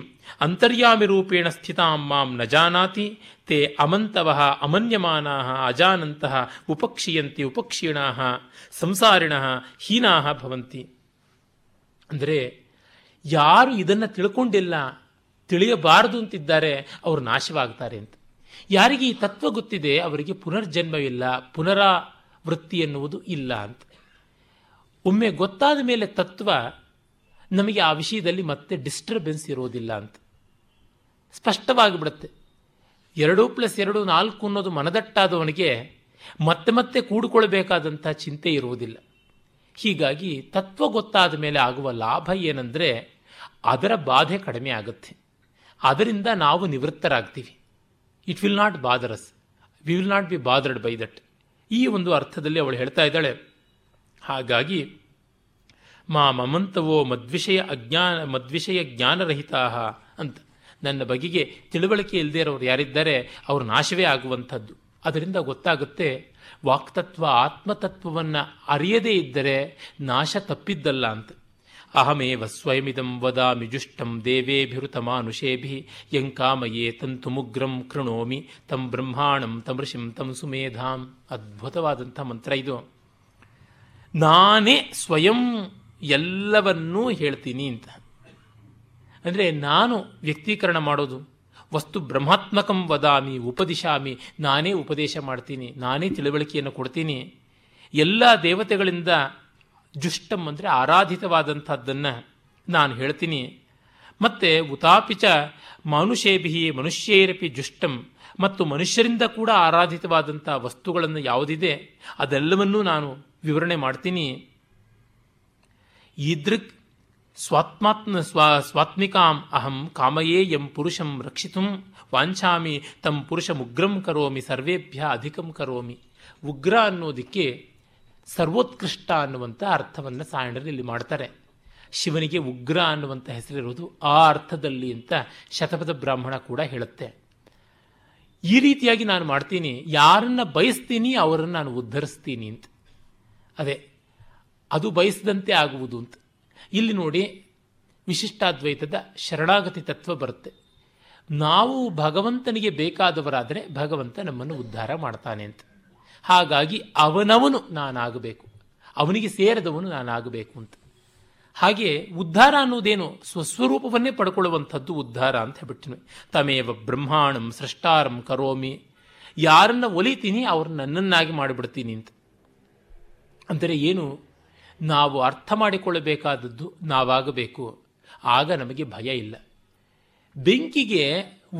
ಅಂತರ್ಯಾಮಿ ರೂಪೇಣ ಸ್ಥಿತಾಂ ಮಾಂ ನ ಜಾನಾತಿ ತೇ ಅಮಂತವಃ ಅಮನ್ಯಮಾನಾಃ ಅಜಾನಂತಃ ಉಪಕ್ಷೀಯಂತಿ ಉಪಕ್ಷೀಣಾಃ ಸಂಸಾರಿಣಃ ಹೀನಾಃ ಭವಂತಿ. ಅಂದರೆ ಯಾರು ಇದನ್ನು ತಿಳ್ಕೊಂಡಿಲ್ಲ, ತಿಳಿಯಬಾರದು ಅಂತಿದ್ದಾರೆ, ಅವರು ನಾಶವಾಗ್ತಾರೆ ಅಂತ. ಯಾರಿಗೆ ಈ ತತ್ವ ಗೊತ್ತಿದೆ ಅವರಿಗೆ ಪುನರ್ಜನ್ಮವಿಲ್ಲ, ಪುನರಾವೃತ್ತಿ ಎನ್ನುವುದು ಇಲ್ಲ ಅಂತ. ಒಮ್ಮೆ ಗೊತ್ತಾದ ಮೇಲೆ ತತ್ವ, ನಮಗೆ ಆ ವಿಷಯದಲ್ಲಿ ಮತ್ತೆ ಡಿಸ್ಟರ್ಬೆನ್ಸ್ ಇರೋದಿಲ್ಲ ಅಂತ ಸ್ಪಷ್ಟವಾಗಿಬಿಡುತ್ತೆ. ಎರಡು ಪ್ಲಸ್ ಎರಡು ನಾಲ್ಕು ಅನ್ನೋದು ಮನದಟ್ಟಾದವನಿಗೆ ಮತ್ತೆ ಮತ್ತೆ ಕೂಡಿಕೊಳ್ಬೇಕಾದಂಥ ಚಿಂತೆ ಇರುವುದಿಲ್ಲ. ಹೀಗಾಗಿ ತತ್ವ ಗೊತ್ತಾದ ಮೇಲೆ ಆಗುವ ಲಾಭ ಏನಂದರೆ ಅದರ ಬಾಧೆ ಕಡಿಮೆ ಆಗುತ್ತೆ. ಅದರಿಂದ ನಾವು ನಿವೃತ್ತರಾಗ್ತೀವಿ. It will not bother us, we will not be bothered by that. ಈ ಒಂದು ಅರ್ಥದಲ್ಲಿ ಅವಳು ಹೇಳ್ತಾ ಇದ್ದಾಳೆ. ಹಾಗಾಗಿ ಮಾ ಮಮಂತವೋ ಮದ್ವಿಷಯ ಅಜ್ಞಾನ ಮದ್ವಿಷಯ ಜ್ಞಾನರಹಿತಾ ಅಂತ, ನನ್ನ ಬಗೆಗೆ ತಿಳುವಳಿಕೆ ಇಲ್ಲದೆ ಇರೋರು ಯಾರಿದ್ದಾರೆ ಅವರು ನಾಶವೇ ಆಗುವಂಥದ್ದು. ಅದರಿಂದ ಗೊತ್ತಾಗುತ್ತೆ ವಾಕ್ತತ್ವ ಆತ್ಮತತ್ವವನ್ನು ಅರಿಯದೇ ಇದ್ದರೆ ನಾಶ ತಪ್ಪಿದ್ದಲ್ಲ ಅಂತ. ಅಹಮೇವ ಸ್ವಯಮಿದಂ ವದಾಮಿ ಜುಷ್ಟಂ ದೇವೇಭಿರುತಮಾನುಷೇಭಿ ಯಂಕಾಮಯೇ ತಂತುಮುಗ್ರಂ ಕೃಣೋಮಿ ತಂ ಬ್ರಹ್ಮಾಣಂ ತಮೃಷಿಂ ತಂ ಸುಮೇಧಾಂ. ಅದ್ಭುತವಾದಂಥ ಮಂತ್ರ ಇದು. ನಾನೇ ಸ್ವಯಂ ಎಲ್ಲವನ್ನೂ ಹೇಳ್ತೀನಿ ಅಂತ. ಅಂದರೆ ನಾನು ವ್ಯಕ್ತೀಕರಣ ಮಾಡೋದು, ವಸ್ತು ಬ್ರಹ್ಮಾತ್ಮಕಂ ವದಾಮಿ ಉಪದಿಶಾಮಿ, ನಾನೇ ಉಪದೇಶ ಮಾಡ್ತೀನಿ, ನಾನೇ ತಿಳುವಳಿಕೆಯನ್ನು ಕೊಡ್ತೀನಿ. ಎಲ್ಲ ದೇವತೆಗಳಿಂದ ಜುಷ್ಟಂ ಅಂದರೆ ಆರಾಧಿತವಾದಂಥದ್ದನ್ನು ನಾನು ಹೇಳ್ತೀನಿ. ಮತ್ತು ಉತಾಪಿಚ ಮನುಷ್ಯೇಭಿ ಮನುಷ್ಯೈರಪಿ ಜುಷ್ಟಂ, ಮತ್ತು ಮನುಷ್ಯರಿಂದ ಕೂಡ ಆರಾಧಿತವಾದಂಥ ವಸ್ತುಗಳನ್ನು ಯಾವುದಿದೆ ಅದೆಲ್ಲವನ್ನೂ ನಾನು ವಿವರಣೆ ಮಾಡ್ತೀನಿ. ಈದೃಕ್ ಸ್ವಾತ್ಮಾತ್ಮ ಸ್ವಾ ಸ್ವಾತ್ಮಿಕಾಂ ಅಹಂ ಕಾಮಯೇ ಯಂ ಪುರುಷಂ ರಕ್ಷಿತುಂ ವಾಂಛಾಮಿ ತಂ ಪುರುಷ ಉಗ್ರಂ ಕರೋಮಿ ಸರ್ವೇಭ್ಯ ಅಧಿಕಂ ಕರೋಮಿ. ಉಗ್ರ ಅನ್ನೋದಕ್ಕೆ ಸರ್ವೋತ್ಕೃಷ್ಟ ಅನ್ನುವಂಥ ಅರ್ಥವನ್ನು ಸಾಯಣರು ಇಲ್ಲಿ ಮಾಡ್ತಾರೆ. ಶಿವನಿಗೆ ಉಗ್ರ ಅನ್ನುವಂಥ ಹೆಸರಿರೋದು ಆ ಅರ್ಥದಲ್ಲಿ ಅಂತ ಶತಪಥ ಬ್ರಾಹ್ಮಣ ಕೂಡ ಹೇಳುತ್ತೆ. ಈ ರೀತಿಯಾಗಿ ನಾನು ಮಾಡ್ತೀನಿ, ಯಾರನ್ನ ಬಯಸ್ತೀನಿ ಅವರನ್ನು ನಾನು ಉದ್ಧರಿಸ್ತೀನಿ ಅಂತ. ಅದೇ ಅದು ಬಯಸಿದಂತೆ ಆಗುವುದು ಅಂತ. ಇಲ್ಲಿ ನೋಡಿ ವಿಶಿಷ್ಟಾದ್ವೈತದ ಶರಣಾಗತಿ ತತ್ವ ಬರುತ್ತೆ. ನಾವು ಭಗವಂತನಿಗೆ ಬೇಕಾದವರಾದರೆ ಭಗವಂತ ನಮ್ಮನ್ನು ಉದ್ಧಾರ ಮಾಡ್ತಾನೆ ಅಂತ. ಹಾಗಾಗಿ ಅವನವನು ನಾನಾಗಬೇಕು, ಅವನಿಗೆ ಸೇರಿದವನು ನಾನಾಗಬೇಕು ಅಂತ. ಹಾಗೆ ಉದ್ಧಾರ ಅನ್ನೋದೇನು, ಸ್ವಸ್ವರೂಪವನ್ನೇ ಪಡ್ಕೊಳ್ಳುವಂಥದ್ದು ಉದ್ಧಾರ ಅಂತ ಹೇಳ್ಬಿಟ್ಟಿನ. ತಮೇವ ಬ್ರಹ್ಮಾಣಂ ಸೃಷ್ಟಾರಂ ಕರೋಮಿ, ಯಾರನ್ನ ಒಲಿತೀನಿ ಅವ್ರನ್ನ ನನ್ನನ್ನಾಗಿ ಮಾಡಿಬಿಡ್ತೀನಿ ಅಂತ. ಅಂದರೆ ಏನು, ನಾವು ಅರ್ಥ ಮಾಡಿಕೊಳ್ಳಬೇಕಾದದ್ದು ನಾವಾಗಬೇಕು, ಆಗ ನಮಗೆ ಭಯ ಇಲ್ಲ. ಬೆಂಕಿಗೆ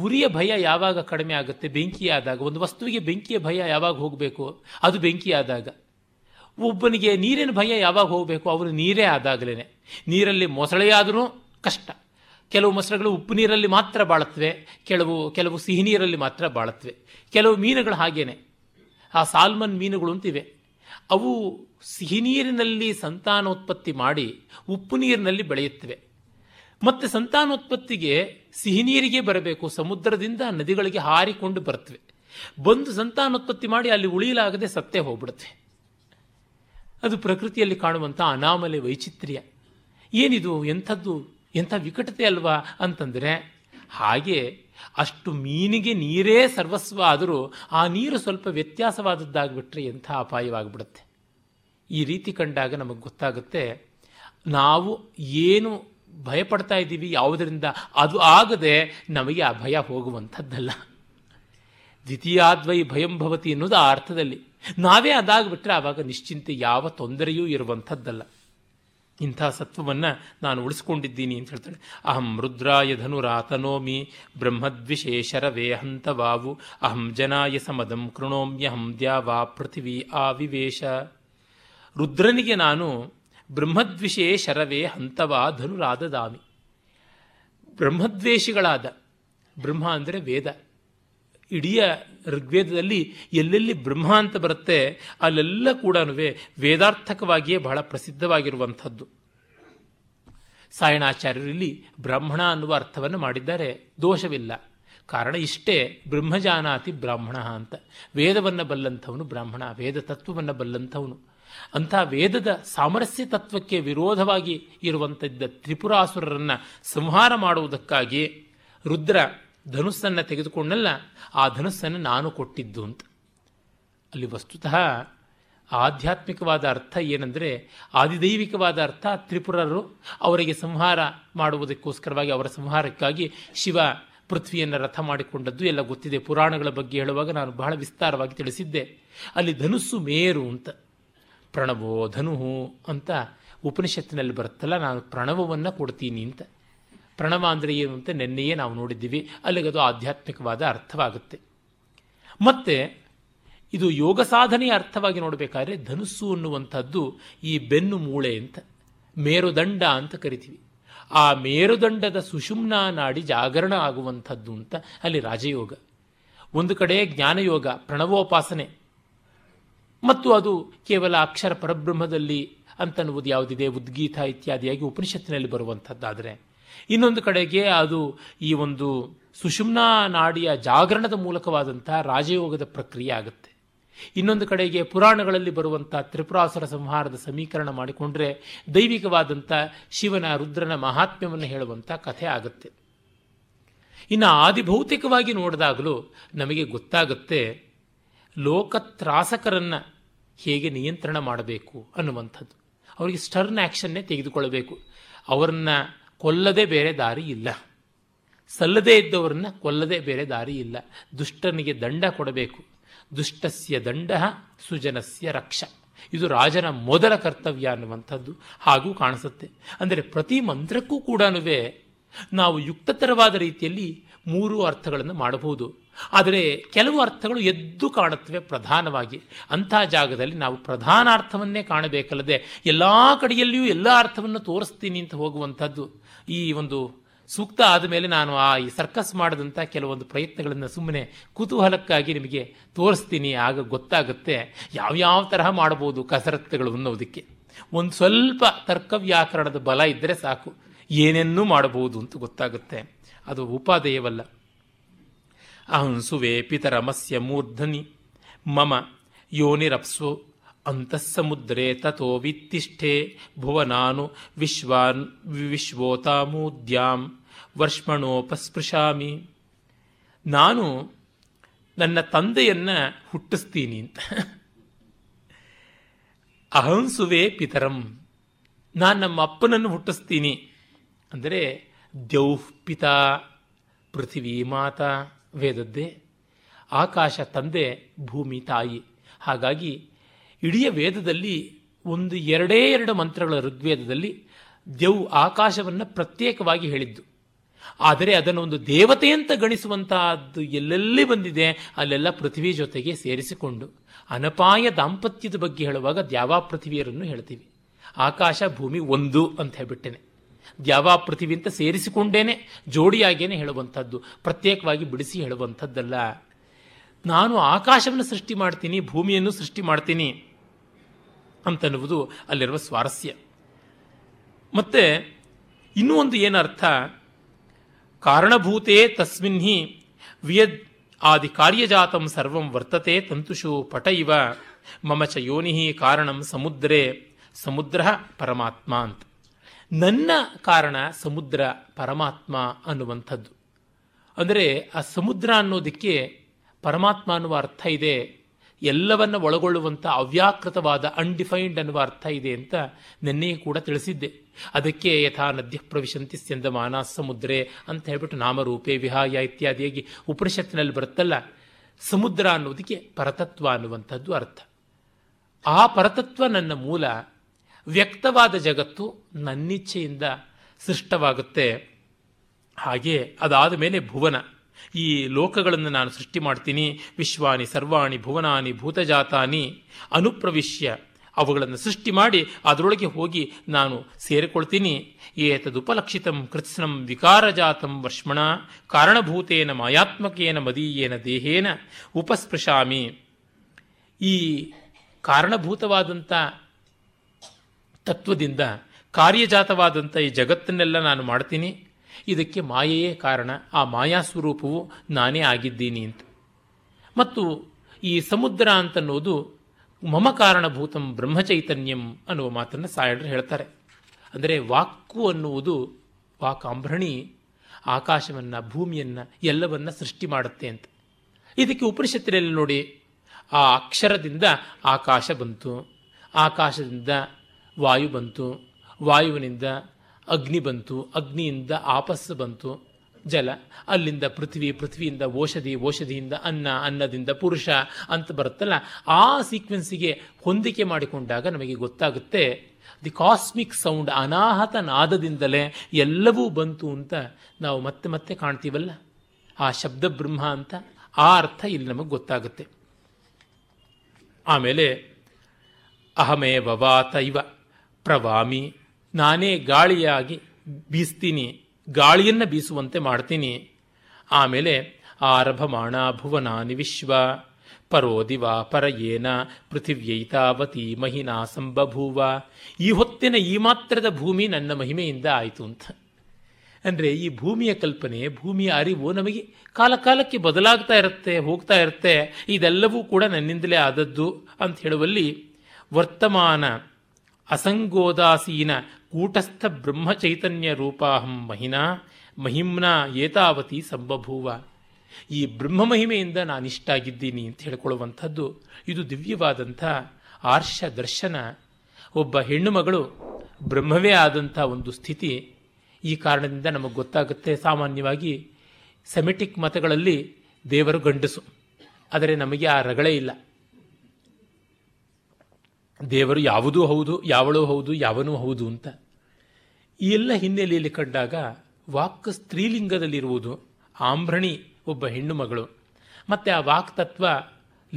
ಉರಿಯ ಭಯ ಯಾವಾಗ ಕಡಿಮೆ ಆಗುತ್ತೆ? ಬೆಂಕಿಯಾದಾಗ. ಒಂದು ವಸ್ತುವಿಗೆ ಬೆಂಕಿಯ ಭಯ ಯಾವಾಗ ಹೋಗಬೇಕು? ಅದು ಬೆಂಕಿಯಾದಾಗ. ಒಬ್ಬನಿಗೆ ನೀರಿನ ಭಯ ಯಾವಾಗ ಹೋಗಬೇಕು? ಅವನು ನೀರೇ ಆದಾಗಲೇ. ನೀರಲ್ಲಿ ಮೊಸಳೆಯಾದರೂ ಕಷ್ಟ. ಕೆಲವು ಮೊಸಳೆಗಳು ಉಪ್ಪು ನೀರಲ್ಲಿ ಮಾತ್ರ ಬಾಳುತ್ತವೆ, ಕೆಲವು ಕೆಲವು ಸಿಹಿ ನೀರಲ್ಲಿ ಮಾತ್ರ ಬಾಳುತ್ತವೆ. ಕೆಲವು ಮೀನುಗಳು ಹಾಗೇನೆ, ಆ ಸಾಲ್ಮನ್ ಮೀನುಗಳು ಅಂತಿವೆ, ಅವು ಸಿಹಿ ನೀರಿನಲ್ಲಿ ಸಂತಾನೋತ್ಪತ್ತಿ ಮಾಡಿ ಉಪ್ಪು ನೀರಿನಲ್ಲಿ ಬೆಳೆಯುತ್ತವೆ. ಮತ್ತು ಸಂತಾನೋತ್ಪತ್ತಿಗೆ ಸಿಹಿ ನೀರಿಗೆ ಬರಬೇಕು, ಸಮುದ್ರದಿಂದ ನದಿಗಳಿಗೆ ಹಾರಿಕೊಂಡು ಬರ್ತವೆ. ಬಂದು ಸಂತಾನೋತ್ಪತ್ತಿ ಮಾಡಿ ಅಲ್ಲಿ ಉಳಿಯಲಾಗದೆ ಸತ್ತೇ ಹೋಗ್ಬಿಡುತ್ತೆ. ಅದು ಪ್ರಕೃತಿಯಲ್ಲಿ ಕಾಣುವಂಥ ಅನಾಮಲೆ ವೈಚಿತ್ರ್ಯ. ಏನಿದು, ಎಂಥದ್ದು, ಎಂಥ ವಿಕಟತೆ ಅಲ್ವಾ ಅಂತಂದರೆ ಹಾಗೆ. ಅಷ್ಟು ಮೀನಿಗೆ ನೀರೇ ಸರ್ವಸ್ವ ಆದರೂ ಆ ನೀರು ಸ್ವಲ್ಪ ವ್ಯತ್ಯಾಸವಾದದ್ದಾಗ್ಬಿಟ್ರೆ ಎಂಥ ಅಪಾಯವಾಗಿಬಿಡುತ್ತೆ. ಈ ರೀತಿ ಕಂಡಾಗ ನಮಗೆ ಗೊತ್ತಾಗುತ್ತೆ ನಾವು ಏನು ಭಯಪಡ್ತಾ ಇದ್ದೀವಿ ಯಾವುದರಿಂದ, ಅದು ಆಗದೆ ನಮಗೆ ಆ ಭಯ ಹೋಗುವಂಥದ್ದಲ್ಲ. ದ್ವಿತೀಯಾದ್ವೈ ಭಯಂ ಭವತಿ ಎನ್ನುವುದು ಆ ಅರ್ಥದಲ್ಲಿ. ನಾವೇ ಅದಾಗ್ಬಿಟ್ರೆ ಆವಾಗ ನಿಶ್ಚಿಂತೆ, ಯಾವ ತೊಂದರೆಯೂ ಇರುವಂಥದ್ದಲ್ಲ. ಇಂಥ ಸತ್ವವನ್ನು ನಾನು ಉಳಿಸ್ಕೊಂಡಿದ್ದೀನಿ ಅಂತ ಹೇಳ್ತಾಳೆ. ಅಹಂ ರುದ್ರಾಯ ಧನುರಾತನೋಮಿ ಬ್ರಹ್ಮದ್ವಿಷೇ ಶರವೇ ಹಂತವಾವು ಅಹಂ ಜನಾಯ ಸಮದಂ ಕೃಣೋಮ್ಯಹಂ ದ್ಯಾವಾ ಪೃಥಿವಿ ಆವಿವೇಶ. ರುದ್ರನಿಗೆ ನಾನು ಬ್ರಹ್ಮದ್ವಿಷೇ ಶರವೇ ಹಂತವಾ ಧನುರಾದದಾಮಿ. ಬ್ರಹ್ಮದ್ವೇಷಿಗಳಾದ, ಬ್ರಹ್ಮ ಅಂದರೆ ವೇದ, ಇಡೀ ಋಗ್ವೇದದಲ್ಲಿ ಎಲ್ಲೆಲ್ಲಿ ಬ್ರಹ್ಮ ಅಂತ ಬರುತ್ತೆ ಅಲ್ಲೆಲ್ಲ ಕೂಡ ವೇದಾರ್ಥಕವಾಗಿಯೇ ಬಹಳ ಪ್ರಸಿದ್ಧವಾಗಿರುವಂಥದ್ದು. ಸಾಯಣಾಚಾರ್ಯರು ಇಲ್ಲಿ ಬ್ರಾಹ್ಮಣ ಅನ್ನುವ ಅರ್ಥವನ್ನು ಮಾಡಿದ್ದಾರೆ, ದೋಷವಿಲ್ಲ. ಕಾರಣ ಇಷ್ಟೇ, ಬ್ರಹ್ಮಜಾನಾತಿ ಬ್ರಾಹ್ಮಣ ಅಂತ. ವೇದವನ್ನು ಬಲ್ಲಂಥವನು ಬ್ರಾಹ್ಮಣ, ವೇದ ತತ್ವವನ್ನು ಬಲ್ಲಂಥವನು. ಅಂಥ ವೇದದ ಸಾಮರಸ್ಯ ತತ್ವಕ್ಕೆ ವಿರೋಧವಾಗಿ ಇರುವಂಥದ್ದ ತ್ರಿಪುರಾಸುರರನ್ನು ಸಂಹಾರ ಮಾಡುವುದಕ್ಕಾಗಿ ರುದ್ರ ಧನುಸ್ಸನ್ನು ತೆಗೆದುಕೊಂಡಲ್ಲ, ಆ ಧನುಸ್ಸನ್ನು ನಾನು ಕೊಟ್ಟಿದ್ದು ಅಂತ. ಅಲ್ಲಿ ವಸ್ತುತಃ ಆಧ್ಯಾತ್ಮಿಕವಾದ ಅರ್ಥ ಏನಂದರೆ, ಆದಿದೈವಿಕವಾದ ಅರ್ಥ, ತ್ರಿಪುರರು ಅವರಿಗೆ ಸಂಹಾರ ಮಾಡುವುದಕ್ಕೋಸ್ಕರವಾಗಿ, ಅವರ ಸಂಹಾರಕ್ಕಾಗಿ ಶಿವ ಪೃಥ್ವಿಯನ್ನು ರಥ ಮಾಡಿಕೊಂಡದ್ದು ಎಲ್ಲ ಗೊತ್ತಿದೆ. ಪುರಾಣಗಳ ಬಗ್ಗೆ ಹೇಳುವಾಗ ನಾನು ಬಹಳ ವಿಸ್ತಾರವಾಗಿ ತಿಳಿಸಿದ್ದೆ. ಅಲ್ಲಿ ಧನುಸ್ಸು ಮೇರು ಅಂತ, ಪ್ರಣವೋ ಧನುಹು ಅಂತ ಉಪನಿಷತ್ತಿನಲ್ಲಿ ಬರುತ್ತಲ್ಲ, ನಾನು ಪ್ರಣವವನ್ನು ಕೊಡ್ತೀನಿ ಅಂತ. ಪ್ರಣವ ಅಂದರೆ ಏನು ಅಂತ ನೆನ್ನೆಯೇ ನಾವು ನೋಡಿದ್ದೀವಿ. ಅಲ್ಲಿಗದು ಆಧ್ಯಾತ್ಮಿಕವಾದ ಅರ್ಥವಾಗುತ್ತೆ. ಮತ್ತು ಇದು ಯೋಗ ಸಾಧನೆಯ ಅರ್ಥವಾಗಿ ನೋಡಬೇಕಾದ್ರೆ ಧನುಸ್ಸು ಅನ್ನುವಂಥದ್ದು ಈ ಬೆನ್ನು ಮೂಳೆ ಅಂತ, ಮೇರುದಂಡ ಅಂತ ಕರಿತೀವಿ. ಆ ಮೇರುದಂಡದ ಸುಷುಮ್ನಾ ನಾಡಿ ಜಾಗರಣ ಆಗುವಂಥದ್ದು ಅಂತ ಅಲ್ಲಿ ರಾಜಯೋಗ. ಒಂದು ಕಡೆ ಜ್ಞಾನಯೋಗ ಪ್ರಣವೋಪಾಸನೆ, ಮತ್ತು ಅದು ಕೇವಲ ಅಕ್ಷರ ಪರಬ್ರಹ್ಮದಲ್ಲಿ ಅಂತನ್ನುವುದು ಯಾವುದಿದೆ ಉದ್ಗೀತ ಇತ್ಯಾದಿಯಾಗಿ ಉಪನಿಷತ್ತಿನಲ್ಲಿ ಬರುವಂಥದ್ದಾದರೆ, ಇನ್ನೊಂದು ಕಡೆಗೆ ಅದು ಈ ಒಂದು ಸುಷುಮ್ನಾ ನಾಡಿಯ ಜಾಗರಣದ ಮೂಲಕವಾದಂತಹ ರಾಜಯೋಗದ ಪ್ರಕ್ರಿಯೆ ಆಗುತ್ತೆ. ಇನ್ನೊಂದು ಕಡೆಗೆ ಪುರಾಣಗಳಲ್ಲಿ ಬರುವಂಥ ತ್ರಿಪುರಾಸುರ ಸಂಹಾರದ ಸಮೀಕರಣ ಮಾಡಿಕೊಂಡ್ರೆ ದೈವಿಕವಾದಂಥ ಶಿವನ ರುದ್ರನ ಮಹಾತ್ಮ್ಯವನ್ನು ಹೇಳುವಂಥ ಕಥೆ ಆಗುತ್ತೆ. ಇನ್ನು ಆದಿಭೌತಿಕವಾಗಿ ನೋಡಿದಾಗಲೂ ನಮಗೆ ಗೊತ್ತಾಗುತ್ತೆ ಲೋಕತ್ರಾಸಕರನ್ನು ಹೇಗೆ ನಿಯಂತ್ರಣ ಮಾಡಬೇಕು ಅನ್ನುವಂಥದ್ದು. ಅವರಿಗೆ ಸ್ಟರ್ನ್ ಆ್ಯಕ್ಷನ್ನೇ ತೆಗೆದುಕೊಳ್ಳಬೇಕು, ಅವರನ್ನು ಕೊಲ್ಲದೆ ಬೇರೆ ದಾರಿ ಇಲ್ಲ, ಸಲ್ಲದೇ ಇದ್ದವರನ್ನ ಕೊಲ್ಲದೆ ಬೇರೆ ದಾರಿ ಇಲ್ಲ. ದುಷ್ಟನಿಗೆ ದಂಡ ಕೊಡಬೇಕು, ದುಷ್ಟಸ್ಯ ದಂಡ ಸುಜನಸ್ಯ ರಕ್ಷ, ಇದು ರಾಜನ ಮೊದಲ ಕರ್ತವ್ಯ ಅನ್ನುವಂಥದ್ದು ಹಾಗೂ ಕಾಣಿಸುತ್ತೆ. ಅಂದರೆ ಪ್ರತಿ ಮಂತ್ರಕ್ಕೂ ಕೂಡ ನಾವು ಯುಕ್ತತರವಾದ ರೀತಿಯಲ್ಲಿ ಮೂರು ಅರ್ಥಗಳನ್ನು ಮಾಡಬಹುದು, ಆದರೆ ಕೆಲವು ಅರ್ಥಗಳು ಎದ್ದು ಕಾಣುತ್ತವೆ ಪ್ರಧಾನವಾಗಿ. ಅಂಥ ಜಾಗದಲ್ಲಿ ನಾವು ಪ್ರಧಾನ ಅರ್ಥವನ್ನೇ ಕಾಣಬೇಕಲ್ಲದೆ ಎಲ್ಲ ಕಡೆಯಲ್ಲಿಯೂ ಎಲ್ಲ ಅರ್ಥವನ್ನು ತೋರಿಸ್ತೀನಿ ಅಂತ ಹೋಗುವಂಥದ್ದು ಈ ಒಂದು ಸೂಕ್ತ ಆದಮೇಲೆ ನಾನು ಆ ಈ ಸರ್ಕಸ್ ಮಾಡಿದಂಥ ಕೆಲವೊಂದು ಪ್ರಯತ್ನಗಳನ್ನು ಸುಮ್ಮನೆ ಕುತೂಹಲಕ್ಕಾಗಿ ನಿಮಗೆ ತೋರಿಸ್ತೀನಿ, ಆಗ ಗೊತ್ತಾಗುತ್ತೆ ಯಾವ್ಯಾವ ತರಹ ಮಾಡ್ಬೋದು ಕಸರತ್ತುಗಳು ಅನ್ನೋದಕ್ಕೆ. ಒಂದು ಸ್ವಲ್ಪ ತರ್ಕವ್ಯಾಕರಣದ ಬಲ ಇದ್ದರೆ ಸಾಕು, ಏನನ್ನೂ ಮಾಡಬಹುದು ಅಂತ ಗೊತ್ತಾಗುತ್ತೆ. ಅದು ಉಪಾದೇಯವಲ್ಲ. ಅಹಂಸುವೆ ಪಿತರಮಸ್ಯ ಮೂರ್ಧನಿ ಮಮ ಯೋನಿರಪ್ಸು ಅಂತಸ್ಸಮುದ್ರೇ ತಥೋ ವಿತ್ತಿಷ್ಠೆ ಭುವನಾನು ವಿಶ್ವಾನ್ ವಿಶ್ವೋತಾಮೂದ್ಯಾಂ ವರ್ಷಣೋಪಸ್ಪೃಶಾಮಿ. ನಾನು ನನ್ನ ತಂದೆಯನ್ನು ಹುಟ್ಟಿಸ್ತೀನಿ ಅಂತ. ಅಹಂಸುವೆ ಪಿತರಂ, ನಾನು ನಮ್ಮ ಅಪ್ಪನನ್ನು ಹುಟ್ಟಿಸ್ತೀನಿ ಅಂದರೆ ದ್ಯೌಃ ಪಿತಾ, ಪೃಥಿವಿ ಮಾತಾ ವೇದದ್ದೇ, ಆಕಾಶ ತಂದೆ, ಭೂಮಿ ತಾಯಿ. ಹಾಗಾಗಿ ಇಡೀ ವೇದದಲ್ಲಿ ಒಂದು ಎರಡೇ ಎರಡು ಮಂತ್ರಗಳ ಋಗ್ವೇದದಲ್ಲಿ ದೇವ್ ಆಕಾಶವನ್ನು ಪ್ರತ್ಯೇಕವಾಗಿ ಹೇಳಿದ್ದು, ಆದರೆ ಅದನ್ನು ಒಂದು ದೇವತೆ ಅಂತ ಗಣಿಸುವಂತಹದ್ದು ಎಲ್ಲೆಲ್ಲಿ ಬಂದಿದೆ ಅಲ್ಲೆಲ್ಲ ಪೃಥ್ವಿ ಜೊತೆಗೆ ಸೇರಿಸಿಕೊಂಡು ಅನಪಾಯ ದಾಂಪತ್ಯದ ಬಗ್ಗೆ ಹೇಳುವಾಗ ದ್ಯಾವಾ ಪೃಥ್ವಿಯರನ್ನು ಹೇಳ್ತೀವಿ. ಆಕಾಶ ಭೂಮಿ ಒಂದು ಅಂತ ಹೇಳ್ಬಿಟ್ಟೇನೆ, ದ್ಯಾವಾ ಪೃಥ್ವಿ ಅಂತ ಸೇರಿಸಿಕೊಂಡೇನೆ ಜೋಡಿಯಾಗೇನೆ ಹೇಳುವಂಥದ್ದು, ಪ್ರತ್ಯೇಕವಾಗಿ ಬಿಡಿಸಿ ಹೇಳುವಂಥದ್ದಲ್ಲ. ನಾನು ಆಕಾಶವನ್ನು ಸೃಷ್ಟಿ ಮಾಡ್ತೀನಿ, ಭೂಮಿಯನ್ನು ಸೃಷ್ಟಿ ಮಾಡ್ತೀನಿ ಅಂತನ್ನುವುದು ಅಲ್ಲಿರುವ ಸ್ವಾರಸ್ಯ. ಮತ್ತೆ ಇನ್ನೂ ಒಂದು ಏನರ್ಥ, ಕಾರಣಭೂತೇ ತಸ್ಮಿನ್ ಹಿ ವಿಯದ್ ಆದಿ ಕಾರ್ಯಜಾತಂ ಸರ್ವಂ ವರ್ತತೆ ತಂತುಷು ಪಟ ಇವ ಮಮ ಚ ಯೋನಿ ಕಾರಣಂ ಸಮುದ್ರೇ ಸಮುದ್ರ ಪರಮಾತ್ಮ ಅಂತ. ನನ್ನ ಕಾರಣ ಸಮುದ್ರ ಪರಮಾತ್ಮ ಅನ್ನುವಂಥದ್ದು. ಅಂದರೆ ಆ ಸಮುದ್ರ ಅನ್ನೋದಕ್ಕೆ ಪರಮಾತ್ಮ ಅನ್ನುವ ಅರ್ಥ ಇದೆ, ಎಲ್ಲವನ್ನ ಒಳಗೊಳ್ಳುವಂಥ ಅವ್ಯಾಕೃತವಾದ ಅನ್ಡಿಫೈನ್ಡ್ ಅನ್ನುವ ಅರ್ಥ ಇದೆ ಅಂತ ನೆನ್ನೆಯೂ ಕೂಡ ತಿಳಿಸಿದ್ದೆ. ಅದಕ್ಕೆ ಯಥಾ ನದ್ಯಃ ಪ್ರವಿಶಂತಿ ಸ್ಯಂದಮಾನಾ ಸಮುದ್ರೇ ಅಂತ ಹೇಳ್ಬಿಟ್ಟು ನಾಮರೂಪೇ ವಿಹಾಯ ಇತ್ಯಾದಿಯಾಗಿ ಉಪನಿಷತ್ತಿನಲ್ಲಿ ಬರುತ್ತಲ್ಲ, ಸಮುದ್ರ ಅನ್ನೋದಕ್ಕೆ ಪರತತ್ವ ಅನ್ನುವಂಥದ್ದು ಅರ್ಥ. ಆ ಪರತತ್ವ ನನ್ನ ಮೂಲ, ವ್ಯಕ್ತವಾದ ಜಗತ್ತು ನನ್ನಿಚ್ಛೆಯಿಂದ ಸೃಷ್ಟವಾಗುತ್ತೆ. ಹಾಗೆ ಅದಾದ ಮೇಲೆ ಭುವನ, ಈ ಲೋಕಗಳನ್ನು ನಾನು ಸೃಷ್ಟಿ ಮಾಡ್ತೀನಿ. ವಿಶ್ವಾನಿ ಸರ್ವಾಣಿ ಭುವನಾನಿ ಭೂತಜಾತಾನಿ ಅನುಪ್ರವಿಶ್ಯ, ಅವುಗಳನ್ನು ಸೃಷ್ಟಿ ಮಾಡಿ ಅದರೊಳಗೆ ಹೋಗಿ ನಾನು ಸೇರಿಕೊಳ್ತೀನಿ. ಏತದುಪಲಕ್ಷಿತಂ ಕೃತ್ಸ್ನಂ ವಿಕಾರಜಾತಂ ವರ್ಷಮಣ ಕಾರಣಭೂತೇನ ಮಾಯಾತ್ಮಕೇನ ಮದೀಯೇನ ದೇಹೇನ ಉಪಸ್ಪೃಶಾಮಿ. ಈ ಕಾರಣಭೂತವಾದಂಥ ತತ್ವದಿಂದ ಕಾರ್ಯಜಾತವಾದಂಥ ಈ ಜಗತ್ತನ್ನೆಲ್ಲ ನಾನು ಮಾಡ್ತೀನಿ, ಇದಕ್ಕೆ ಮಾಯೆಯೇ ಕಾರಣ, ಆ ಮಾಯಾ ಸ್ವರೂಪವು ನಾನೇ ಆಗಿದ್ದೀನಿ ಅಂತ. ಮತ್ತು ಈ ಸಮುದ್ರ ಅಂತನ್ನೋದು ಮಮ ಕಾರಣಭೂತಂ ಬ್ರಹ್ಮಚೈತನ್ಯಂ ಅನ್ನುವ ಮಾತನ್ನು ಸಾಯಣರು ಹೇಳ್ತಾರೆ. ಅಂದರೆ ವಾಕು ಅನ್ನುವುದು, ವಾಕಾಂಭ್ರಣಿ ಆಕಾಶವನ್ನು ಭೂಮಿಯನ್ನು ಎಲ್ಲವನ್ನ ಸೃಷ್ಟಿ ಮಾಡುತ್ತೆ ಅಂತ. ಇದಕ್ಕೆ ಉಪನಿಷತ್ತಿನಲ್ಲಿ ನೋಡಿ, ಆ ಅಕ್ಷರದಿಂದ ಆಕಾಶ ಬಂತು, ಆಕಾಶದಿಂದ ವಾಯು ಬಂತು, ವಾಯುವಿನಿಂದ ಅಗ್ನಿ ಬಂತು, ಅಗ್ನಿಯಿಂದ ಆಪಸ್ಸು ಬಂತು ಜಲ, ಅಲ್ಲಿಂದ ಪೃಥ್ವಿ, ಪೃಥ್ವಿಯಿಂದ ಓಷಧಿ, ಓಷಧಿಯಿಂದ ಅನ್ನ, ಅನ್ನದಿಂದ ಪುರುಷ ಅಂತ ಬರುತ್ತಲ್ಲ, ಆ ಸೀಕ್ವೆನ್ಸಿಗೆ ಹೊಂದಿಕೆ ಮಾಡಿಕೊಂಡಾಗ ನಮಗೆ ಗೊತ್ತಾಗುತ್ತೆ ದಿ ಕಾಸ್ಮಿಕ್ ಸೌಂಡ್, ಅನಾಹತ ನಾದದಿಂದಲೇ ಎಲ್ಲವೂ ಬಂತು ಅಂತ ನಾವು ಮತ್ತೆ ಮತ್ತೆ ಕಾಣ್ತೀವಲ್ಲ, ಆ ಶಬ್ದ ಬ್ರಹ್ಮ ಅಂತ ಆ ಅರ್ಥ ಇಲ್ಲಿ ನಮಗೆ ಗೊತ್ತಾಗುತ್ತೆ. ಆಮೇಲೆ ಅಹಮೇವ ವಾತ ಇವ ಪ್ರವಾಮಿ, ನಾನೇ ಗಾಳಿಯಾಗಿ ಬೀಸ್ತೀನಿ, ಗಾಳಿಯನ್ನು ಬೀಸುವಂತೆ ಮಾಡ್ತೀನಿ. ಆಮೇಲೆ ಆರಭಮಾಣ ಭುವನಾನಿ ವಿಶ್ವ ಪರೋದಿವ ಪರಯೇನ ಪೃಥಿವ್ಯೈತಾವತಿ ಮಹಿನಾ ಸಂಬಭೂವ. ಈ ಹೊತ್ತಿನ ಈ ಮಾತ್ರದ ಭೂಮಿ ನನ್ನ ಮಹಿಮೆಯಿಂದ ಆಯಿತು ಅಂತ. ಅಂದರೆ ಈ ಭೂಮಿಯ ಕಲ್ಪನೆ, ಭೂಮಿಯ ಅರಿವು ನಮಗೆ ಕಾಲಕಾಲಕ್ಕೆ ಬದಲಾಗ್ತಾ ಇರುತ್ತೆ, ಹೋಗ್ತಾ ಇರುತ್ತೆ. ಇದೆಲ್ಲವೂ ಕೂಡ ನನ್ನಿಂದಲೇ ಆದದ್ದು ಅಂತ ಹೇಳುವಲ್ಲಿ ವರ್ತಮಾನ ಅಸಂಗೋದಾಸೀನ ಕೂಟಸ್ಥ ಬ್ರಹ್ಮಚೈತನ್ಯ ರೂಪಾಹಂ ಮಹಿನಾ ಮಹಿಮ್ನಾ ಏತಾವತಿ ಸಂಬಭೂವ. ಈ ಬ್ರಹ್ಮ ಮಹಿಮೆಯಿಂದ ನಾನಿಷ್ಟಾಗಿದ್ದೀನಿ ಅಂತ ಹೇಳ್ಕೊಳ್ಳುವಂಥದ್ದು ಇದು ದಿವ್ಯವಾದಂಥ ಆರ್ಷ ದರ್ಶನ. ಒಬ್ಬ ಹೆಣ್ಣು ಮಗಳು ಬ್ರಹ್ಮವೇ ಆದಂಥ ಒಂದು ಸ್ಥಿತಿ ಈ ಕಾರಣದಿಂದ ನಮಗೆ ಗೊತ್ತಾಗುತ್ತೆ. ಸಾಮಾನ್ಯವಾಗಿ ಸೆಮಿಟಿಕ್ ಮತಗಳಲ್ಲಿ ದೇವರು ಗಂಡಸು, ಆದರೆ ನಮಗೆ ಆ ರಗಳೇ ಇಲ್ಲ. ದೇವರು ಯಾವುದೂ ಹೌದು, ಯಾವಳೂ ಹೌದು, ಯಾವನೂ ಹೌದು ಅಂತ. ಈ ಎಲ್ಲ ಹಿನ್ನೆಲೆಯಲ್ಲಿ ಕಂಡಾಗ ವಾಕ್ ಸ್ತ್ರೀಲಿಂಗದಲ್ಲಿರುವುದು ಆಂಭ್ರಣಿ ಒಬ್ಬ ಹೆಣ್ಣು ಮಗಳು, ಮತ್ತು ಆ ವಾಕ್ತತ್ವ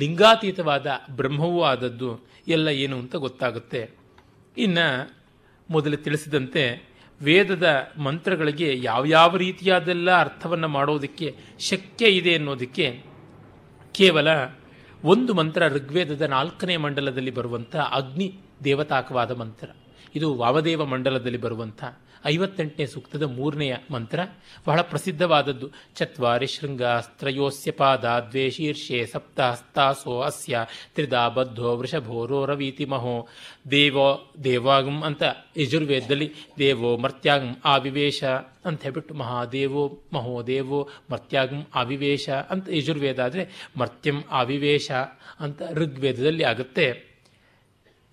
ಲಿಂಗಾತೀತವಾದ ಬ್ರಹ್ಮವೂ ಆದದ್ದು ಎಲ್ಲ ಏನು ಅಂತ ಗೊತ್ತಾಗುತ್ತೆ. ಇನ್ನು ಮೊದಲು ತಿಳಿಸಿದಂತೆ ವೇದದ ಮಂತ್ರಗಳಿಗೆ ಯಾವ್ಯಾವ ರೀತಿಯಾದೆಲ್ಲ ಅರ್ಥವನ್ನು ಮಾಡೋದಕ್ಕೆ ಶಕ್ಯ ಇದೆ ಅನ್ನೋದಕ್ಕೆ ಕೇವಲ ಒಂದು ಮಂತ್ರ, ಋಗ್ವೇದದ ನಾಲ್ಕನೇ ಮಂಡಲದಲ್ಲಿ ಬರುವಂಥ ಅಗ್ನಿ ದೇವತಾಕವಾದ ಮಂತ್ರ. ಇದು ವಾಮದೇವ ಮಂಡಲದಲ್ಲಿ ಬರುವಂಥ ಐವತ್ತೆಂಟನೇ ಸೂಕ್ತದ ಮೂರನೆಯ ಮಂತ್ರ, ಬಹಳ ಪ್ರಸಿದ್ಧವಾದದ್ದು. ಚತ್ವಾರಿ ಶೃಂಗಾಸ್ತ್ರಯೋಸ್ಯ ಪಾದ ದ್ವೇ ಶೀರ್ಷೆ ಸಪ್ತ ಹಸ್ತಾಸೋ ಅಸ್ಯ ತ್ರಿದಾ ಬದ್ಧೋ ವೃಷಭೋ ರೋರವೀತಿ ಮಹೋ ದೇವೋ ದೇವಾಗಂ ಅಂತ ಯಜುರ್ವೇದದಲ್ಲಿ ದೇವೋ ಮರ್ತ್ಯಾಗಂ ಆವಿವೇಶ ಅಂತ ಹೇಳ್ಬಿಟ್ಟು ಮಹಾದೇವೋ ಮಹೋದೇವೋ ಮರ್ತ್ಯಾಗಂ ಆವಿವೇಶ ಅಂತ ಯಜುರ್ವೇದ ಆದರೆ ಮರ್ತ್ಯಂ ಆವಿವೇಶ ಅಂತ ಋಗ್ವೇದದಲ್ಲಿ ಆಗುತ್ತೆ.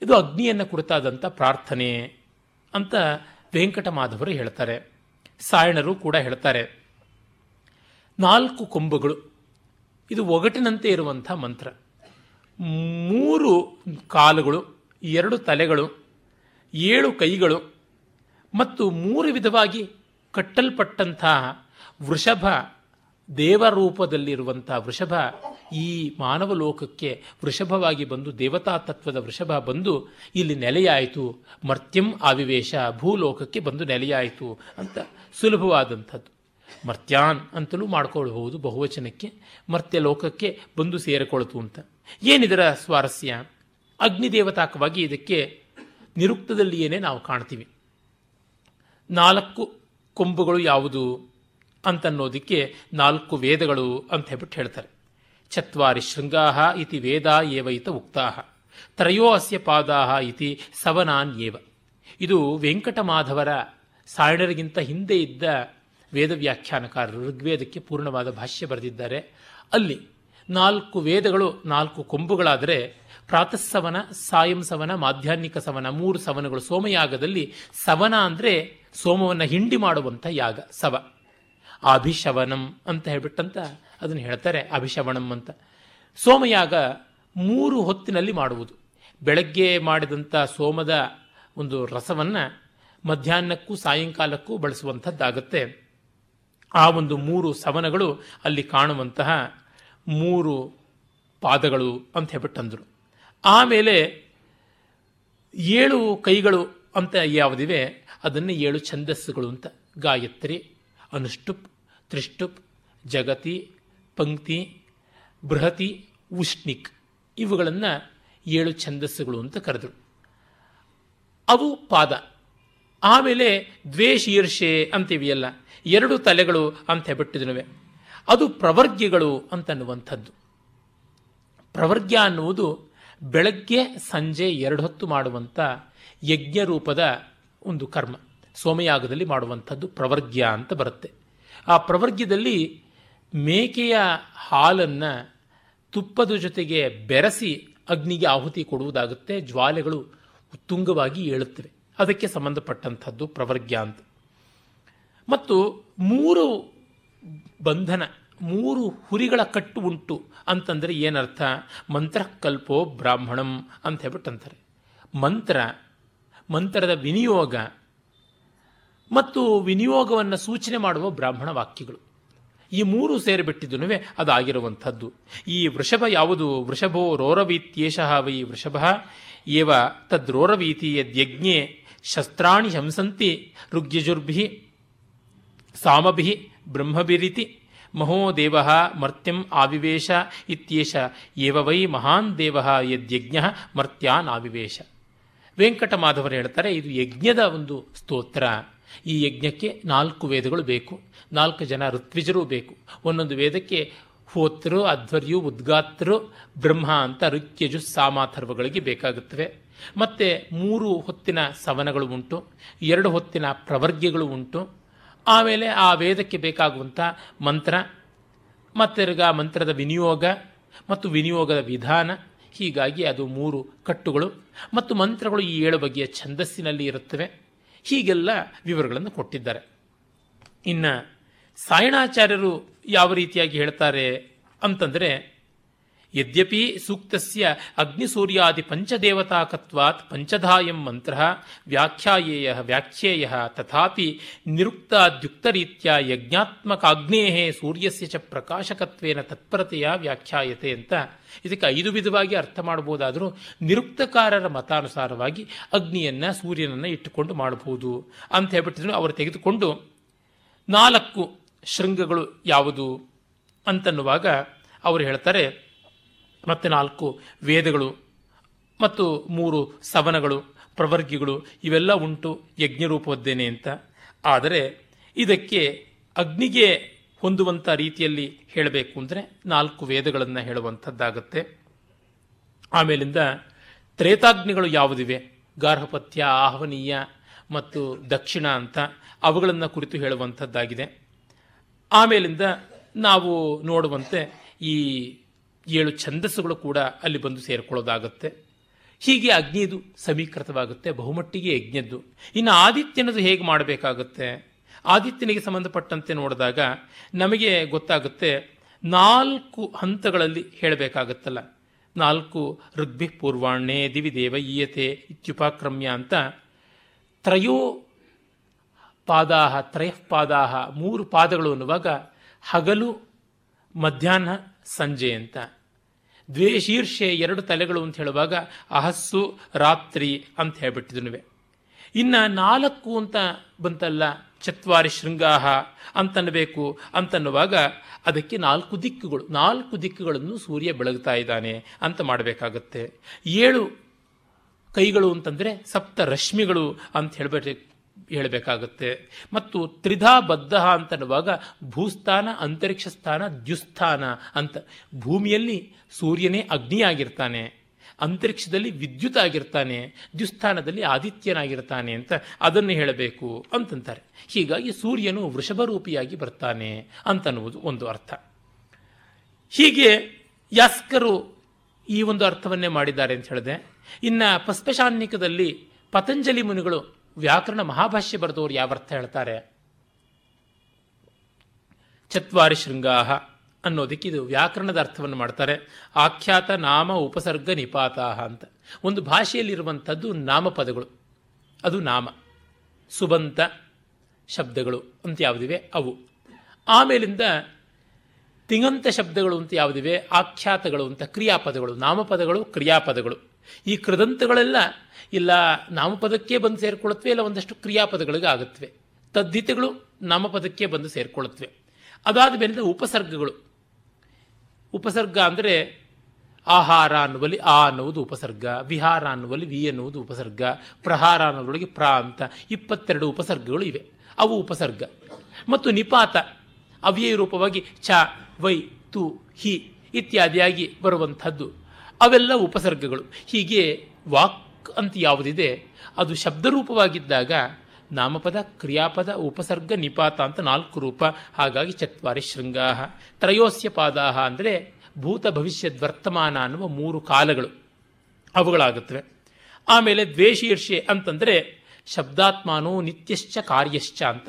ಇದು ಅಗ್ನಿಯನ್ನು ಕುರಿತಾದಂಥ ಪ್ರಾರ್ಥನೆ ಅಂತ ವೆಂಕಟಮಾಧವರು ಹೇಳ್ತಾರೆ, ಸಾಯಣರು ಕೂಡ ಹೇಳ್ತಾರೆ. ನಾಲ್ಕು ಕೊಂಬುಗಳು, ಇದು ಒಗಟಿನಂತೆ ಇರುವಂಥ ಮಂತ್ರ. ಮೂರು ಕಾಲುಗಳು, ಎರಡು ತಲೆಗಳು, ಏಳು ಕೈಗಳು ಮತ್ತು ಮೂರು ವಿಧವಾಗಿ ಕಟ್ಟಲ್ಪಟ್ಟಂತಹ ವೃಷಭ, ದೇವರೂಪದಲ್ಲಿರುವಂಥ ವೃಷಭ ಈ ಮಾನವ ಲೋಕಕ್ಕೆ ವೃಷಭವಾಗಿ ಬಂದು, ದೇವತಾ ತತ್ವದ ವೃಷಭ ಬಂದು ಇಲ್ಲಿ ನೆಲೆಯಾಯಿತು. ಮರ್ತ್ಯಂ ಆವಿವೇಶ, ಭೂಲೋಕಕ್ಕೆ ಬಂದು ನೆಲೆಯಾಯಿತು ಅಂತ ಸುಲಭವಾದಂಥದ್ದು. ಮರ್ತ್ಯಾನ್ ಅಂತಲೂ ಮಾಡ್ಕೊಳ್ಳಬಹುದು ಬಹುವಚನಕ್ಕೆ, ಮರ್ತ್ಯ ಲೋಕಕ್ಕೆ ಬಂದು ಸೇರಿಕೊಳ್ತು ಅಂತ. ಏನಿದರ ಸ್ವಾರಸ್ಯ? ಅಗ್ನಿದೇವತಾಕವಾಗಿ ಇದಕ್ಕೆ ನಿರುಕ್ತದಲ್ಲಿಯೇ ನಾವು ಕಾಣ್ತೀವಿ. ನಾಲ್ಕು ಕೊಂಬುಗಳು ಯಾವುದು ಅಂತನ್ನೋದಕ್ಕೆ ನಾಲ್ಕು ವೇದಗಳು ಅಂತ ಹೇಳ್ಬಿಟ್ಟು ಹೇಳ್ತಾರೆ. ಚತ್ವಾರಿ ಶೃಂಗಾಹ ಇತಿ ವೇದಾ ಏವ ಇತ ಉಕ್ತಾಹ ತ್ರಯೋ ಅಸ್ಯ ಪಾದಾಹ ಇತಿ ಸವನಾನ್ ಏವ. ಇದು ವೆಂಕಟಮಾಧವರ ಸಾಯಣರಿಗಿಂತ ಹಿಂದೆ ಇದ್ದ ವೇದ ವ್ಯಾಖ್ಯಾನಕಾರರು ಋಗ್ವೇದಕ್ಕೆ ಪೂರ್ಣವಾದ ಭಾಷ್ಯ ಬರೆದಿದ್ದಾರೆ. ಅಲ್ಲಿ ನಾಲ್ಕು ವೇದಗಳು ನಾಲ್ಕು ಕೊಂಬುಗಳಾದರೆ ಪ್ರಾತಃ ಸವನ, ಸಾಯಂ ಸವನ, ಮಾಧ್ಯಾಹ್ನಿಕ ಸವನ, ಮೂರು ಸವನಗಳು. ಸೋಮಯಾಗದಲ್ಲಿ ಸವನ ಅಂದರೆ ಸೋಮವನ್ನು ಹಿಂಡಿ ಮಾಡುವಂಥ ಯಾಗ, ಸವ. ಅಭಿಶವನಂ ಅಂತ ಹೇಳ್ಬಿಟ್ಟಂತ ಅದನ್ನು ಹೇಳ್ತಾರೆ, ಅಭಿಶವಣಂ ಅಂತ. ಸೋಮಯಾಗ ಮೂರು ಹೊತ್ತಿನಲ್ಲಿ ಮಾಡುವುದು. ಬೆಳಗ್ಗೆ ಮಾಡಿದಂಥ ಸೋಮದ ಒಂದು ರಸವನ್ನು ಮಧ್ಯಾಹ್ನಕ್ಕೂ ಸಾಯಂಕಾಲಕ್ಕೂ ಬಳಸುವಂಥದ್ದಾಗತ್ತೆ. ಆ ಒಂದು ಮೂರು ಸವನಗಳು ಅಲ್ಲಿ ಕಾಣುವಂತಹ ಮೂರು ಪಾದಗಳು ಅಂತ ಹೇಳ್ಬಿಟ್ಟಂದರು. ಆಮೇಲೆ ಏಳು ಕೈಗಳು ಅಂತ ಯಾವುದಿವೆ ಅದನ್ನು ಏಳು ಛಂದಸ್ಸುಗಳು ಅಂತ, ಗಾಯತ್ರಿ, ಅನುಷ್ಟುಪ್, ತ್ರಿಷ್ಟುಪ್, ಜಗತಿ, ಪಂಕ್ತಿ, ಬೃಹತಿ, ಉಷ್ಣಿಕ್ ಇವುಗಳನ್ನು ಏಳು ಛಂದಸ್ಸುಗಳು ಅಂತ ಕರೆದರು. ಅವು ಪಾದ. ಆಮೇಲೆ ದ್ವೇಶೀರ್ಷೆ ಅಂತಿವೆಯಲ್ಲ, ಎರಡು ತಲೆಗಳು ಅಂತ ಹೇಳ್ಬಿಟ್ಟಿದನವೆ, ಅದು ಪ್ರವರ್ಗ್ಯಗಳು ಅಂತನ್ನುವಂಥದ್ದು. ಪ್ರವರ್ಗ್ಯ ಅನ್ನುವುದು ಬೆಳಗ್ಗೆ ಸಂಜೆ ಎರಡು ಹೊತ್ತು ಮಾಡುವಂಥ ಯಜ್ಞ ರೂಪದ ಒಂದು ಕರ್ಮ, ಸೋಮಯಾಗದಲ್ಲಿ ಮಾಡುವಂಥದ್ದು ಪ್ರವರ್ಗ್ಯ ಅಂತ ಬರುತ್ತೆ. ಆ ಪ್ರವರ್ಗ್ಯದಲ್ಲಿ ಮೇಕೆಯ ಹಾಲನ್ನು ತುಪ್ಪದ ಜೊತೆಗೆ ಬೆರೆಸಿ ಅಗ್ನಿಗೆ ಆಹುತಿ ಕೊಡುವುದಾಗುತ್ತೆ. ಜ್ವಾಲೆಗಳು ಉತ್ತುಂಗವಾಗಿ ಏಳುತ್ತವೆ, ಅದಕ್ಕೆ ಸಂಬಂಧಪಟ್ಟಂಥದ್ದು ಪ್ರವರ್ಗ್ಯ ಅಂತ. ಮತ್ತು ಮೂರು ಬಂಧನ, ಮೂರು ಹುರಿಗಳ ಕಟ್ಟು ಉಂಟು ಅಂತಂದರೆ ಏನರ್ಥ? ಮಂತ್ರಕಲ್ಪೋ ಬ್ರಾಹ್ಮಣಂ ಅಂತ ಹೇಳ್ಬಿಟ್ಟಂತಾರೆ. ಮಂತ್ರ, ಮಂತ್ರದ ವಿನಿಯೋಗ ಮತ್ತು ವಿನಿಯೋಗವನ್ನು ಸೂಚನೆ ಮಾಡುವ ಬ್ರಾಹ್ಮಣ ವಾಕ್ಯಗಳು, ಈ ಮೂರು ಸೇರಿಬಿಟ್ಟಿದ್ದನುವೆ ಅದಾಗಿರುವಂಥದ್ದು. ಈ ವೃಷಭ ಯಾವುದು? ವೃಷಭೋ ರೋರವೀತ್ಯೇಷಃ ವೈ ವೃಷಭ ಏವ ತದ್ರೋರವೀತಿ ಯದ್ಯಜ್ಞೆ ಶಸ್ತ್ರಾಣಿ ಶಂಸಂತಿ ಋಗ್ಯಜುರ್ಭಿ ಸಾಮಭಿ ಬ್ರಹ್ಮಭಿರಿತಿ ಮಹೋದೇವ ಮರ್ತ್ಯಂ ಆವಿವೇಶ ಇತ್ಯೇಷ ಏವ ವೈ ಮಹಾನ್ ದೇವ ಯದ್ಯಜ್ಞ ಮರ್ತ್ಯಾನ್ ಆವಿವೇಶ. ವೆಂಕಟಮಾಧವರು ಹೇಳ್ತಾರೆ, ಇದು ಯಜ್ಞದ ಒಂದು ಸ್ತೋತ್ರ. ಈ ಯಜ್ಞಕ್ಕೆ ನಾಲ್ಕು ವೇದಗಳು ಬೇಕು, ನಾಲ್ಕು ಜನ ಋತ್ವಿಜರೂ ಬೇಕು. ಒಂದೊಂದು ವೇದಕ್ಕೆ ಹೋತೃ, ಅಧ್ವರ್ಯು, ಉದ್ಗಾತೃ, ಬ್ರಹ್ಮ ಅಂತ ಋಕ್ಯಜು ಸಾಮಾಥರ್ವಗಳಿಗೆ ಬೇಕಾಗುತ್ತವೆ. ಮತ್ತು ಮೂರು ಹೊತ್ತಿನ ಸವನಗಳು ಉಂಟು, ಎರಡು ಹೊತ್ತಿನ ಪ್ರವರ್ಗೆಗಳು ಉಂಟು. ಆಮೇಲೆ ಆ ವೇದಕ್ಕೆ ಬೇಕಾಗುವಂಥ ಮಂತ್ರ, ಮತ್ತೆರಗ ಮಂತ್ರದ ವಿನಿಯೋಗ ಮತ್ತು ವಿನಿಯೋಗದ ವಿಧಾನ, ಹೀಗಾಗಿ ಅದು ಮೂರು ಕಟ್ಟುಗಳು. ಮತ್ತು ಮಂತ್ರಗಳು ಈ ಏಳು ಬಗೆಯ ಛಂದಸ್ಸಿನಲ್ಲಿ ಇರುತ್ತವೆ. ಹೀಗೆಲ್ಲ ವಿವರಗಳನ್ನು ಕೊಟ್ಟಿದ್ದಾರೆ. ಇನ್ನು ಸಾಯಣಾಚಾರ್ಯರು ಯಾವ ರೀತಿಯಾಗಿ ಹೇಳ್ತಾರೆ ಅಂತಂದರೆ, ಯದ್ಯಪಿ ಸೂಕ್ತಸ್ಯ ಅಗ್ನಿಸೂರ್ಯಾದಿ ಪಂಚದೇವತಾಕತ್ವಾತ್ ಪಂಚಧಾಯಂ ಮಂತ್ರ ವ್ಯಾಖ್ಯಾಯೇಯ ವ್ಯಾಖ್ಯೇಯ ತಥಾಪಿ ನಿರುಕ್ತಾದ್ಯುಕ್ತರೀತ್ಯ ಯಜ್ಞಾತ್ಮಕಾಗ್ನೇಹೇ ಸೂರ್ಯಸ್ಯ ಚ ಪ್ರಕಾಶಕತ್ವೇನ ತತ್ಪರತೆಯ ವ್ಯಾಖ್ಯಾಯತೆ ಅಂತ. ಇದಕ್ಕೆ ಐದು ವಿಧವಾಗಿ ಅರ್ಥ ಮಾಡಬಹುದಾದರೂ ನಿರುಕ್ತಕಾರರ ಮತಾನುಸಾರವಾಗಿ ಅಗ್ನಿಯನ್ನು, ಸೂರ್ಯನನ್ನು ಇಟ್ಟುಕೊಂಡು ಮಾಡಬಹುದು ಅಂತ ಹೇಳ್ಬಿಟ್ಟಿದ್ರು. ಅವರು ತೆಗೆದುಕೊಂಡು ನಾಲ್ಕು ಶೃಂಗಗಳು ಯಾವುದು ಅಂತನ್ನುವಾಗ ಅವರು ಹೇಳ್ತಾರೆ, ಮತ್ತು ನಾಲ್ಕು ವೇದಗಳು ಮತ್ತು ಮೂರು ಸವನಗಳು, ಪ್ರವರ್ಗಿಗಳು ಇವೆಲ್ಲ ಉಂಟು ಯಜ್ಞರೂಪದ್ದೇನೆ ಅಂತ. ಆದರೆ ಇದಕ್ಕೆ ಅಗ್ನಿಗೆ ಹೊಂದುವಂಥ ರೀತಿಯಲ್ಲಿ ಹೇಳಬೇಕು ಅಂದರೆ ನಾಲ್ಕು ವೇದಗಳನ್ನು ಹೇಳುವಂಥದ್ದಾಗತ್ತೆ. ಆಮೇಲಿಂದ ತ್ರೇತಾಗ್ನಿಗಳು ಯಾವುದಿವೆ, ಗಾರ್ಹಪತ್ಯ, ಆಹ್ವನೀಯ ಮತ್ತು ದಕ್ಷಿಣ ಅಂತ, ಅವುಗಳನ್ನು ಕುರಿತು ಹೇಳುವಂಥದ್ದಾಗಿದೆ. ಆಮೇಲಿಂದ ನಾವು ನೋಡುವಂತೆ ಈ ಏಳು ಛಂದಸ್ಸುಗಳು ಕೂಡ ಅಲ್ಲಿ ಬಂದು ಸೇರಿಕೊಳ್ಳೋದಾಗುತ್ತೆ. ಹೀಗೆ ಅಗ್ನಿಯದು ಸಮೀಕೃತವಾಗುತ್ತೆ ಬಹುಮಟ್ಟಿಗೆ ಯಜ್ಞದ್ದು. ಇನ್ನು ಆದಿತ್ಯನದು ಹೇಗೆ ಮಾಡಬೇಕಾಗುತ್ತೆ, ಆದಿತ್ಯನಿಗೆ ಸಂಬಂಧಪಟ್ಟಂತೆ ನೋಡಿದಾಗ ನಮಗೆ ಗೊತ್ತಾಗುತ್ತೆ ನಾಲ್ಕು ಹಂತಗಳಲ್ಲಿ ಹೇಳಬೇಕಾಗತ್ತಲ್ಲ, ನಾಲ್ಕು ಋಗ್ಭಿ ಪೂರ್ವಾಣ್ಯೆ ದಿವಿ ದೇವ ಈಯತೆ ಇತ್ಯುಪಕ್ರಮ್ಯ ಅಂತ. ತ್ರಯೋ ಪಾದಾಹ ತ್ರಯಃ ಪಾದಾಹ, ಮೂರು ಪಾದಗಳು ಅನ್ನುವಾಗ ಹಗಲು, ಮಧ್ಯಾಹ್ನ, ಸಂಜೆ ಅಂತ. ದ್ವೇಶೀರ್ಷೆ, ಎರಡು ತಲೆಗಳು ಅಂತ ಹೇಳುವಾಗ ಅಹಸ್ಸು, ರಾತ್ರಿ ಅಂತ ಹೇಳ್ಬಿಟ್ಟಿದ್ನುವೆ. ಇನ್ನು ನಾಲ್ಕು ಅಂತ ಬಂತಲ್ಲ, ಚತ್ವಾರಿ ಶೃಂಗಾಹ ಅಂತನ್ನಬೇಕು ಅಂತನ್ನುವಾಗ ಅದಕ್ಕೆ ನಾಲ್ಕು ದಿಕ್ಕುಗಳು, ನಾಲ್ಕು ದಿಕ್ಕುಗಳನ್ನು ಸೂರ್ಯ ಬೆಳಗ್ತಾ ಇದ್ದಾನೆ ಅಂತ ಮಾಡಬೇಕಾಗತ್ತೆ. ಏಳು ಕೈಗಳು ಅಂತಂದರೆ ಸಪ್ತ ರಶ್ಮಿಗಳು ಅಂತ ಹೇಳ್ಬಿಟ್ಟು ಹೇಳಬೇಕಾಗುತ್ತೆ. ಮತ್ತು ತ್ರಿಧಾ ಬದ್ಧ ಅಂತನ್ನುವಾಗ ಭೂಸ್ಥಾನ, ಅಂತರಿಕ್ಷ ಸ್ಥಾನ, ದ್ಯುಸ್ಥಾನ ಅಂತ. ಭೂಮಿಯಲ್ಲಿ ಸೂರ್ಯನೇ ಅಗ್ನಿಯಾಗಿರ್ತಾನೆ, ಅಂತರಿಕ್ಷದಲ್ಲಿ ವಿದ್ಯುತ್ ಆಗಿರ್ತಾನೆ, ದ್ಯುಸ್ಥಾನದಲ್ಲಿ ಆದಿತ್ಯನಾಗಿರ್ತಾನೆ ಅಂತ ಅದನ್ನು ಹೇಳಬೇಕು ಅಂತಂತಾರೆ. ಹೀಗಾಗಿ ಸೂರ್ಯನು ವೃಷಭರೂಪಿಯಾಗಿ ಬರ್ತಾನೆ ಅಂತನ್ನುವುದು ಒಂದು ಅರ್ಥ. ಹೀಗೆ ಯಾಸ್ಕರು ಈ ಒಂದು ಅರ್ಥವನ್ನೇ ಮಾಡಿದ್ದಾರೆ ಅಂತ ಹೇಳಿದೆ. ಇನ್ನು ಪಸ್ಪಶಾನ್ನಿಕದಲ್ಲಿ ಪತಂಜಲಿ ಮುನಿಗಳು ವ್ಯಾಕರಣ ಮಹಾಭಾಷ್ಯ ಬರೆದವರು ಯಾವ ಅರ್ಥ ಹೇಳ್ತಾರೆ, ಚತ್ವಾರಿ ಶೃಂಗಾಹ ಅನ್ನೋದಕ್ಕೆ ಇದು ವ್ಯಾಕರಣದ ಅರ್ಥವನ್ನು ಮಾಡ್ತಾರೆ. ಆಖ್ಯಾತ ನಾಮ ಉಪಸರ್ಗ ನಿಪಾತಾಹ ಅಂತ. ಒಂದು ಭಾಷೆಯಲ್ಲಿರುವಂಥದ್ದು ನಾಮಪದಗಳು, ಅದು ನಾಮ ಸುಬಂತ ಶಬ್ದಗಳು ಅಂತ ಯಾವುದಿವೆ ಅವು. ಆಮೇಲಿಂದ ತಿಂಗಂತ ಶಬ್ದಗಳು ಅಂತ ಯಾವುದಿವೆ, ಆಖ್ಯಾತಗಳು ಅಂತ ಕ್ರಿಯಾಪದಗಳು, ನಾಮಪದಗಳು ಕ್ರಿಯಾಪದಗಳು. ಈ ಕೃದಂತಗಳೆಲ್ಲ ಇಲ್ಲ ನಾಮಪದಕ್ಕೆ ಬಂದು ಸೇರಿಕೊಳ್ಳುತ್ತವೆ, ಇಲ್ಲ ಒಂದಷ್ಟು ಕ್ರಿಯಾಪದಗಳಿಗೆ ಆಗುತ್ತವೆ. ತದ್ದಿತಗಳು ನಾಮಪದಕ್ಕೆ ಬಂದು ಸೇರಿಕೊಳ್ಳುತ್ತವೆ. ಅದಾದ ಮೇಲಿಂದ ಉಪಸರ್ಗಗಳು. ಉಪಸರ್ಗ ಅಂದರೆ ಆಹಾರ ಅನ್ನುವಲ್ಲಿ ಆ ಅನ್ನುವುದು ಉಪಸರ್ಗ, ವಿಹಾರ ಅನ್ನುವಲ್ಲಿ ವಿ ಅನ್ನುವುದು ಉಪಸರ್ಗ, ಪ್ರಹಾರ ಅನ್ನೋದರೊಳಗೆ ಪ್ರಾ ಅಂತ ಇಪ್ಪತ್ತೆರಡು ಉಪಸರ್ಗಗಳು ಇವೆ, ಅವು ಉಪಸರ್ಗ. ಮತ್ತು ನಿಪಾತ ಅವ್ಯಯ ರೂಪವಾಗಿ ಚ, ವೈ, ತು, ಹಿ ಇತ್ಯಾದಿಯಾಗಿ ಬರುವಂಥದ್ದು, ಅವೆಲ್ಲ ಉಪಸರ್ಗಗಳು. ಹೀಗೆ ವಾಕ್ ಅಂತ ಯಾವುದಿದೆ ಅದು ಶಬ್ದರೂಪವಾಗಿದ್ದಾಗ ನಾಮಪದ, ಕ್ರಿಯಾಪದ, ಉಪಸರ್ಗ, ನಿಪಾತ ಅಂತ ನಾಲ್ಕು ರೂಪ. ಹಾಗಾಗಿ ಚತ್ವಾರಿ ಶೃಂಗಾಹ. ತ್ರಯೋಸ್ಯ ಪಾದಾಹ ಅಂದರೆ ಭೂತ, ಭವಿಷ್ಯದ್, ವರ್ತಮಾನ ಅನ್ನುವ ಮೂರು ಕಾಲಗಳು ಅವುಗಳಾಗುತ್ತವೆ. ಆಮೇಲೆ ದ್ವೇಶೀರ್ಷೆ ಅಂತಂದರೆ ಶಬ್ದಾತ್ಮಾನೋ ನಿತ್ಯಶ್ಚ ಕಾರ್ಯಶ್ಚ ಅಂತ.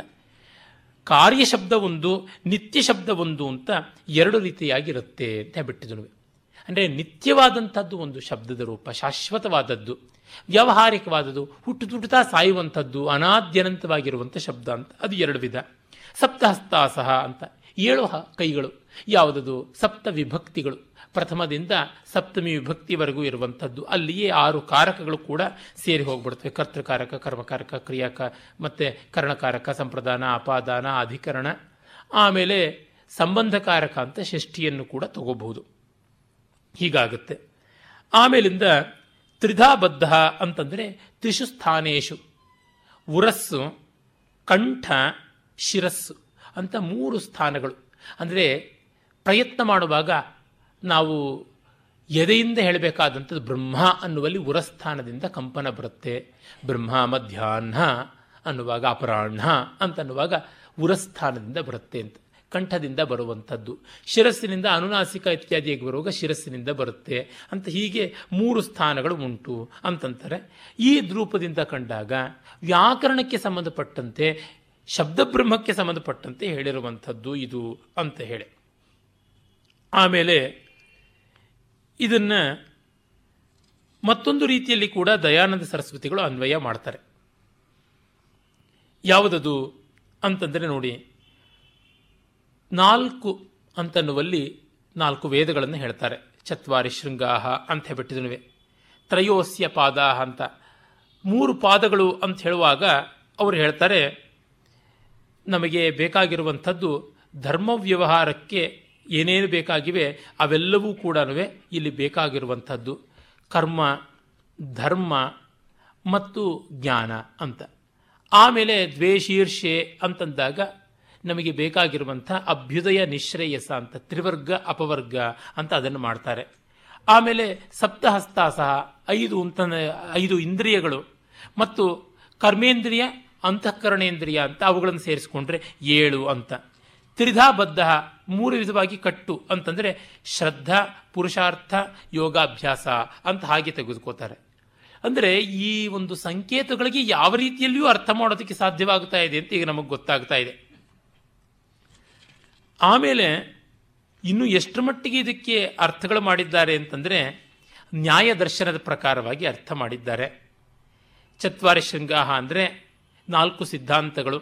ಕಾರ್ಯಶಬ್ದ ಒಂದು, ನಿತ್ಯ ಶಬ್ದ ಒಂದು ಅಂತ ಎರಡು ರೀತಿಯಾಗಿರುತ್ತೆ ಅಂತ ಹೇಳ್ಬಿಟ್ಟಿದ್ವಿ. ಅಂದರೆ ನಿತ್ಯವಾದಂಥದ್ದು ಒಂದು ಶಬ್ದದ ರೂಪ, ಶಾಶ್ವತವಾದದ್ದು. ವ್ಯಾವಹಾರಿಕವಾದದ್ದು ಹುಟ್ಟುದುಡ್ತಾ ಸಾಯುವಂಥದ್ದು, ಅನಾದ್ಯನಂತವಾಗಿರುವಂಥ ಶಬ್ದ ಅಂತ, ಅದು ಎರಡು ವಿಧ. ಸಪ್ತಹಸ್ತಾಸಹ ಅಂತ ಏಳು ಕೈಗಳು, ಯಾವುದದು ಸಪ್ತ ವಿಭಕ್ತಿಗಳು, ಪ್ರಥಮದಿಂದ ಸಪ್ತಮಿ ವಿಭಕ್ತಿವರೆಗೂ ಇರುವಂಥದ್ದು. ಅಲ್ಲಿಯೇ ಆರು ಕಾರಕಗಳು ಕೂಡ ಸೇರಿ ಹೋಗ್ಬಿಡ್ತವೆ. ಕರ್ತೃಕಾರಕ, ಕರ್ಮಕಾರಕ, ಕ್ರಿಯಾಕ, ಮತ್ತು ಕರ್ಣಕಾರಕ, ಸಂಪ್ರದಾನ, ಅಪಾದಾನ, ಅಧಿಕರಣ. ಆಮೇಲೆ ಸಂಬಂಧಕಾರಕ ಅಂತ ಷಷ್ಠಿಯನ್ನು ಕೂಡ ತಗೋಬಹುದು. ಹೀಗಾಗುತ್ತೆ. ಆಮೇಲಿಂದ ತ್ರಿಧಾಬದ್ಧ ಅಂತಂದರೆ ತ್ರಿಷು ಸ್ಥಾನೇಶು, ಉರಸ್ಸು, ಕಂಠ, ಶಿರಸ್ಸು ಅಂತ ಮೂರು ಸ್ಥಾನಗಳು. ಅಂದರೆ ಪ್ರಯತ್ನ ಮಾಡುವಾಗ ನಾವು ಎದೆಯಿಂದ ಹೇಳಬೇಕಾದಂಥದ್ದು ಬ್ರಹ್ಮ ಅನ್ನುವಲ್ಲಿ ಉರಸ್ಥಾನದಿಂದ ಕಂಪನ ಬರುತ್ತೆ. ಬ್ರಹ್ಮ ಮಧ್ಯಾಹ್ನ ಅನ್ನುವಾಗ, ಅಪರಾಹ್ನ ಅಂತನ್ನುವಾಗ ಉರಸ್ಥಾನದಿಂದ ಬರುತ್ತೆ ಅಂತ, ಕಂಠದಿಂದ ಬರುವಂಥದ್ದು. ಶಿರಸ್ಸಿನಿಂದ ಅನುನಾಸಿಕ ಇತ್ಯಾದಿಯಾಗಿ ಬರುವಾಗ ಶಿರಸ್ಸಿನಿಂದ ಬರುತ್ತೆ ಅಂತ. ಹೀಗೆ ಮೂರು ಸ್ಥಾನಗಳು ಉಂಟು ಅಂತಂತಾರೆ. ಈ ರೂಪದಿಂದ ಕಂಡಾಗ ವ್ಯಾಕರಣಕ್ಕೆ ಸಂಬಂಧಪಟ್ಟಂತೆ, ಶಬ್ದಬ್ರಹ್ಮಕ್ಕೆ ಸಂಬಂಧಪಟ್ಟಂತೆ ಹೇಳಿರುವಂಥದ್ದು ಇದು ಅಂತ ಹೇಳಿ, ಆಮೇಲೆ ಇದನ್ನು ಮತ್ತೊಂದು ರೀತಿಯಲ್ಲಿ ಕೂಡ ದಯಾನಂದ ಸರಸ್ವತಿಗಳು ಅನ್ವಯ ಮಾಡ್ತಾರೆ. ಯಾವುದದು ಅಂತಂದರೆ ನೋಡಿ, ನಾಲ್ಕು ಅಂತನ್ನುವಲ್ಲಿ ನಾಲ್ಕು ವೇದಗಳನ್ನು ಹೇಳ್ತಾರೆ. ಚತ್ವಾರಿ ಶೃಂಗಾಹ ಅಂತ ಹೇಳ್ಬಿಟ್ಟಿದ್ವಿ, ತ್ರಯೋಸ್ಯ ಪಾದಾಹ ಅಂತ ಮೂರು ಪಾದಗಳು ಅಂತ ಹೇಳುವಾಗ ಅವರು ಹೇಳ್ತಾರೆ, ನಮಗೆ ಬೇಕಾಗಿರುವಂಥದ್ದು ಧರ್ಮ ವ್ಯವಹಾರಕ್ಕೆ ಏನೇನು ಬೇಕಾಗಿವೆ ಅವೆಲ್ಲವೂ ಕೂಡ ಇಲ್ಲಿ ಬೇಕಾಗಿರುವಂಥದ್ದು ಕರ್ಮ, ಧರ್ಮ ಮತ್ತು ಜ್ಞಾನ ಅಂತ. ಆಮೇಲೆ ದ್ವೇಷೀರ್ಷೆ ಅಂತಂದಾಗ ನಮಗೆ ಬೇಕಾಗಿರುವಂಥ ಅಭ್ಯುದಯ, ನಿಶ್ರೇಯಸ ಅಂತ ತ್ರಿವರ್ಗ ಅಪವರ್ಗ ಅಂತ ಅದನ್ನು ಮಾಡ್ತಾರೆ. ಆಮೇಲೆ ಸಪ್ತಹಸ್ತಾಸಹ, ಐದು ಅಂತ ಐದು ಇಂದ್ರಿಯಗಳು ಮತ್ತು ಕರ್ಮೇಂದ್ರಿಯ, ಅಂತಃಕರಣೇಂದ್ರಿಯ ಅಂತ ಅವುಗಳನ್ನು ಸೇರಿಸಿಕೊಂಡ್ರೆ ಏಳು ಅಂತ. ತ್ರಿಧಾಬದ್ಧ ಮೂರು ವಿಧವಾಗಿ ಕಟ್ಟು ಅಂತಂದರೆ ಶ್ರದ್ಧಾ, ಪುರುಷಾರ್ಥ, ಯೋಗಾಭ್ಯಾಸ ಅಂತ ಹಾಗೆ ತೆಗೆದುಕೋತಾರೆ. ಅಂದರೆ ಈ ಒಂದು ಸಂಕೇತಗಳಿಗೆ ಯಾವ ರೀತಿಯಲ್ಲಿಯೂ ಅರ್ಥ ಮಾಡೋದಕ್ಕೆ ಸಾಧ್ಯವಾಗ್ತಾ ಇದೆ ಅಂತ ಈಗ ನಮಗೆ ಗೊತ್ತಾಗ್ತಾ ಇದೆ. ಆಮೇಲೆ ಇನ್ನು ಎಷ್ಟು ಮಟ್ಟಿಗೆ ಇದಕ್ಕೆ ಅರ್ಥಗಳು ಮಾಡಿದ್ದಾರೆ ಅಂತಂದರೆ ನ್ಯಾಯ ದರ್ಶನದ ಪ್ರಕಾರವಾಗಿ ಅರ್ಥ ಮಾಡಿದ್ದಾರೆ. ಚತ್ವಾರಿ ಶೃಂಗಾಹ ಅಂದರೆ ನಾಲ್ಕು ಸಿದ್ಧಾಂತಗಳು,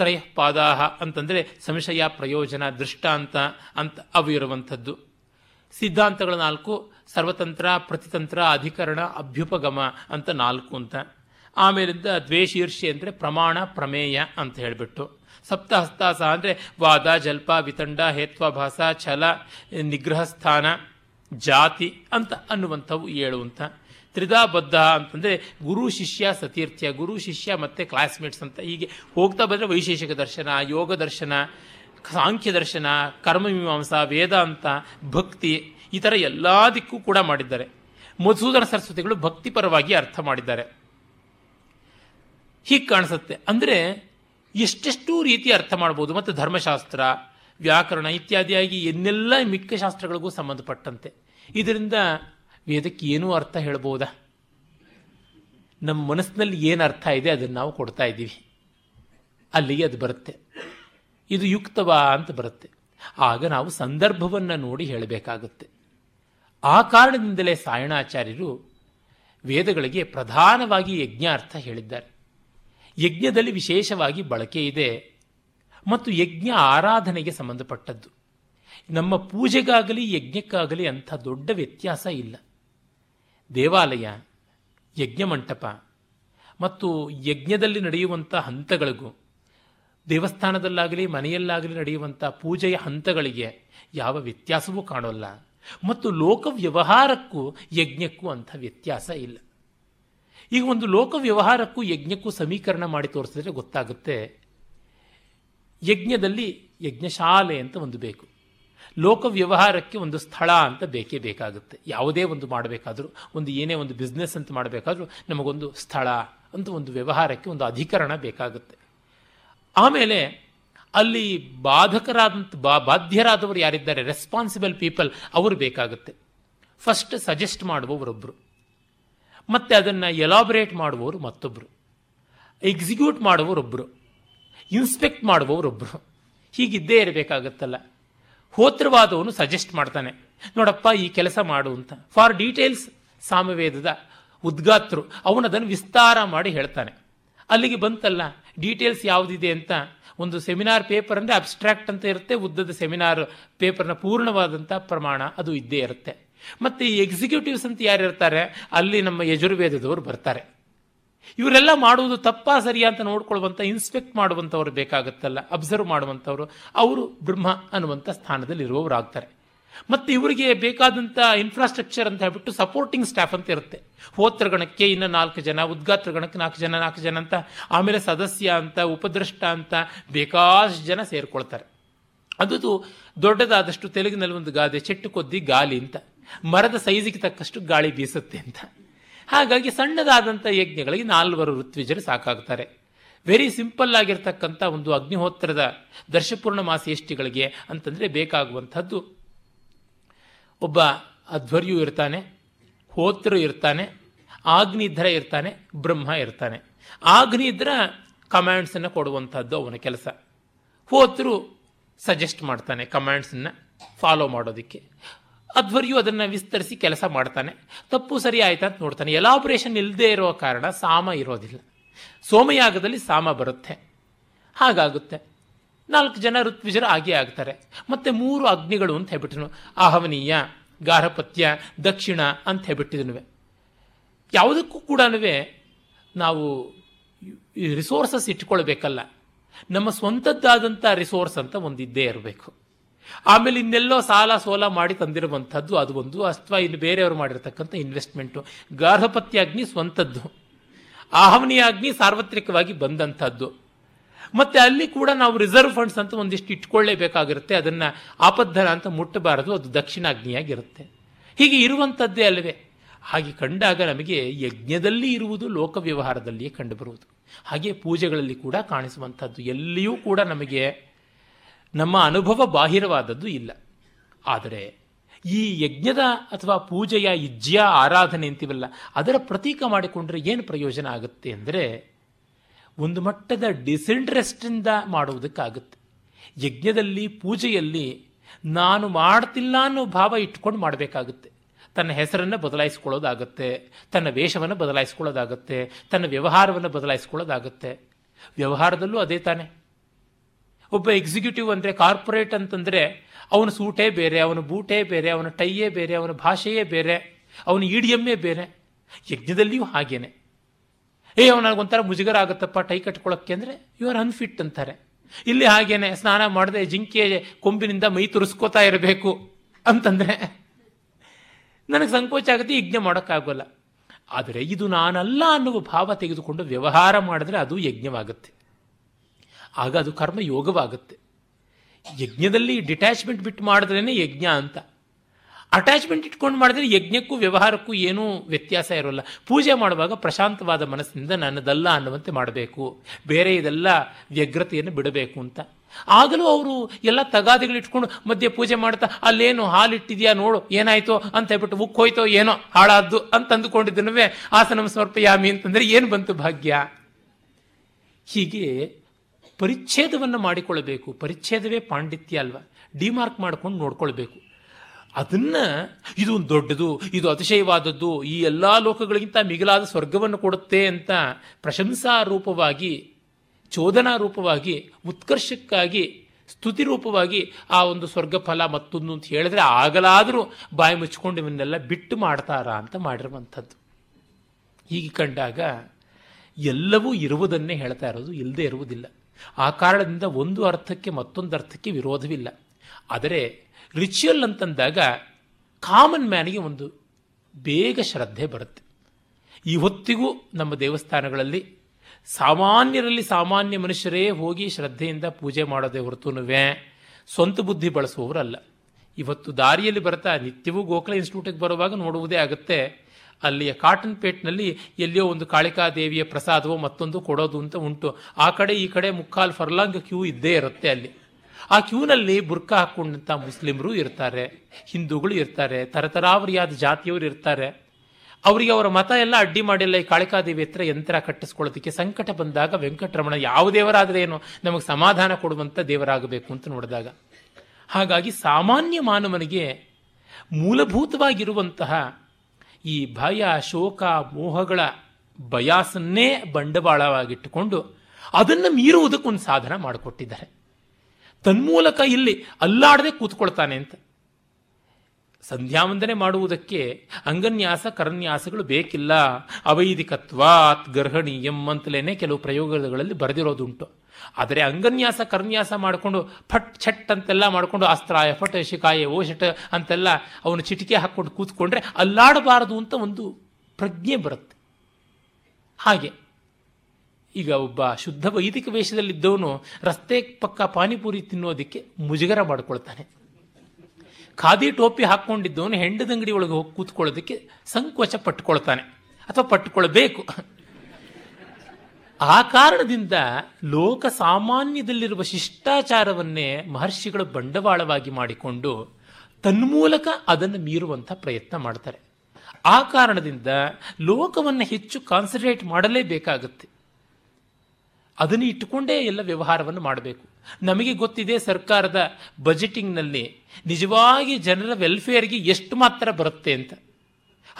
ತ್ರಯ ಪಾದಾಹ ಅಂತಂದರೆ ಸಂಶಯ, ಪ್ರಯೋಜನ, ದೃಷ್ಟಾಂತ ಅಂತ ಅವು ಇರುವಂಥದ್ದು. ಸಿದ್ಧಾಂತಗಳ ನಾಲ್ಕು, ಸರ್ವತಂತ್ರ, ಪ್ರತಿತಂತ್ರ, ಅಧಿಕರಣ, ಅಭ್ಯುಪಗಮ ಅಂತ ನಾಲ್ಕು ಅಂತ. ಆಮೇಲಿಂದ ದ್ವೇಷೀರ್ಷೆ ಅಂದರೆ ಪ್ರಮಾಣ, ಪ್ರಮೇಯ ಅಂತ ಹೇಳಿಬಿಟ್ಟು. ಸಪ್ತಹಸ್ತಾಸ ಅಂದರೆ ವಾದ, ಜಲ್ಪ, ವಿತಂಡ, ಹೇತ್ವಾಭಾಸ, ಛಲ, ನಿಗ್ರಹಸ್ಥಾನ, ಜಾತಿ ಅಂತ ಅನ್ನುವಂಥವು ಏಳು ಅಂತ. ತ್ರಿಧಾಬದ್ಧ ಅಂತಂದರೆ ಗುರು, ಶಿಷ್ಯ, ಸತೀರ್ಥ್ಯ, ಗುರು, ಶಿಷ್ಯ ಮತ್ತು ಕ್ಲಾಸ್ಮೇಟ್ಸ್ ಅಂತ ಹೀಗೆ ಹೋಗ್ತಾ ಬಂದರೆ ವೈಶೇಷಿಕ ದರ್ಶನ, ಯೋಗ ದರ್ಶನ, ಸಾಂಖ್ಯ ದರ್ಶನ, ಕರ್ಮಮೀಮಾಂಸ, ವೇದಾಂತ, ಭಕ್ತಿ, ಈ ಥರ ಎಲ್ಲದಕ್ಕೂ ಕೂಡ ಮಾಡಿದ್ದಾರೆ. ಮಧುಸೂದನ ಸರಸ್ವತಿಗಳು ಭಕ್ತಿಪರವಾಗಿ ಅರ್ಥ ಮಾಡಿದ್ದಾರೆ. ಹೀಗೆ ಕಾಣಿಸುತ್ತೆ. ಅಂದರೆ ಎಷ್ಟೆಷ್ಟು ರೀತಿ ಅರ್ಥ ಮಾಡ್ಬೋದು. ಮತ್ತು ಧರ್ಮಶಾಸ್ತ್ರ, ವ್ಯಾಕರಣ ಇತ್ಯಾದಿಯಾಗಿ ಇನ್ನೆಲ್ಲ ಮಿಕ್ಕ ಶಾಸ್ತ್ರಗಳಿಗೂ ಸಂಬಂಧಪಟ್ಟಂತೆ. ಇದರಿಂದ ವೇದಕ್ಕೆ ಏನೂ ಅರ್ಥ ಹೇಳ್ಬೋದಾ? ನಮ್ಮ ಮನಸ್ಸಿನಲ್ಲಿ ಏನು ಅರ್ಥ ಇದೆ ಅದನ್ನು ನಾವು ಕೊಡ್ತಾ ಇದ್ದೀವಿ, ಅಲ್ಲಿಗೆ ಅದು ಬರುತ್ತೆ. ಇದು ಯುಕ್ತವಾ ಅಂತ ಬರುತ್ತೆ. ಆಗ ನಾವು ಸಂದರ್ಭವನ್ನು ನೋಡಿ ಹೇಳಬೇಕಾಗುತ್ತೆ. ಆ ಕಾರಣದಿಂದಲೇ ಸಾಯಣಾಚಾರ್ಯರು ವೇದಗಳಿಗೆ ಪ್ರಧಾನವಾಗಿ ಯಜ್ಞಾರ್ಥ ಹೇಳಿದ್ದಾರೆ. ಯಜ್ಞದಲ್ಲಿ ವಿಶೇಷವಾಗಿ ಬಳಕೆ ಇದೆ. ಮತ್ತು ಯಜ್ಞ ಆರಾಧನೆಗೆ ಸಂಬಂಧಪಟ್ಟದ್ದು. ನಮ್ಮ ಪೂಜೆಗಾಗಲಿ ಯಜ್ಞಕ್ಕಾಗಲಿ ಅಂಥ ದೊಡ್ಡ ವ್ಯತ್ಯಾಸ ಇಲ್ಲ. ದೇವಾಲಯ, ಯಜ್ಞಮಂಟಪ ಮತ್ತು ಯಜ್ಞದಲ್ಲಿ ನಡೆಯುವಂಥ ಹಂತಗಳಿಗೂ, ದೇವಸ್ಥಾನದಲ್ಲಾಗಲಿ ಮನೆಯಲ್ಲಾಗಲಿ ನಡೆಯುವಂಥ ಪೂಜೆಯ ಹಂತಗಳಿಗೆ ಯಾವ ವ್ಯತ್ಯಾಸವೂ ಕಾಣೋಲ್ಲ. ಮತ್ತು ಲೋಕ ವ್ಯವಹಾರಕ್ಕೂ ಯಜ್ಞಕ್ಕೂ ಅಂಥ ವ್ಯತ್ಯಾಸ ಇಲ್ಲ. ಈಗ ಒಂದು ಲೋಕ ವ್ಯವಹಾರಕ್ಕೂ ಯಜ್ಞಕ್ಕೂ ಸಮೀಕರಣ ಮಾಡಿ ತೋರಿಸಿದ್ರೆ ಗೊತ್ತಾಗುತ್ತೆ. ಯಜ್ಞದಲ್ಲಿ ಯಜ್ಞಶಾಲೆ ಅಂತ ಒಂದು ಬೇಕು, ಲೋಕ ವ್ಯವಹಾರಕ್ಕೆ ಒಂದು ಸ್ಥಳ ಅಂತ ಬೇಕೇ ಬೇಕಾಗುತ್ತೆ. ಯಾವುದೇ ಒಂದು ಮಾಡಬೇಕಾದ್ರೂ, ಒಂದು ಏನೇ ಒಂದು ಬಿಸ್ನೆಸ್ ಅಂತ ಮಾಡಬೇಕಾದ್ರೂ ನಮಗೊಂದು ಸ್ಥಳ ಅಂತ, ಒಂದು ವ್ಯವಹಾರಕ್ಕೆ ಒಂದು ಅಧಿಕರಣ ಬೇಕಾಗುತ್ತೆ. ಆಮೇಲೆ ಅಲ್ಲಿ ಬಾಧಕರಾದಂಥ ಬಾ ಬಾಧ್ಯರಾದವರು ಯಾರಿದ್ದಾರೆ, ರೆಸ್ಪಾನ್ಸಿಬಲ್ ಪೀಪಲ್, ಅವರು ಬೇಕಾಗುತ್ತೆ. ಫಸ್ಟ್ ಸಜೆಸ್ಟ್ ಮಾಡುವವರೊಬ್ಬರು, ಮತ್ತು ಅದನ್ನು ಎಲಾಬ್ರೇಟ್ ಮಾಡುವವರು ಮತ್ತೊಬ್ಬರು, ಎಕ್ಸಿಕ್ಯೂಟ್ ಮಾಡುವವರೊಬ್ಬರು, ಇನ್ಸ್ಪೆಕ್ಟ್ ಮಾಡುವವರೊಬ್ಬರು, ಹೀಗಿದ್ದೇ ಇರಬೇಕಾಗತ್ತಲ್ಲ. ಹೋತ್ರವಾದವನು ಸಜೆಸ್ಟ್ ಮಾಡ್ತಾನೆ, ನೋಡಪ್ಪ ಈ ಕೆಲಸ ಮಾಡು ಅಂತ. ಫಾರ್ ಡೀಟೇಲ್ಸ್ ಸಾಮವೇದದ ಉದ್ಗಾತರು ಅವನದನ್ನು ವಿಸ್ತಾರ ಮಾಡಿ ಹೇಳ್ತಾನೆ. ಅಲ್ಲಿಗೆ ಬಂತಲ್ಲ ಡೀಟೇಲ್ಸ್ ಯಾವುದಿದೆ ಅಂತ. ಒಂದು ಸೆಮಿನಾರ್ ಪೇಪರ್ ಅಂದರೆ ಅಬ್ಸ್ಟ್ರಾಕ್ಟ್ ಅಂತ ಇರುತ್ತೆ, ಉದ್ದದ ಸೆಮಿನಾರ್ ಪೇಪರ್ನ ಪೂರ್ಣವಾದಂಥ ಪ್ರಮಾಣ ಅದು ಇದ್ದೇ ಇರುತ್ತೆ. ಮತ್ತು ಈ ಎಕ್ಸಿಕ್ಯೂಟಿವ್ಸ್ ಅಂತ ಯಾರಿರ್ತಾರೆ, ಅಲ್ಲಿ ನಮ್ಮ ಯಜುರ್ವೇದದವರು ಬರ್ತಾರೆ. ಇವರೆಲ್ಲ ಮಾಡುವುದು ತಪ್ಪಾ ಸರಿಯಾ ಅಂತ ನೋಡ್ಕೊಳ್ಳುವಂಥ, ಇನ್ಸ್ಪೆಕ್ಟ್ ಮಾಡುವಂಥವ್ರು ಬೇಕಾಗುತ್ತಲ್ಲ, ಅಬ್ಸರ್ವ್ ಮಾಡುವಂಥವ್ರು, ಅವರು ಬ್ರಹ್ಮ ಅನ್ನುವಂಥ ಸ್ಥಾನದಲ್ಲಿ ಇರುವವರು ಆಗ್ತಾರೆ. ಮತ್ತು ಇವರಿಗೆ ಬೇಕಾದಂಥ ಇನ್ಫ್ರಾಸ್ಟ್ರಕ್ಚರ್ ಅಂತ ಹೇಳ್ಬಿಟ್ಟು ಸಪೋರ್ಟಿಂಗ್ ಸ್ಟಾಫ್ ಅಂತ ಇರುತ್ತೆ. ಹೋತ್ರಗಣಕ್ಕೆ ಇನ್ನೂ ನಾಲ್ಕು ಜನ, ಉದ್ಘಾತ್ರ ಗಣಕ್ಕೆ ನಾಲ್ಕು ಜನ ನಾಲ್ಕು ಜನ ಅಂತ, ಆಮೇಲೆ ಸದಸ್ಯ ಅಂತ, ಉಪದ್ರಷ್ಟ ಅಂತ ಬೇಕಾದಷ್ಟು ಜನ ಸೇರಿಕೊಳ್ತಾರೆ. ಅದು ದೊಡ್ಡದಾದಷ್ಟು ತೆಲುಗಿನಲ್ಲಿ ಒಂದು ಗಾದೆ, ಚೆಟ್ಟು ಕೊದ್ದಿ ಗಾಲಿ ಅಂತ, ಮರದ ಸೈಜಿಗೆ ತಕ್ಕಷ್ಟು ಗಾಳಿ ಬೀಸುತ್ತೆ ಅಂತ. ಹಾಗಾಗಿ ಸಣ್ಣದಾದಂಥ ಯಜ್ಞಗಳಿಗೆ ನಾಲ್ವರು ಋತ್ವಿಜರು ಸಾಕಾಗ್ತಾರೆ. ವೆರಿ ಸಿಂಪಲ್ ಆಗಿರ್ತಕ್ಕಂಥ ಒಂದು ಅಗ್ನಿಹೋತ್ರದ ದರ್ಶಪೂರ್ಣ ಮಾಸೇಷ್ಟಿಗಳಿಗೆ ಅಂತಂದರೆ ಬೇಕಾಗುವಂಥದ್ದು, ಒಬ್ಬ ಅಧ್ವರ್ಯು ಇರ್ತಾನೆ, ಹೋತೃ ಇರ್ತಾನೆ, ಆಗ್ನಿಧ್ರ ಇರ್ತಾನೆ, ಬ್ರಹ್ಮ ಇರ್ತಾನೆ. ಆಗ್ನಿಧ್ರ ಕಮ್ಯಾಂಡ್ಸನ್ನು ಕೊಡುವಂಥದ್ದು ಅವನ ಕೆಲಸ. ಹೋತೃ ಸಜೆಸ್ಟ್ ಮಾಡ್ತಾನೆ ಕಮ್ಯಾಂಡ್ಸನ್ನು ಫಾಲೋ ಮಾಡೋದಕ್ಕೆ. ಅಧ್ವರ್ಯು ಅದನ್ನು ವಿಸ್ತರಿಸಿ ಕೆಲಸ ಮಾಡ್ತಾನೆ. ತಪ್ಪು ಸರಿ ಆಯ್ತಾ ಅಂತ ನೋಡ್ತಾನೆ. ಎಲಾಬ್ರೇಷನ್ ಇಲ್ಲದೆ ಇರೋ ಕಾರಣ ಸಾಮ ಇರೋದಿಲ್ಲ. ಸೋಮಯಾಗದಲ್ಲಿ ಸಾಮ ಬರುತ್ತೆ, ಹಾಗಾಗುತ್ತೆ. ನಾಲ್ಕು ಜನ ಋತ್ವಿಜರು ಆಗೇ ಆಗ್ತಾರೆ. ಮತ್ತು ಮೂರು ಅಗ್ನಿಗಳು ಅಂತ ಹೇಳ್ಬಿಟ್ಟಿದ್ನು, ಆಹವನೀಯ, ಗಾರ್ಹಪತ್ಯ, ದಕ್ಷಿಣ ಅಂತ ಹೇಳ್ಬಿಟ್ಟಿದ್ನು. ಯಾವುದಕ್ಕೂ ಕೂಡ ನಾವು ರಿಸೋರ್ಸಸ್ ಇಟ್ಕೊಳ್ಬೇಕಲ್ಲ, ನಮ್ಮ ಸ್ವಂತದ್ದಾದಂಥ ರಿಸೋರ್ಸ್ ಅಂತ ಒಂದಿದ್ದೇ ಇರಬೇಕು. ಆಮೇಲೆ ಇನ್ನೆಲ್ಲೋ ಸಾಲ ಸೋಲ ಮಾಡಿ ತಂದಿರುವಂಥದ್ದು ಅದು ಒಂದು, ಅಥವಾ ಇನ್ನು ಬೇರೆಯವರು ಮಾಡಿರ್ತಕ್ಕಂಥ ಇನ್ವೆಸ್ಟ್ಮೆಂಟು. ಗಾರ್ಹಪತ್ಯ ಅಗ್ನಿ ಸ್ವಂತದ್ದು, ಆಹವನೀಯ ಅಗ್ನಿ ಸಾರ್ವತ್ರಿಕವಾಗಿ ಬಂದಂಥದ್ದು. ಮತ್ತು ಅಲ್ಲಿ ಕೂಡ ನಾವು ರಿಸರ್ವ್ ಫಂಡ್ಸ್ ಅಂತ ಒಂದಿಷ್ಟು ಇಟ್ಕೊಳ್ಳೇಬೇಕಾಗಿರುತ್ತೆ, ಅದನ್ನು ಆಪದ್ಧನ ಅಂತ ಮುಟ್ಟಬಾರದು, ಅದು ದಕ್ಷಿಣಾಗ್ನಿಯಾಗಿರುತ್ತೆ. ಹೀಗೆ ಇರುವಂಥದ್ದೇ ಅಲ್ಲವೇ. ಹಾಗೆ ಕಂಡಾಗ ನಮಗೆ ಯಜ್ಞದಲ್ಲಿ ಇರುವುದು ಲೋಕ ವ್ಯವಹಾರದಲ್ಲಿಯೇ ಕಂಡುಬರುವುದು. ಹಾಗೆ ಪೂಜೆಗಳಲ್ಲಿ ಕೂಡ ಕಾಣಿಸುವಂಥದ್ದು. ಎಲ್ಲಿಯೂ ಕೂಡ ನಮಗೆ ನಮ್ಮ ಅನುಭವ ಬಾಹಿರವಾದದ್ದು ಇಲ್ಲ. ಆದರೆ ಈ ಯಜ್ಞದ ಅಥವಾ ಪೂಜೆಯ ಯಜ್ಞ ಆರಾಧನೆ ಅಂತೀವಲ್ಲ, ಅದರ ಪ್ರತೀಕ ಮಾಡಿಕೊಂಡ್ರೆ ಏನು ಪ್ರಯೋಜನ ಆಗುತ್ತೆ ಅಂದರೆ, ಒಂದು ಮಟ್ಟದ ಡಿಸ್ಇಂಟ್ರೆಸ್ಟಿಂದ ಮಾಡುವುದಕ್ಕಾಗುತ್ತೆ. ಯಜ್ಞದಲ್ಲಿ ಪೂಜೆಯಲ್ಲಿ ನಾನು ಮಾಡ್ತಿಲ್ಲ ಅನ್ನೋ ಭಾವ ಇಟ್ಕೊಂಡು ಮಾಡಬೇಕಾಗುತ್ತೆ. ತನ್ನ ಹೆಸರನ್ನು ಬದಲಾಯಿಸ್ಕೊಳ್ಳೋದಾಗತ್ತೆ, ತನ್ನ ವೇಷವನ್ನು ಬದಲಾಯಿಸ್ಕೊಳ್ಳೋದಾಗತ್ತೆ, ತನ್ನ ವ್ಯವಹಾರವನ್ನು ಬದಲಾಯಿಸ್ಕೊಳ್ಳೋದಾಗತ್ತೆ. ವ್ಯವಹಾರದಲ್ಲೂ ಅದೇ ತಾನೆ. ಒಬ್ಬ ಎಕ್ಸಿಕ್ಯೂಟಿವ್ ಅಂದರೆ, ಕಾರ್ಪೊರೇಟ್ ಅಂತಂದರೆ ಅವನ ಸೂಟೇ ಬೇರೆ, ಅವನ ಬೂಟೇ ಬೇರೆ, ಅವನ ಟೈಯೇ ಬೇರೆ, ಅವನ ಭಾಷೆಯೇ ಬೇರೆ, ಅವನ ಇಡಿಯಮ್ಮೇ ಬೇರೆ. ಯಜ್ಞದಲ್ಲಿಯೂ ಹಾಗೇನೆ. ಏ ಅವನಾಗೊಂಥರ ಮುಜುಗರ ಆಗುತ್ತಪ್ಪ ಟೈ ಕಟ್ಕೊಳ್ಳೋಕ್ಕೆ ಅಂದರೆ ಯು ಆರ್ ಅನ್ಫಿಟ್ ಅಂತಾರೆ. ಇಲ್ಲಿ ಹಾಗೇನೆ, ಸ್ನಾನ ಮಾಡದೆ ಜಿಂಕೆ ಕೊಂಬಿನಿಂದ ಮೈ ತುರಿಸ್ಕೋತಾ ಇರಬೇಕು ಅಂತಂದರೆ ನನಗೆ ಸಂಕೋಚ ಆಗುತ್ತೆ, ಯಜ್ಞ ಮಾಡೋಕ್ಕಾಗೋಲ್ಲ. ಆದರೆ ಇದು ನಾನಲ್ಲ ಅನ್ನುವ ಭಾವ ತೆಗೆದುಕೊಂಡು ವ್ಯವಹಾರ ಮಾಡಿದ್ರೆ ಅದು ಯಜ್ಞವಾಗುತ್ತೆ. ಆಗ ಅದು ಕರ್ಮ ಯೋಗವಾಗುತ್ತೆ. ಯಜ್ಞದಲ್ಲಿ ಡಿಟ್ಯಾಚ್ಮೆಂಟ್ ಬಿಟ್ಟು ಮಾಡಿದ್ರೇ ಯಜ್ಞ ಅಂತ. ಅಟ್ಯಾಚ್ಮೆಂಟ್ ಇಟ್ಕೊಂಡು ಮಾಡಿದ್ರೆ ಯಜ್ಞಕ್ಕೂ ವ್ಯವಹಾರಕ್ಕೂ ಏನೂ ವ್ಯತ್ಯಾಸ ಇರೋಲ್ಲ. ಪೂಜೆ ಮಾಡುವಾಗ ಪ್ರಶಾಂತವಾದ ಮನಸ್ಸಿನಿಂದ ನನ್ನದಲ್ಲ ಅನ್ನುವಂತೆ ಮಾಡಬೇಕು, ಬೇರೆ ಇದೆಲ್ಲ ವ್ಯಗ್ರತೆಯನ್ನು ಬಿಡಬೇಕು ಅಂತ. ಆಗಲೂ ಅವರು ಎಲ್ಲ ತಗಾದಿಗಳಿಟ್ಕೊಂಡು ಮಧ್ಯೆ ಪೂಜೆ ಮಾಡ್ತಾ ಅಲ್ಲೇನು ಹಾಲಿಟ್ಟಿದೆಯಾ ನೋಡು ಏನಾಯ್ತೋ ಅಂತ ಹೇಳ್ಬಿಟ್ಟು ಉಕ್ಕೋಯ್ತೋ ಏನೋ ಹಾಳಾದ್ದು ಅಂತ ಅಂದುಕೊಂಡಿದ್ದನವೇ ಆಸನಂ ಸಮರ್ಪಯಾಮಿ ಅಂತಂದರೆ ಏನು ಬಂತು ಭಾಗ್ಯ? ಹೀಗೆ ಪರಿಚ್ಛೇದವನ್ನು ಮಾಡಿಕೊಳ್ಳಬೇಕು. ಪರಿಚ್ಛೇದವೇ ಪಾಂಡಿತ್ಯ ಅಲ್ವಾ? ಡಿಮಾರ್ಕ್ ಮಾಡ್ಕೊಂಡು ನೋಡ್ಕೊಳ್ಬೇಕು. ಅದನ್ನು ಇದು ಒಂದು ದೊಡ್ಡದು, ಇದು ಅತಿಶಯವಾದದ್ದು, ಈ ಎಲ್ಲ ಲೋಕಗಳಿಗಿಂತ ಮಿಗಿಲಾದ ಸ್ವರ್ಗವನ್ನು ಕೊಡುತ್ತೆ ಅಂತ ಪ್ರಶಂಸಾ ರೂಪವಾಗಿ, ಚೋದನಾ ರೂಪವಾಗಿ, ಉತ್ಕರ್ಷಕ್ಕಾಗಿ, ಸ್ತುತಿ ರೂಪವಾಗಿ ಆ ಒಂದು ಸ್ವರ್ಗ ಫಲ ಮತ್ತೊಂದು ಅಂತ ಹೇಳಿದ್ರೆ ಆಗಲಾದರೂ ಬಾಯಿ ಮುಚ್ಕೊಂಡು ಇವನ್ನೆಲ್ಲ ಬಿಟ್ಟು ಮಾಡ್ತಾರಾ ಅಂತ ಮಾಡಿರುವಂಥದ್ದು. ಹೀಗೆ ಕಂಡಾಗ ಎಲ್ಲವೂ ಇರುವುದನ್ನೇ ಹೇಳ್ತಾ ಇರೋದು, ಇಲ್ಲದೆ ಇರುವುದಿಲ್ಲ. ಆ ಕಾರಣದಿಂದ ಒಂದು ಅರ್ಥಕ್ಕೆ ಮತ್ತೊಂದು ಅರ್ಥಕ್ಕೆ ವಿರೋಧವಿಲ್ಲ. ಆದರೆ ರಿಚುವಲ್ ಅಂತಂದಾಗ ಕಾಮನ್ ಮ್ಯಾನಿಗೆ ಒಂದು ಬೇಗ ಶ್ರದ್ಧೆ ಬರುತ್ತೆ. ಇವತ್ತಿಗೂ ನಮ್ಮ ದೇವಸ್ಥಾನಗಳಲ್ಲಿ ಸಾಮಾನ್ಯರಲ್ಲಿ ಸಾಮಾನ್ಯ ಮನುಷ್ಯರೇ ಹೋಗಿ ಶ್ರದ್ಧೆಯಿಂದ ಪೂಜೆ ಮಾಡೋದೇ ಹೊರತುನುವೆ ಸ್ವಂತ ಬುದ್ಧಿ ಬಳಸುವವರಲ್ಲ. ಇವತ್ತು ದಾರಿಯಲ್ಲಿ ಬರ್ತಾ ನಿತ್ಯವೂ ಗೋಖಲೆ ಇನ್ಸ್ಟಿಟ್ಯೂಟಿಗೆ ಬರುವಾಗ ನೋಡುವುದೇ ಆಗುತ್ತೆ, ಅಲ್ಲಿಯ ಕಾಟನ್ ಪೇಟ್ನಲ್ಲಿ ಎಲ್ಲಿಯೋ ಒಂದು ಕಾಳಿಕಾದೇವಿಯ ಪ್ರಸಾದವೋ ಮತ್ತೊಂದು ಕೊಡೋದು ಅಂತ ಉಂಟು. ಆ ಕಡೆ ಈ ಕಡೆ ಮುಕ್ಕಾಲು ಫರ್ಲಾಂಗ್ ಕ್ಯೂ ಇದ್ದೇ ಇರುತ್ತೆ. ಅಲ್ಲಿ ಆ ಕ್ಯೂನಲ್ಲಿ ಬುರ್ಕಾ ಹಾಕ್ಕೊಂಡಂಥ ಮುಸ್ಲಿಮರು ಇರ್ತಾರೆ, ಹಿಂದೂಗಳು ಇರ್ತಾರೆ, ತರತರಾವರಿಯಾದ ಜಾತಿಯವರು ಇರ್ತಾರೆ. ಅವರಿಗೆ ಅವರ ಮತ ಎಲ್ಲ ಅಡ್ಡಿ ಮಾಡಿಲ್ಲ. ಈ ಕಾಳಿಕಾದೇವಿ ಹತ್ರ ಯಂತ್ರ ಕಟ್ಟಿಸ್ಕೊಳ್ಳೋದಕ್ಕೆ ಸಂಕಟ ಬಂದಾಗ ವೆಂಕಟರಮಣ ಯಾವ ದೇವರಾದರೆ ಏನು, ನಮಗೆ ಸಮಾಧಾನ ಕೊಡುವಂಥ ದೇವರಾಗಬೇಕು ಅಂತ ನೋಡಿದಾಗ. ಹಾಗಾಗಿ ಸಾಮಾನ್ಯ ಮಾನವನಿಗೆ ಮೂಲಭೂತವಾಗಿರುವಂತಹ ಈ ಭಯ, ಶೋಕ, ಮೋಹಗಳ ಬಯಾಸನ್ನೇ ಬಂಡವಾಳವಾಗಿಟ್ಟುಕೊಂಡು ಅದನ್ನು ಮೀರುವುದಕ್ಕೊಂದು ಸಾಧನ ಮಾಡಿಕೊಟ್ಟಿದ್ದಾರೆ. ತನ್ಮೂಲಕ ಇಲ್ಲಿ ಅಲ್ಲಾಡದೆ ಕೂತ್ಕೊಳ್ತಾನೆ ಅಂತ. ಸಂಧ್ಯಾವಂದನೆ ಮಾಡುವುದಕ್ಕೆ ಅಂಗನ್ಯಾಸ ಕರನ್ಯಾಸಗಳು ಬೇಕಿಲ್ಲ, ಅವೈದಿಕತ್ವಾತ್ ಗರ್ಹಣೀಯಂ ಅಂತಲೇನೆ ಕೆಲವು ಪ್ರಯೋಗಗಳಲ್ಲಿ ಬರೆದಿರೋದುಂಟು. ಆದರೆ ಅಂಗನ್ಯಾಸ ಕರನ್ಯಾಸ ಮಾಡಿಕೊಂಡು ಫಟ್ ಛಟ್ ಅಂತೆಲ್ಲ ಮಾಡಿಕೊಂಡು ಅಸ್ತ್ರಾಯ ಫಟ್ ಶಿಕಾಯ ಓ ಶಟ್ ಅಂತೆಲ್ಲ ಅವನು ಚಿಟಿಕೆ ಹಾಕ್ಕೊಂಡು ಕೂತ್ಕೊಂಡ್ರೆ ಅಲ್ಲಾಡಬಾರದು ಅಂತ ಒಂದು ಪ್ರಜ್ಞೆ ಬರುತ್ತೆ. ಹಾಗೆ ಈಗ ಒಬ್ಬ ಶುದ್ಧ ವೈದಿಕ ವೇಷದಲ್ಲಿದ್ದವನು ರಸ್ತೆ ಪಕ್ಕ ಪಾನಿಪುರಿ ತಿನ್ನೋದಕ್ಕೆ ಮುಜುಗರ ಮಾಡಿಕೊಳ್ತಾನೆ. ಖಾದಿ ಟೋಪಿ ಹಾಕ್ಕೊಂಡಿದ್ದವನು ಹೆಂಡದಂಗಡಿ ಒಳಗೆ ಹೋಗಿ ಕೂತ್ಕೊಳ್ಳೋದಕ್ಕೆ ಸಂಕೋಚ ಪಟ್ಟುಕೊಳ್ತಾನೆ ಅಥವಾ ಪಟ್ಟುಕೊಳ್ಬೇಕು. ಆ ಕಾರಣದಿಂದ ಲೋಕ ಸಾಮಾನ್ಯದಲ್ಲಿರುವ ಶಿಷ್ಟಾಚಾರವನ್ನೇ ಮಹರ್ಷಿಗಳು ಬಂಡವಾಳವಾಗಿ ಮಾಡಿಕೊಂಡು ತನ್ಮೂಲಕ ಅದನ್ನು ಮೀರುವಂಥ ಪ್ರಯತ್ನ ಮಾಡ್ತಾರೆ. ಆ ಕಾರಣದಿಂದ ಲೋಕವನ್ನು ಹೆಚ್ಚು ಕಾನ್ಸಂಟ್ರೇಟ್ ಮಾಡಲೇಬೇಕಾಗುತ್ತೆ. ಅದನ್ನು ಇಟ್ಟುಕೊಂಡೇ ಎಲ್ಲ ವ್ಯವಹಾರವನ್ನು ಮಾಡಬೇಕು. ನಮಗೆ ಗೊತ್ತಿದೆ ಸರ್ಕಾರದ ಬಜೆಟಿಂಗ್ನಲ್ಲಿ ನಿಜವಾಗಿ ಜನರ ವೆಲ್ಫೇರ್ಗೆ ಎಷ್ಟು ಮಾತ್ರ ಬರುತ್ತೆ ಅಂತ.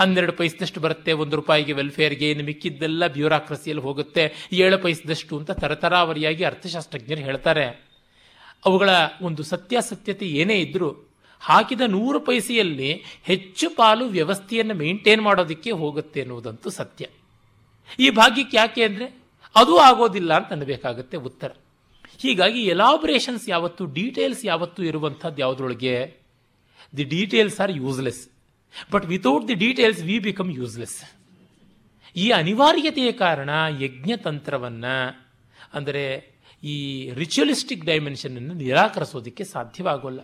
ಹನ್ನೆರಡು ಪೈಸದಷ್ಟು ಬರುತ್ತೆ ಒಂದು ರೂಪಾಯಿಗೆ ವೆಲ್ಫೇರ್ಗೆ, ಏನು ಮಿಕ್ಕಿದ್ದೆಲ್ಲ ಬ್ಯೂರಾಕ್ರಸಿಯಲ್ಲಿ ಹೋಗುತ್ತೆ, ಏಳು ಪೈಸದಷ್ಟು ಅಂತ ತರತರಾವರಿಯಾಗಿ ಅರ್ಥಶಾಸ್ತ್ರಜ್ಞರು ಹೇಳ್ತಾರೆ. ಅವುಗಳ ಒಂದು ಸತ್ಯಾಸತ್ಯತೆ ಏನೇ ಇದ್ದರೂ ಹಾಕಿದ ನೂರು ಪೈಸೆಯಲ್ಲಿ ಹೆಚ್ಚು ಪಾಲು ವ್ಯವಸ್ಥೆಯನ್ನು ಮೇಂಟೈನ್ ಮಾಡೋದಕ್ಕೆ ಹೋಗುತ್ತೆ ಅನ್ನೋದಂತೂ ಸತ್ಯ. ಈ ಭಾಗ್ಯಕ್ಕೆ ಯಾಕೆ ಅಂದರೆ ಅದೂ ಆಗೋದಿಲ್ಲ ಅಂತ ಅನ್ನಬೇಕಾಗತ್ತೆ ಉತ್ತರ. ಹೀಗಾಗಿ ಎಲಾಬ್ರೇಷನ್ಸ್ ಯಾವತ್ತು, ಡೀಟೇಲ್ಸ್ ಯಾವತ್ತು ಇರುವಂಥದ್ದು ಯಾವುದ್ರೊಳಗೆ? The details are useless, but without the details we become useless. ಈ ಅನಿವಾರ್ಯತೆಯ ಕಾರಣ ಯಜ್ಞತಂತ್ರವನ್ನು, ಅಂದರೆ ಈ ರಿಚುವಲಿಸ್ಟಿಕ್ ಡೈಮೆನ್ಷನನ್ನು ನಿರಾಕರಿಸೋದಕ್ಕೆ ಸಾಧ್ಯವಾಗೋಲ್ಲ.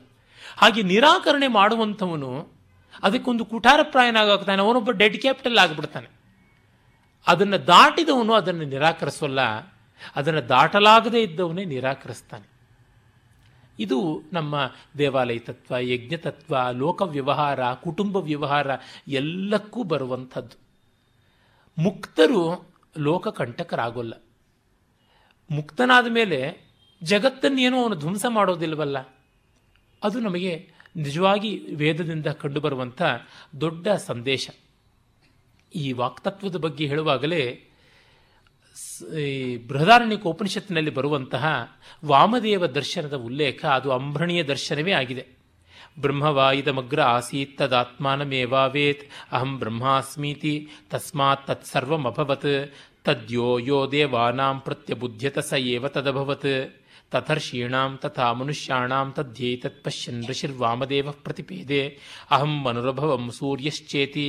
ಹಾಗೆ ನಿರಾಕರಣೆ ಮಾಡುವಂಥವನು ಅದಕ್ಕೊಂದು ಕುಠಾರಪ್ರಾಯನಾಗ್ತಾನೆ, ಅವನೊಬ್ಬ ಡೆಡ್ ಕ್ಯಾಪಿಟಲ್ ಆಗಿಬಿಡ್ತಾನೆ. ಅದನ್ನು ದಾಟಿದವನು ಅದನ್ನು ನಿರಾಕರಿಸೋಲ್ಲ, ಅದನ್ನು ದಾಟಲಾಗದೇ ಇದ್ದವನೇ ನಿರಾಕರಿಸ್ತಾನೆ. ಇದು ನಮ್ಮ ದೇವಾಲಯ ತತ್ವ, ಯಜ್ಞ ತತ್ವ, ಲೋಕ ವ್ಯವಹಾರ, ಕುಟುಂಬ ವ್ಯವಹಾರ ಎಲ್ಲಕ್ಕೂ ಬರುವಂಥದ್ದು. ಮುಕ್ತರು ಲೋಕ ಕಂಟಕರಾಗೋಲ್ಲ. ಮುಕ್ತನಾದ ಮೇಲೆ ಜಗತ್ತನ್ನೇನೋ ಅವನು ಧ್ವಂಸ ಮಾಡೋದಿಲ್ವಲ್ಲ, ಅದು ನಮಗೆ ನಿಜವಾಗಿ ವೇದದಿಂದ ಕಂಡುಬರುವಂಥ ದೊಡ್ಡ ಸಂದೇಶ. ಈ ವಾಕ್ತತ್ವದ ಬಗ್ಗೆ ಹೇಳುವಾಗಲೇ ಈ ಬೃಹದಾರಣ್ಯಕೋಪನಿಷತ್ತಿನಲ್ಲಿ ಬರುವಂತಹ ವಾಮದೇವ ದರ್ಶನದ ಉಲ್ಲೇಖ, ಅದು ಅಂಬ್ರಣೀಯ ದರ್ಶನವೇ ಆಗಿದೆ. ಬ್ರಹ್ಮವಾಯಿದಮಗ್ರ ಆಸೀತ್ ತದಾತ್ಮಾನಮೇವಾವೇತ್ ಅಹಂ ಬ್ರಹ್ಮಾಸ್ಮೀತಿ ತಸ್ಮಾತ್ ತತ್ಸರ್ವಂ ಅಭವತ್ ತದ್ಯೋ ಯೋ ದೇವಾನಾಂ ಪ್ರತ್ಯಬುಧ್ಯತ ಸ ಏವ ತದಭವತ್ ತಥರ್ಷೀಣಾಂ ತಥಾ ಮನುಷ್ಯಾಣಾಂ ತದ್ಯೇತತ್ ಪಶ್ಯನ್ ಋಷಿರ್ವಾಮದೇವ ಪ್ರತಿಪೇದೆ ಅಹಂ ಮನುರಭವಂ ಸೂರ್ಯಶ್ಚೇತಿ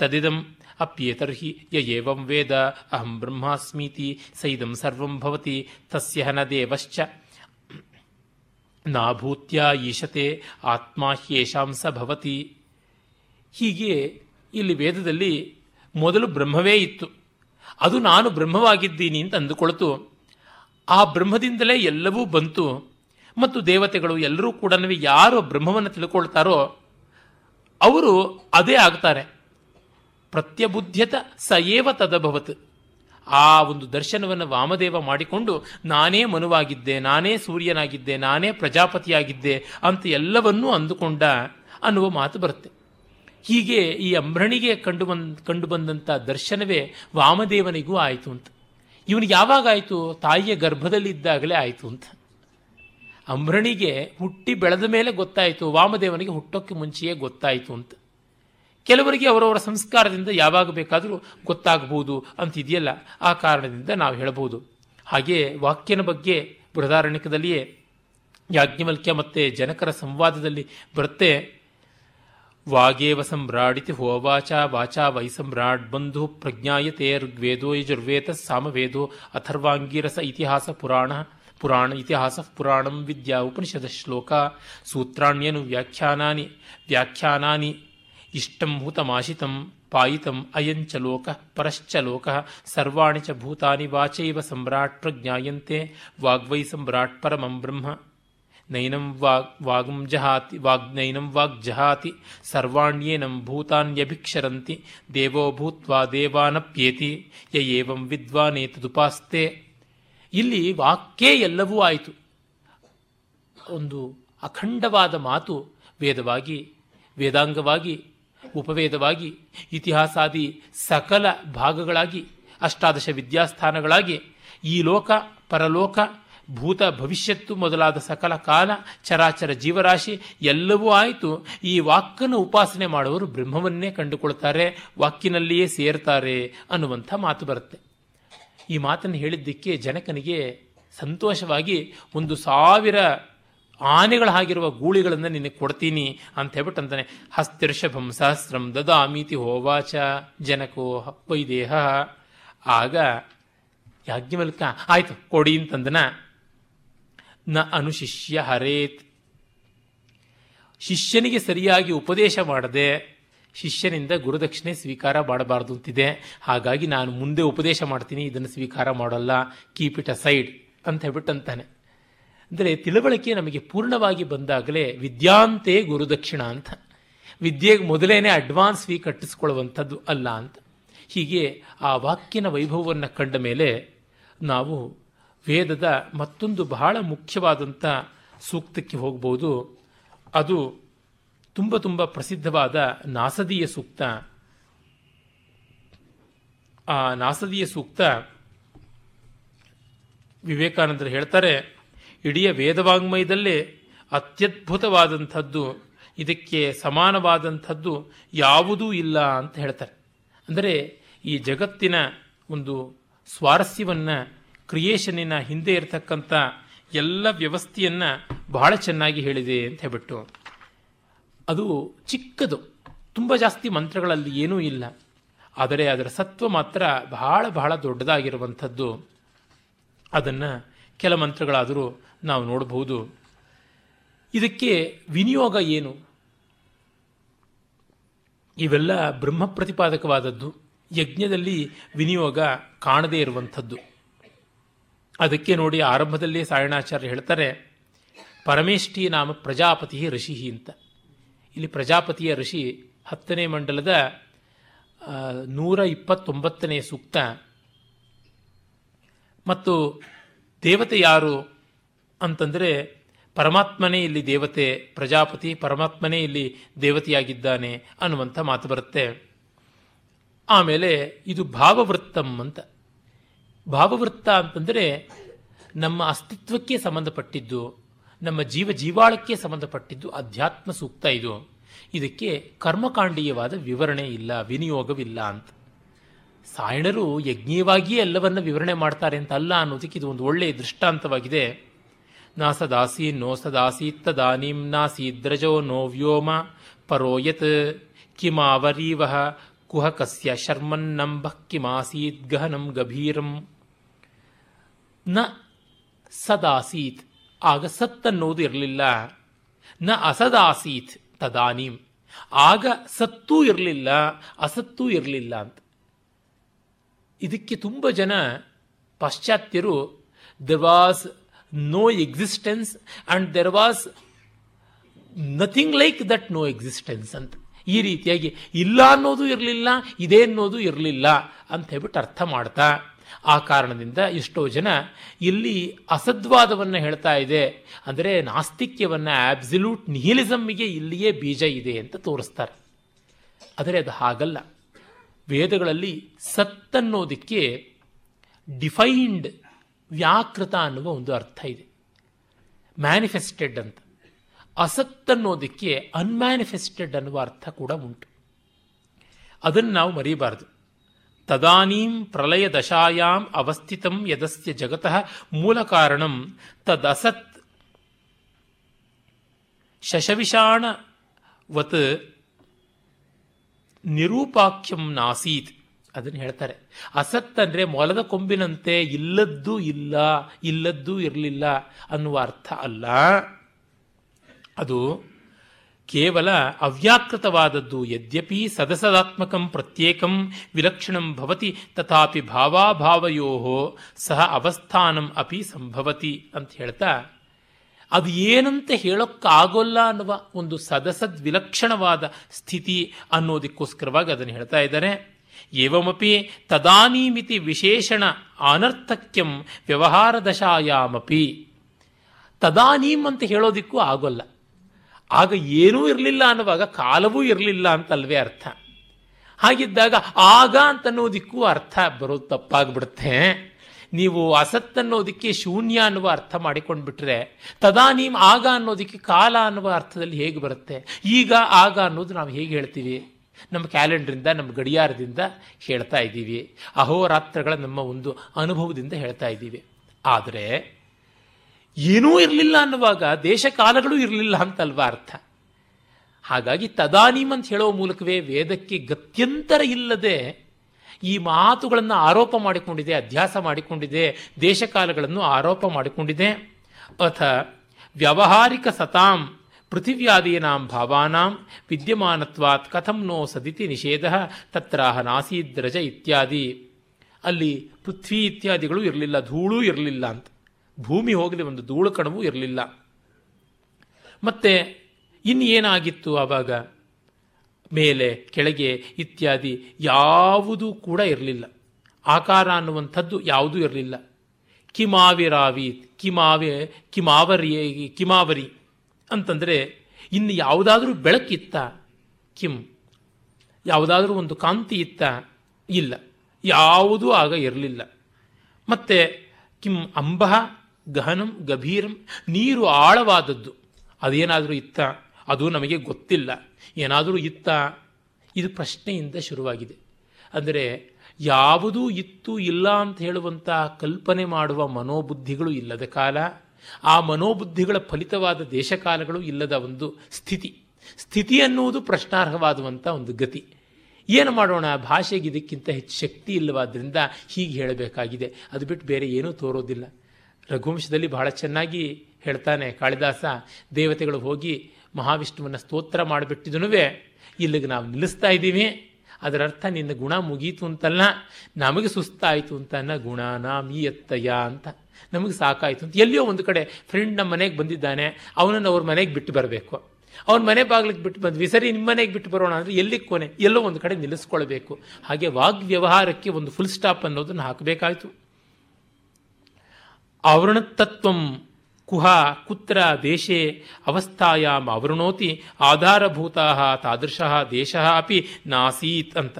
ತದಿದಂ ಅಪ್ಯೇತರ್ಹಿ ಯಯೇವಂ ವೇದ ಅಹಂ ಬ್ರಹ್ಮಾಸ್ಮೀತಿ ಸೈದಂ ಸರ್ವಂ ಭವತಿ ತಸ್ಯ ಹನ ದೇವಶ್ಚ ನಾಭೂತ್ಯ ಈಶತೆ ಆತ್ಮ ಹ್ಯೇಷಾಂ ಸ ಭವತಿ. ಹೀಗೆ ಇಲ್ಲಿ ವೇದದಲ್ಲಿ ಮೊದಲು ಬ್ರಹ್ಮವೇ ಇತ್ತು, ಅದು ನಾನು ಬ್ರಹ್ಮವಾಗಿದ್ದೀನಿ ಅಂತ ಅಂದುಕೊಳ್ತು, ಆ ಬ್ರಹ್ಮದಿಂದಲೇ ಎಲ್ಲವೂ ಬಂತು, ಮತ್ತು ದೇವತೆಗಳು ಎಲ್ಲರೂ ಕೂಡ ಯಾರು ಬ್ರಹ್ಮವನ್ನು ತಿಳ್ಕೊಳ್ತಾರೋ ಅವರು ಅದೇ ಆಗ್ತಾರೆ. ಪ್ರತ್ಯಬುದ್ಧತ ಸಯೇವ ತದಭವತ್, ಆ ಒಂದು ದರ್ಶನವನ್ನು ವಾಮದೇವ ಮಾಡಿಕೊಂಡು ನಾನೇ ಮನುವಾಗಿದ್ದೆ, ನಾನೇ ಸೂರ್ಯನಾಗಿದ್ದೆ, ನಾನೇ ಪ್ರಜಾಪತಿಯಾಗಿದ್ದೆ ಅಂತ ಎಲ್ಲವನ್ನೂ ಅಂದುಕೊಂಡ ಅನ್ನುವ ಮಾತು ಬರುತ್ತೆ. ಹೀಗೆ ಈ ಅಂಬ್ರಣಿಗೆ ಕಂಡು ಬಂದ ಕಂಡು ಬಂದಂಥ ದರ್ಶನವೇ ವಾಮದೇವನಿಗೂ ಆಯಿತು ಅಂತ. ಇವನಿಗೆ ಯಾವಾಗಾಯಿತು? ತಾಯಿಯ ಗರ್ಭದಲ್ಲಿದ್ದಾಗಲೇ ಆಯಿತು ಅಂತ. ಅಂಬ್ರಣಿಗೆ ಹುಟ್ಟಿ ಬೆಳೆದ ಮೇಲೆ ಗೊತ್ತಾಯಿತು, ವಾಮದೇವನಿಗೆ ಹುಟ್ಟೋಕ್ಕೆ ಮುಂಚೆಯೇ ಗೊತ್ತಾಯಿತು ಅಂತ. ಕೆಲವರಿಗೆ ಅವರವರ ಸಂಸ್ಕಾರದಿಂದ ಯಾವಾಗ ಬೇಕಾದರೂ ಗೊತ್ತಾಗಬಹುದು ಅಂತಿದೆಯಲ್ಲ, ಆ ಕಾರಣದಿಂದ ನಾವು ಹೇಳಬಹುದು. ಹಾಗೆಯೇ ವಾಕ್ಯನ ಬಗ್ಗೆ ಬೃಹದಾರಣ್ಯಕದಲ್ಲಿಯೇ ಯಾಜ್ಞವಲ್ಕ್ಯ ಮತ್ತು ಜನಕರ ಸಂವಾದದಲ್ಲಿ ಬರುತ್ತೆ. ವಾಗೇವ ಸಮ್ರಾಡಿತಿ ಹೋವಾಚ ವಾಚಾ ವೈ ಸಮ್ರಾಡ್ ಬಂಧು ಪ್ರಜ್ಞಾಯತೆ ಋಗ್ವೇದೋ ಯಜುರ್ವೇದ ಸಾಮವೇದೋ ಅಥರ್ವಾಂಗೀರಸ ಇತಿಹಾಸ ಪುರಾಣ ಪುರಾಣ ಇತಿಹಾಸ ಪುರಾಣಂ ವಿದ್ಯಾ ಉಪನಿಷದ ಶ್ಲೋಕ ಸೂತ್ರಾಣ್ಯನು ವ್ಯಾಖ್ಯಾನಾನಿ ವ್ಯಾಖ್ಯಾನಾನಿ ಇಷ್ಟಂ ಹೂತಮಾಶಿತಂ ಪಾಯಿತಂ ಅಯಂಚ ಲೋಕ ಪರಶ್ಚ ಲೋಕ ಸರ್ವಾಣಿ ಚ ಭೂತಾನಿ ವಾಚೈವ ಸಮ್ರಾಟ್ ಪ್ರಜ್ಞಾಯಂತೆ ವಾಗ್ವೈ ಸಮ್ರಾಟ್ ಪರಮಂ ಬ್ರಹ್ಮ ನೈನಂ ವಾಗ್ ವಾಗಂ ಜಹಾತಿ ವಾಗ್ನೈನಂ ವಾಗ್ ಜಹಾತಿ ಸರ್ವಾಣ್ಯೇನಂ ಭೂತಾನ್ಯಭಿಕ್ಷರಂತಿ ದೇವೋ ಭೂತ್ವಾ ದೇವಾನಪ್ಯೇತಿ ಯಯೇವಂ ವಿದ್ವಾನೇತದುಪಾಸ್ತೆ. ಇಲ್ಲಿ ವಾಕ್ಯೇ ಎಲ್ಲವೂ ಆಯಿತು. ಒಂದು ಅಖಂಡವಾದ ಮಾತು ವೇದವಾಗಿ, ವೇದಾಂಗವಾಗಿ, ಉಪವೇದವಾಗಿ, ಇತಿಹಾಸಾದಿ ಸಕಲ ಭಾಗಗಳಾಗಿ ಅಷ್ಟಾದಶ ವಿದ್ಯಾಸ್ಥಾನಗಳಾಗಿ ಈ ಲೋಕ, ಪರಲೋಕ, ಭೂತ, ಭವಿಷ್ಯತ್ತು ಮೊದಲಾದ ಸಕಲ ಕಾಲ, ಚರಾಚರ ಜೀವರಾಶಿ ಎಲ್ಲವೂ ಆಯಿತು. ಈ ವಾಕ್ಕನ್ನು ಉಪಾಸನೆ ಮಾಡುವರು ಬ್ರಹ್ಮವನ್ನೇ ಕಂಡುಕೊಳ್ತಾರೆ, ವಾಕ್ಕಿನಲ್ಲಿಯೇ ಸೇರ್ತಾರೆ ಅನ್ನುವಂಥ ಮಾತು ಬರುತ್ತೆ. ಈ ಮಾತನ್ನು ಹೇಳಿದ್ದಕ್ಕೆ ಜನಕನಿಗೆ ಸಂತೋಷವಾಗಿ ಒಂದು ಸಾವಿರ ಆನೆಗಳ ಹಾಗಿರುವ ಗೂಳಿಗಳನ್ನು ನಿನಗೆ ಕೊಡ್ತೀನಿ ಅಂತ ಹೇಳ್ಬಿಟ್ಟು ಅಂತಾನೆ. ಹಸ್ತಿರ್ಷಭಂ ಸಹಸ್ರಂ ದದಾಮೀತಿ ಹೋವಾಚ ಜನಕೋ ಹಪ್ಪೈ ದೇಹ. ಆಗ ಯಾಜ್ಞವಲ್ಕ ಆಯಿತು ಕೊಡಿ ಅಂತಂದನ. ನ ಅನುಶಿಷ್ಯ ಹರೇತ್, ಶಿಷ್ಯನಿಗೆ ಸರಿಯಾಗಿ ಉಪದೇಶ ಮಾಡದೆ ಶಿಷ್ಯನಿಂದ ಗುರುದಕ್ಷಿಣೆ ಸ್ವೀಕಾರ ಮಾಡಬಾರ್ದು ಅಂತಿದೆ. ಹಾಗಾಗಿ ನಾನು ಮುಂದೆ ಉಪದೇಶ ಮಾಡ್ತೀನಿ, ಇದನ್ನು ಸ್ವೀಕಾರ ಮಾಡಲ್ಲ, ಕೀಪ್ ಇಟ್ ಅ ಸೈಡ್ ಅಂತ ಹೇಳ್ಬಿಟ್ಟು ಅಂತಾನೆ. ಅಂದರೆ ತಿಳುವಳಿಕೆ ನಮಗೆ ಪೂರ್ಣವಾಗಿ ಬಂದಾಗಲೇ ವಿದ್ಯಾಂತೆ ಗುರುದಕ್ಷಿಣ ಅಂತ, ವಿದ್ಯೆಗೆ ಮೊದಲೇನೆ ಅಡ್ವಾನ್ಸ್ ಫೀ ಕಟ್ಟಿಸ್ಕೊಳ್ಳುವಂಥದ್ದು ಅಲ್ಲ ಅಂತ. ಹೀಗೆ ಆ ವಾಕ್ಯನ ವೈಭವವನ್ನು ಕಂಡ ಮೇಲೆ ನಾವು ವೇದದ ಮತ್ತೊಂದು ಬಹಳ ಮುಖ್ಯವಾದಂಥ ಸೂಕ್ತಕ್ಕೆ ಹೋಗ್ಬೋದು. ಅದು ತುಂಬ ತುಂಬ ಪ್ರಸಿದ್ಧವಾದ ನಾಸದೀಯ ಸೂಕ್ತ. ಆ ನಾಸದೀಯ ಸೂಕ್ತ ವಿವೇಕಾನಂದರು ಹೇಳ್ತಾರೆ, ಇಡೀ ವೇದವಾಂಗ್ಮಯದಲ್ಲೇ ಅತ್ಯದ್ಭುತವಾದಂಥದ್ದು, ಇದಕ್ಕೆ ಸಮಾನವಾದಂಥದ್ದು ಯಾವುದೂ ಇಲ್ಲ ಅಂತ ಹೇಳ್ತಾರೆ. ಅಂದರೆ ಈ ಜಗತ್ತಿನ ಒಂದು ಸ್ವಾರಸ್ಯವನ್ನು, ಕ್ರಿಯೇಷನ್ನಿನ ಹಿಂದೆ ಇರತಕ್ಕಂಥ ಎಲ್ಲ ವ್ಯವಸ್ಥೆಯನ್ನು ಬಹಳ ಚೆನ್ನಾಗಿ ಹೇಳಿದೆ ಅಂತ ಹೇಳ್ಬಿಟ್ಟು. ಅದು ಚಿಕ್ಕದು, ತುಂಬ ಜಾಸ್ತಿ ಮಂತ್ರಗಳಲ್ಲಿ ಏನೂ ಇಲ್ಲ, ಆದರೆ ಅದರ ಸತ್ವ ಮಾತ್ರ ಬಹಳ ಬಹಳ ದೊಡ್ಡದಾಗಿರುವಂಥದ್ದು. ಅದನ್ನು ಕೆಲ ಮಂತ್ರಗಳಾದರೂ ನಾವು ನೋಡಬಹುದು. ಇದಕ್ಕೆ ವಿನಿಯೋಗ ಏನು? ಇವೆಲ್ಲ ಬ್ರಹ್ಮ ಪ್ರತಿಪಾದಕವಾದದ್ದು. ಯಜ್ಞದಲ್ಲಿ ವಿನಿಯೋಗ ಕಾಣದೇ ಇರುವಂಥದ್ದು. ಅದಕ್ಕೆ ನೋಡಿ ಆರಂಭದಲ್ಲಿ ಸಾಯಣಾಚಾರ್ಯ ಹೇಳ್ತಾರೆ, ಪರಮೇಷ್ಠಿ ನಾಮ ಪ್ರಜಾಪತಿ ಋಷಿ ಅಂತ. ಇಲ್ಲಿ ಪ್ರಜಾಪತಿಯ ಋಷಿ ಹತ್ತನೇ ಮಂಡಲದ ನೂರ ಇಪ್ಪತ್ತೊಂಬತ್ತನೇ ಸೂಕ್ತ. ಮತ್ತು ದೇವತೆ ಯಾರು ಅಂತಂದರೆ ಪರಮಾತ್ಮನೇ ಇಲ್ಲಿ ದೇವತೆ, ಪ್ರಜಾಪತಿ ಪರಮಾತ್ಮನೇ ಇಲ್ಲಿ ದೇವತೆಯಾಗಿದ್ದಾನೆ ಅನ್ನುವಂಥ ಮಾತು ಬರುತ್ತೆ. ಆಮೇಲೆ ಇದು ಭಾವವೃತ್ತಂ ಅಂತ. ಭಾವವೃತ್ತ ಅಂತಂದರೆ ನಮ್ಮ ಅಸ್ತಿತ್ವಕ್ಕೆ ಸಂಬಂಧಪಟ್ಟಿದ್ದು, ನಮ್ಮ ಜೀವ ಜೀವಾಳಕ್ಕೆ ಸಂಬಂಧಪಟ್ಟಿದ್ದು ಅಧ್ಯಾತ್ಮ ಸೂಕ್ತ ಇದು. ಇದಕ್ಕೆ ಕರ್ಮಕಾಂಡೀಯವಾದ ವಿವರಣೆ ಇಲ್ಲ, ವಿನಿಯೋಗವಿಲ್ಲ ಅಂತ. ಸಾಯಣರು ಯಜ್ಞೀಯವಾಗಿಯೇ ಎಲ್ಲವನ್ನ ವಿವರಣೆ ಮಾಡ್ತಾರೆ ಅಂತ ಅಲ್ಲ ಅನ್ನೋದಕ್ಕೆ ಇದು ಒಂದು ಒಳ್ಳೆಯ ದೃಷ್ಟಾಂತವಾಗಿದೆ. ನಾ ಸದಾಸಿ ನೋ ಸದಾಸೀತ್ತದಾನೀಂ ನಾಸೀದ್ರಜೋ ನೋ ವ್ಯೋಮ ಪರೋಯತ್ ಕಿಮಾವರೀವ ಕುಹಕಸ್ಯ ಶರ್ಮನ್ನಂಭ ಕಿಮಾಸೀತ್ ಗಹನಂ ಗಭೀರಂ ನ ಸದಾಸೀತ್. ಆಗ ಸತ್ ಅನ್ನೋದು ಇರಲಿಲ್ಲ. ನ ಅಸದಾಸೀತ್ ತದಾನೀಂ, ಆಗ ಸತ್ತೂ ಇರಲಿಲ್ಲ ಅಸತ್ತೂ ಇರಲಿಲ್ಲ ಅಂತ. ಇದಕ್ಕೆ ತುಂಬ ಜನ ಪಾಶ್ಚಾತ್ಯರು there was no existence and there was nothing like that no existence ಅಂತ, ಈ ರೀತಿಯಾಗಿ ಇಲ್ಲ ಅನ್ನೋದು ಇರಲಿಲ್ಲ, ಇದೇ ಅನ್ನೋದು ಇರಲಿಲ್ಲ ಅಂತ ಹೇಳ್ಬಿಟ್ಟು ಅರ್ಥ ಮಾಡ್ತಾ, ಆ ಕಾರಣದಿಂದ ಎಷ್ಟೋ ಜನ ಇಲ್ಲಿ ಅಸದ್ವಾದವನ್ನು ಹೇಳ್ತಾ ಇದೆ, ಅಂದರೆ ನಾಸ್ತಿಕ್ಯವನ್ನು, ಆಬ್ಸಲ್ಯೂಟ್ ನಿಹಿಲಿಸಮ್ಗೆ ಇಲ್ಲಿಯೇ ಬೀಜ ಇದೆ ಅಂತ ತೋರಿಸ್ತಾರೆ. ಆದರೆ ಅದು ಹಾಗಲ್ಲ. ವೇದಗಳಲ್ಲಿ ಸತ್ತನ್ನೋದಕ್ಕೆ ಡಿಫೈನ್ಡ್, ವ್ಯಾಕೃತ ಅನ್ನುವ ಒಂದು ಅರ್ಥ ಇದೆ, ಮ್ಯಾನಿಫೆಸ್ಟೆಡ್ ಅಂತ. ಅಸತ್ತನ್ನೋದಕ್ಕೆ ಅನ್ಮ್ಯಾನಿಫೆಸ್ಟೆಡ್ ಅನ್ನುವ ಅರ್ಥ ಕೂಡ ಉಂಟು. ಅದನ್ನು ನಾವು ಮರೀಬಾರದು. ತದಾನೀಂ ಪ್ರಲಯ ದಶಾಯಾಂ ಅವಸ್ಥಿತಂ ಯದಸ್ಯ ಜಗತಃ ಮೂಲ ಕಾರಣಂ ತದಸತ್ ಶಶವಿಷಾಣವತ್ ನಿರೂಪಾಖ್ಯಂ ನಾಸೀತ್. ಅದನ್ನು ಹೇಳ್ತಾರೆ. ಅಸತ್ ಅಂದರೆ ಮೊಲದ ಕೊಂಬಿನಂತೆ ಇಲ್ಲದ್ದು ಇಲ್ಲ, ಇಲ್ಲದ್ದು ಇರಲಿಲ್ಲ ಅನ್ನುವ ಅರ್ಥ ಅಲ್ಲ. ಅದು ಕೇವಲ ಅವ್ಯಾಕೃತವಾದದ್ದು. ಯದ್ಯಪಿ ಸದಸದಾತ್ಮಕಂ ಪ್ರತ್ಯೇಕಂ ವಿಲಕ್ಷಣಂ ಭವತಿ ತಥಾಪಿ ಭಾವಾಭಾವಯೋ ಸಹ ಅವಸ್ಥಾನಂ ಅಪಿ ಸಂಭವತಿ ಅಂತ ಹೇಳ್ತಾ, ಅದು ಏನಂತ ಹೇಳೋಕ್ಕಾಗೋಲ್ಲ ಅನ್ನುವ ಒಂದು ಸದಸದ್ ವಿಲಕ್ಷಣವಾದ ಸ್ಥಿತಿ ಅನ್ನೋದಕ್ಕೋಸ್ಕರವಾಗಿ ಅದನ್ನು ಹೇಳ್ತಾ ಇದ್ದಾರೆ. ಏವಮಪಿ ತದಾನೀಮಿತಿ ವಿಶೇಷಣ ಅನರ್ಥಕ್ಯಂ ವ್ಯವಹಾರ ದಶಾಯಾಮಪಿ. ತದಾನೀಮ್ ಅಂತ ಹೇಳೋದಿಕ್ಕೂ ಆಗೋಲ್ಲ. ಆಗ ಏನೂ ಇರಲಿಲ್ಲ ಅನ್ನುವಾಗ ಕಾಲವೂ ಇರಲಿಲ್ಲ ಅಂತಲ್ವೇ ಅರ್ಥ. ಹಾಗಿದ್ದಾಗ ಆಗ ಅಂತನ್ನೋದಕ್ಕೂ ಅರ್ಥ ಬರೋದು ತಪ್ಪಾಗ್ಬಿಡುತ್ತೆ. ನೀವು ಅಸತ್ ಅನ್ನೋದಕ್ಕೆ ಶೂನ್ಯ ಅನ್ನುವ ಅರ್ಥ ಮಾಡಿಕೊಂಡ್ಬಿಟ್ರೆ ತದಾನೀಮ್ ಆಗ ಅನ್ನೋದಕ್ಕೆ ಕಾಲ ಅನ್ನುವ ಅರ್ಥದಲ್ಲಿ ಹೇಗೆ ಬರುತ್ತೆ? ಈಗ ಆಗ ಅನ್ನೋದು ನಾವು ಹೇಗೆ ಹೇಳ್ತೀವಿ? ನಮ್ಮ ಕ್ಯಾಲೆಂಡ್ರಿಂದ, ನಮ್ಮ ಗಡಿಯಾರದಿಂದ ಹೇಳ್ತಾ ಇದ್ದೀವಿ, ಅಹೋರಾತ್ರಗಳ ನಮ್ಮ ಒಂದು ಅನುಭವದಿಂದ ಹೇಳ್ತಾ ಇದ್ದೀವಿ. ಆದರೆ ಏನೂ ಇರಲಿಲ್ಲ ಅನ್ನುವಾಗ ದೇಶ ಕಾಲಗಳು ಇರಲಿಲ್ಲ ಅಂತಲ್ವ ಅರ್ಥ. ಹಾಗಾಗಿ ತದಾನೀಮ್ ಅಂತ ಹೇಳೋ ಮೂಲಕವೇ ವೇದಕ್ಕೆ ಗತ್ಯಂತರ ಇಲ್ಲದೆ ಈ ಮಾತುಗಳನ್ನು ಆರೋಪ ಮಾಡಿಕೊಂಡಿದೆ, ಅಧ್ಯಾಸ ಮಾಡಿಕೊಂಡಿದೆ, ದೇಶಕಾಲಗಳನ್ನು ಆರೋಪ ಮಾಡಿಕೊಂಡಿದೆ. ಅಥ ವ್ಯಾವಹಾರಿಕ ಸತಾಂ ಪೃಥಿವ್ಯಾದೀನಾಂ ಭಾವಾನಾಂ ವಿದ್ಯಮಾನತ್ವಾತ್ ಕಥಂ ನೋ ಸದಿತಿ ನಿಷೇಧ ತತ್ರಾಹ ನಾಸೀದ್ರಜ ಇತ್ಯಾದಿ. ಅಲ್ಲಿ ಪೃಥ್ವಿ ಇತ್ಯಾದಿಗಳು ಇರಲಿಲ್ಲ, ಧೂಳು ಇರಲಿಲ್ಲ ಅಂತ, ಭೂಮಿ ಹೋಗಲಿ ಒಂದು ಧೂಳು ಕಣವೂ ಇರಲಿಲ್ಲ. ಮತ್ತೆ ಇನ್ನೇನಾಗಿತ್ತು ಆವಾಗ? ಮೇಲೆ, ಕೆಳಗೆ ಇತ್ಯಾದಿ ಯಾವುದೂ ಕೂಡ ಇರಲಿಲ್ಲ. ಆಕಾರ ಅನ್ನುವಂಥದ್ದು ಯಾವುದೂ ಇರಲಿಲ್ಲ. ಕಿಮಾವಿರಾವಿ, ಕಿಮಾವೆ ಕಿಮಾವರಿಯೇ ಕಿಮಾವರಿ ಅಂತಂದರೆ ಇನ್ನು ಯಾವುದಾದ್ರೂ ಬೆಳಕಿತ್ತ? ಕಿಮ್ ಯಾವುದಾದ್ರೂ ಒಂದು ಕಾಂತಿ ಇತ್ತ? ಇಲ್ಲ, ಯಾವುದೂ ಆಗ ಇರಲಿಲ್ಲ. ಮತ್ತೆ ಕಿಮ್ ಅಂಬಹ ಗಹನಂ ಗಭೀರಂ, ನೀರು ಆಳವಾದದ್ದು, ಅದೇನಾದರೂ ಇತ್ತ? ಅದು ನಮಗೆ ಗೊತ್ತಿಲ್ಲ. ಏನಾದರೂ ಇತ್ತ? ಇದು ಪ್ರಶ್ನೆಯಿಂದ ಶುರುವಾಗಿದೆ. ಅಂದರೆ ಯಾವುದೂ ಇತ್ತು ಇಲ್ಲ ಅಂತ ಹೇಳುವಂಥ ಕಲ್ಪನೆ ಮಾಡುವ ಮನೋಬುದ್ಧಿಗಳು ಇಲ್ಲದ ಕಾಲ, ಆ ಮನೋಬುದ್ಧಿಗಳ ಫಲಿತವಾದ ದೇಶಕಾಲಗಳು ಇಲ್ಲದ ಒಂದು ಸ್ಥಿತಿ. ಸ್ಥಿತಿ ಅನ್ನುವುದು ಪ್ರಶ್ನಾರ್ಹವಾದಂಥ ಒಂದು ಗತಿ. ಏನು ಮಾಡೋಣ? ಭಾಷೆಗೆ ಇದಕ್ಕಿಂತ ಹೆಚ್ಚು ಶಕ್ತಿ ಇಲ್ಲವಾದ್ದರಿಂದ ಹೀಗೆ ಹೇಳಬೇಕಾಗಿದೆ. ಅದು ಬಿಟ್ಟು ಬೇರೆ ಏನೂ ತೋರೋದಿಲ್ಲ. ರಘುವಂಶದಲ್ಲಿ ಬಹಳ ಚೆನ್ನಾಗಿ ಹೇಳ್ತಾನೆ ಕಾಳಿದಾಸ, ದೇವತೆಗಳು ಹೋಗಿ ಮಹಾವಿಷ್ಣುವನ್ನ ಸ್ತೋತ್ರ ಮಾಡಿಬಿಟ್ಟಿದನು, ಇಲ್ಲಿಗೆ ನಾವು ನಿಲ್ಲಿಸ್ತಾ ಇದ್ದೀವಿ, ಅದರರ್ಥ ನಿನ್ನ ಗುಣ ಮುಗೀತು ಅಂತಲ್ಲ, ನಮಗೆ ಸುಸ್ತಾಯಿತು ಅಂತ, ನ ಗುಣ ನಾಮೀಯತ್ತಯ್ಯ ಅಂತ, ನಮಗೆ ಸಾಕಾಯಿತು ಅಂತ. ಎಲ್ಲಿಯೋ ಒಂದು ಕಡೆ ಫ್ರೆಂಡ್ ನಮ್ಮ ಮನೆಗೆ ಬಂದಿದ್ದಾನೆ, ಅವನನ್ನು ಅವ್ರ ಮನೆಗೆ ಬಿಟ್ಟು ಬರಬೇಕು, ಅವ್ರ ಮನೆ ಬಾಗಿಲಿಗೆ ಬಿಟ್ಟು ಬಂದ್ವಿ, ಸರಿ ನಿಮ್ಮ ಮನೆಗೆ ಬಿಟ್ಟು ಬರೋಣ ಅಂದರೆ ಎಲ್ಲಿ ಕೊನೆ? ಎಲ್ಲೋ ಒಂದು ಕಡೆ ನಿಲ್ಲಿಸ್ಕೊಳ್ಬೇಕು. ಹಾಗೆ ವಾಗ್ವ್ಯವಹಾರಕ್ಕೆ ಒಂದು ಫುಲ್ ಸ್ಟಾಪ್ ಅನ್ನೋದನ್ನು ಹಾಕಬೇಕಾಯಿತು. ಆವೃಣತತ್ವಂ ಕುಹ ಕುತ್ರ ದೇಶೇ ಅವಸ್ಥಾಯಾಮ್ ಆವೃಣೋತಿ ಆಧಾರಭೂತಾ ತಾದೃಶಃ ದೇಶಃ ಅಪಿ ನಾಸೀತ್ ಅಂತ.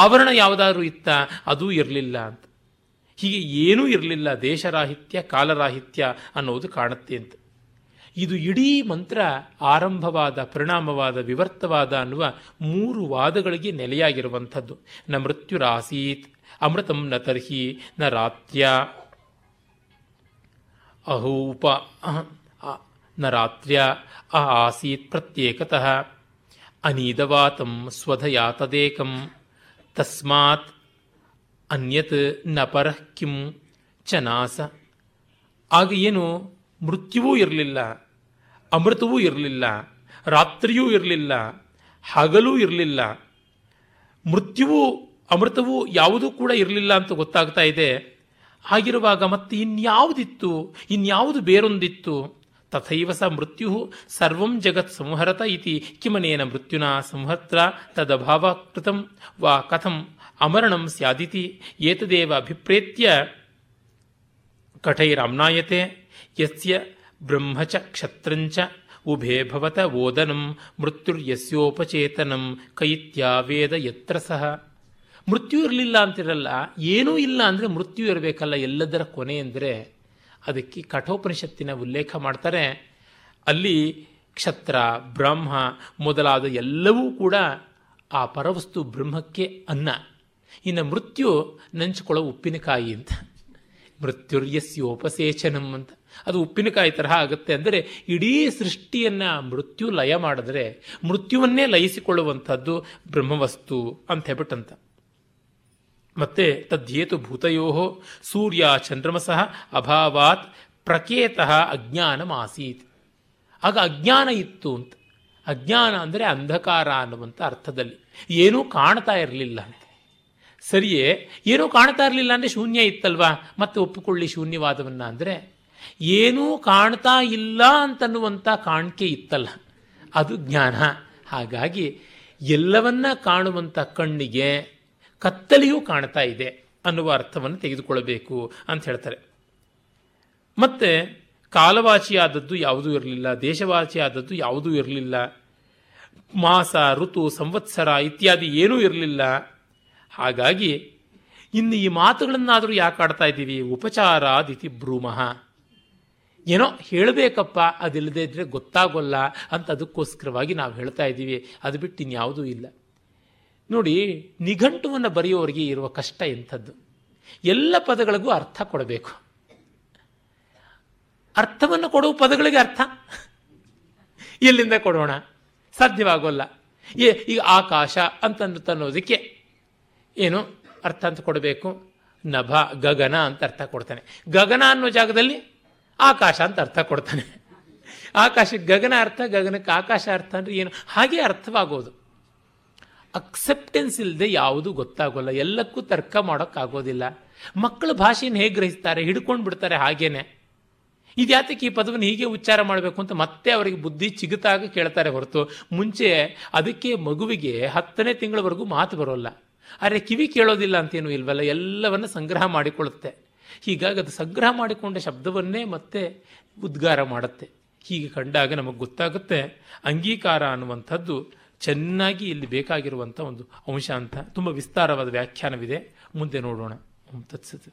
ಆವರಣ ಯಾವುದಾದ್ರೂ ಇತ್ತ? ಅದೂ ಇರಲಿಲ್ಲ ಅಂತ. ಹೀಗೆ ಏನೂ ಇರಲಿಲ್ಲ, ದೇಶರಾಹಿತ್ಯ ಕಾಲರಾಹಿತ್ಯ ಅನ್ನೋದು ಕಾಣುತ್ತೆ ಅಂತ. ಇದು ಇಡೀ ಮಂತ್ರ ಆರಂಭವಾದ, ಪರಿಣಾಮವಾದ, ವಿವರ್ತವಾದ ಅನ್ನುವ ಮೂರು ವಾದಗಳಿಗೆ ನೆಲೆಯಾಗಿರುವಂಥದ್ದು. ನ ಮೃತ್ಯುರಾಸೀತ್ ಅಮೃತಂ ನ ತರ್ಹಿ ನ ರಾತ್ಯ ಅಹೋ ಉಪ ನರಾತ್ರ್ಯ ಅ ಆಸೀತ್ ಪ್ರತ್ಯೇಕತಃ ಅನೀದವಾತಂ ಸ್ವಧಯಾ ತದೇಕಂ ತಸ್ಮಾತ್ ಅನ್ಯತ್ ನ ಪರಃ ಕಿಂ ಚನಾಸ. ಆಗ ಏನು? ಮೃತ್ಯುವೂ ಇರಲಿಲ್ಲ, ಅಮೃತವೂ ಇರಲಿಲ್ಲ, ರಾತ್ರಿಯೂ ಇರಲಿಲ್ಲ, ಹಗಲೂ ಇರಲಿಲ್ಲ. ಮೃತ್ಯುವೂ ಅಮೃತವೂ ಯಾವುದೂ ಕೂಡ ಇರಲಿಲ್ಲ ಅಂತ ಗೊತ್ತಾಗ್ತಾ ಇದೆ. ಆಗಿರುವಾಗ ಮತ್ತೆ ಇನ್ಯಾವುದಿತ್ತು? ಇನ್ಯಾವುದು ಬೇರೊಂದಿತ್ತು? ತಥೈವ ಸ ಮೃತ್ಯು ಸರ್ವಂ ಜಗತ್ ಸಂಹರತ ಇತಿ ಕಿಮನೇನ ಮೃತ್ಯುನಾ ಸಂಹರ್ತ್ರ ತದಭಾವ ಕೃತಂ ವಾ ಕಥಂ ಅಮರಣಂ ಸ್ಯಾದಿತಿ ಏತದೇವ ಅಭಿಪ್ರೇತ್ಯ ಕಠೈರಾಮ್ನಾಯತೆ ಯಸ್ಯ ಬ್ರಹ್ಮಚ ಕ್ಷತ್ರಂಚ ಉಭೇ ಭವತ ಓದನಂ ಮೃತ್ಯುರ್ಯಸ್ಯೋಪಚೇತನಂ ಕೈತ್ಯಾ ವೇದ ಯತ್ರ ಸಹ. ಮೃತ್ಯು ಇರಲಿಲ್ಲ ಅಂತಿರಲ್ಲ, ಏನೂ ಇಲ್ಲ ಅಂದರೆ ಮೃತ್ಯು ಇರಬೇಕಲ್ಲ. ಎಲ್ಲದರ ಕೊನೆ ಅಂದರೆ ಅದಕ್ಕೆ ಕಠೋಪನಿಷತ್ತಿನ ಉಲ್ಲೇಖ ಮಾಡ್ತಾರೆ. ಅಲ್ಲಿ ಕ್ಷತ್ರ, ಬ್ರಹ್ಮ ಮೊದಲಾದ ಎಲ್ಲವೂ ಕೂಡ ಆ ಪರವಸ್ತು ಬ್ರಹ್ಮಕ್ಕೆ ಅನ್ನ. ಇನ್ನು ಮೃತ್ಯು ನಂಚ್ಕೊಳ್ಳೋ ಉಪ್ಪಿನಕಾಯಿ ಅಂತ, ಮೃತ್ಯುರ್ಯಸ್ಯೋಪಸೇಚನಂ ಅಂತ. ಅದು ಉಪ್ಪಿನಕಾಯಿ ತರಹ ಆಗುತ್ತೆ. ಅಂದರೆ ಇಡೀ ಸೃಷ್ಟಿಯನ್ನು ಮೃತ್ಯು ಲಯ ಮಾಡಿದ್ರೆ ಮೃತ್ಯುವನ್ನೇ ಲಯಿಸಿಕೊಳ್ಳುವಂಥದ್ದು ಬ್ರಹ್ಮವಸ್ತು ಅಂತ ಹೇಳ್ಬಿಟ್ಟಂತ. ಮತ್ತೆ ತದ್ಯೇತು ಭೂತಯೋ ಸೂರ್ಯ ಚಂದ್ರಮಸಃ ಅಭಾವಾತ್ ಪ್ರಕೇತಃ ಅಜ್ಞಾನಂ ಆಸೀತ್. ಆಗ ಅಜ್ಞಾನ ಇತ್ತು ಅಂತ. ಅಜ್ಞಾನ ಅಂದರೆ ಅಂಧಕಾರ ಅನ್ನುವಂಥ ಅರ್ಥದಲ್ಲಿ. ಏನೂ ಕಾಣ್ತಾ ಇರಲಿಲ್ಲ ಅಂತ. ಸರಿಯೇ, ಏನೂ ಕಾಣ್ತಾ ಇರಲಿಲ್ಲ ಅಂದರೆ ಶೂನ್ಯ ಇತ್ತಲ್ವಾ? ಮತ್ತೆ ಒಪ್ಪಿಕೊಳ್ಳಿ ಶೂನ್ಯವಾದವನ್ನು. ಅಂದರೆ ಏನೂ ಕಾಣ್ತಾ ಇಲ್ಲ ಅಂತನ್ನುವಂಥ ಕಾಣಿಕೆ ಇತ್ತಲ್ಲ, ಅದು ಜ್ಞಾನ. ಹಾಗಾಗಿ ಎಲ್ಲವನ್ನ ಕಾಣುವಂಥ ಕಣ್ಣಿಗೆ ಕತ್ತಲೆಯೂ ಕಾಣ್ತಾ ಇದೆ ಅನ್ನುವ ಅರ್ಥವನ್ನು ತೆಗೆದುಕೊಳ್ಳಬೇಕು ಅಂತ ಹೇಳ್ತಾರೆ. ಮತ್ತೆ ಕಾಲವಾಚಿಯಾದದ್ದು ಯಾವುದೂ ಇರಲಿಲ್ಲ, ದೇಶವಾಚಿಯಾದದ್ದು ಯಾವುದೂ ಇರಲಿಲ್ಲ, ಮಾಸ, ಋತು, ಸಂವತ್ಸರ ಇತ್ಯಾದಿ ಏನೂ ಇರಲಿಲ್ಲ. ಹಾಗಾಗಿ ಇನ್ನು ಈ ಮಾತುಗಳನ್ನಾದರೂ ಯಾಕೆ ಆಡ್ತಾ ಇದ್ದೀವಿ? ಉಪಚಾರಾದಿತಿ ಭ್ರೂಮಃ, ಏನೋ ಹೇಳಬೇಕಪ್ಪ, ಅದಿಲ್ಲದೆ ಇದ್ದರೆ ಗೊತ್ತಾಗೋಲ್ಲ ಅಂತ ಅದಕ್ಕೋಸ್ಕರವಾಗಿ ನಾವು ಹೇಳ್ತಾ ಇದ್ದೀವಿ. ಅದು ಬಿಟ್ಟು ಇನ್ಯಾವುದೂ ಇಲ್ಲ. ನೋಡಿ, ನಿಘಂಟುವನ್ನು ಬರೆಯೋರಿಗೆ ಇರುವ ಕಷ್ಟ ಎಂಥದ್ದು. ಎಲ್ಲ ಪದಗಳಿಗೂ ಅರ್ಥ ಕೊಡಬೇಕು, ಅರ್ಥವನ್ನು ಕೊಡುವ ಪದಗಳಿಗೆ ಅರ್ಥ ಎಲ್ಲಿಂದ ಕೊಡೋಣ? ಸಾಧ್ಯವಾಗೋಲ್ಲ. ಏ ಈಗ ಆಕಾಶ ಅಂತಂದು ತನ್ನೋದಕ್ಕೆ ಏನು ಅರ್ಥ ಅಂತ ಕೊಡಬೇಕು? ನಭ, ಗಗನ ಅಂತ ಅರ್ಥ ಕೊಡ್ತಾನೆ. ಗಗನ ಅನ್ನೋ ಜಾಗದಲ್ಲಿ ಆಕಾಶ ಅಂತ ಅರ್ಥ ಕೊಡ್ತಾನೆ. ಆಕಾಶಕ್ಕೆ ಗಗನ ಅರ್ಥ, ಗಗನಕ್ಕೆ ಆಕಾಶ ಅರ್ಥ ಅಂದರೆ ಏನು? ಹಾಗೆ ಅರ್ಥವಾಗೋದು. ಅಕ್ಸೆಪ್ಟೆನ್ಸ್ ಇಲ್ಲದೆ ಯಾವುದೂ ಗೊತ್ತಾಗೋಲ್ಲ, ಎಲ್ಲಕ್ಕೂ ತರ್ಕ ಮಾಡೋಕ್ಕಾಗೋದಿಲ್ಲ. ಮಕ್ಕಳ ಭಾಷೆಯನ್ನು ಹೇಗೆ ಗ್ರಹಿಸ್ತಾರೆ? ಹಿಡ್ಕೊಂಡು ಬಿಡ್ತಾರೆ. ಹಾಗೇನೆ ಇದ್ಯಾತಕ್ಕೆ ಈ ಪದವನ್ನು ಹೀಗೆ ಉಚ್ಚಾರ ಮಾಡಬೇಕು ಅಂತ ಮತ್ತೆ ಅವರಿಗೆ ಬುದ್ಧಿ ಚಿಗುತಾಗಿ ಕೇಳ್ತಾರೆ ಹೊರತು, ಮುಂಚೆ ಅದಕ್ಕೆ ಮಗುವಿಗೆ ಹತ್ತನೇ ತಿಂಗಳವರೆಗೂ ಮಾತು ಬರೋಲ್ಲ. ಆದರೆ ಕಿವಿ ಕೇಳೋದಿಲ್ಲ ಅಂತೇನು ಇಲ್ವಲ್ಲ, ಎಲ್ಲವನ್ನು ಸಂಗ್ರಹ ಮಾಡಿಕೊಳ್ಳುತ್ತೆ. ಹೀಗಾಗಿ ಅದು ಸಂಗ್ರಹ ಮಾಡಿಕೊಂಡ ಶಬ್ದವನ್ನೇ ಮತ್ತೆ ಉದ್ಗಾರ ಮಾಡುತ್ತೆ. ಹೀಗೆ ಕಂಡಾಗ ನಮಗೆ ಗೊತ್ತಾಗುತ್ತೆ ಅಂಗೀಕಾರ ಅನ್ನುವಂಥದ್ದು ಚೆನ್ನಾಗಿ ಇಲ್ಲಿ ಬೇಕಾಗಿರುವಂಥ ಒಂದು ಅಂಶ ಅಂತ. ತುಂಬ ವಿಸ್ತಾರವಾದ ವ್ಯಾಖ್ಯಾನವಿದೆ, ಮುಂದೆ ನೋಡೋಣ. ತತ್ಸತ್.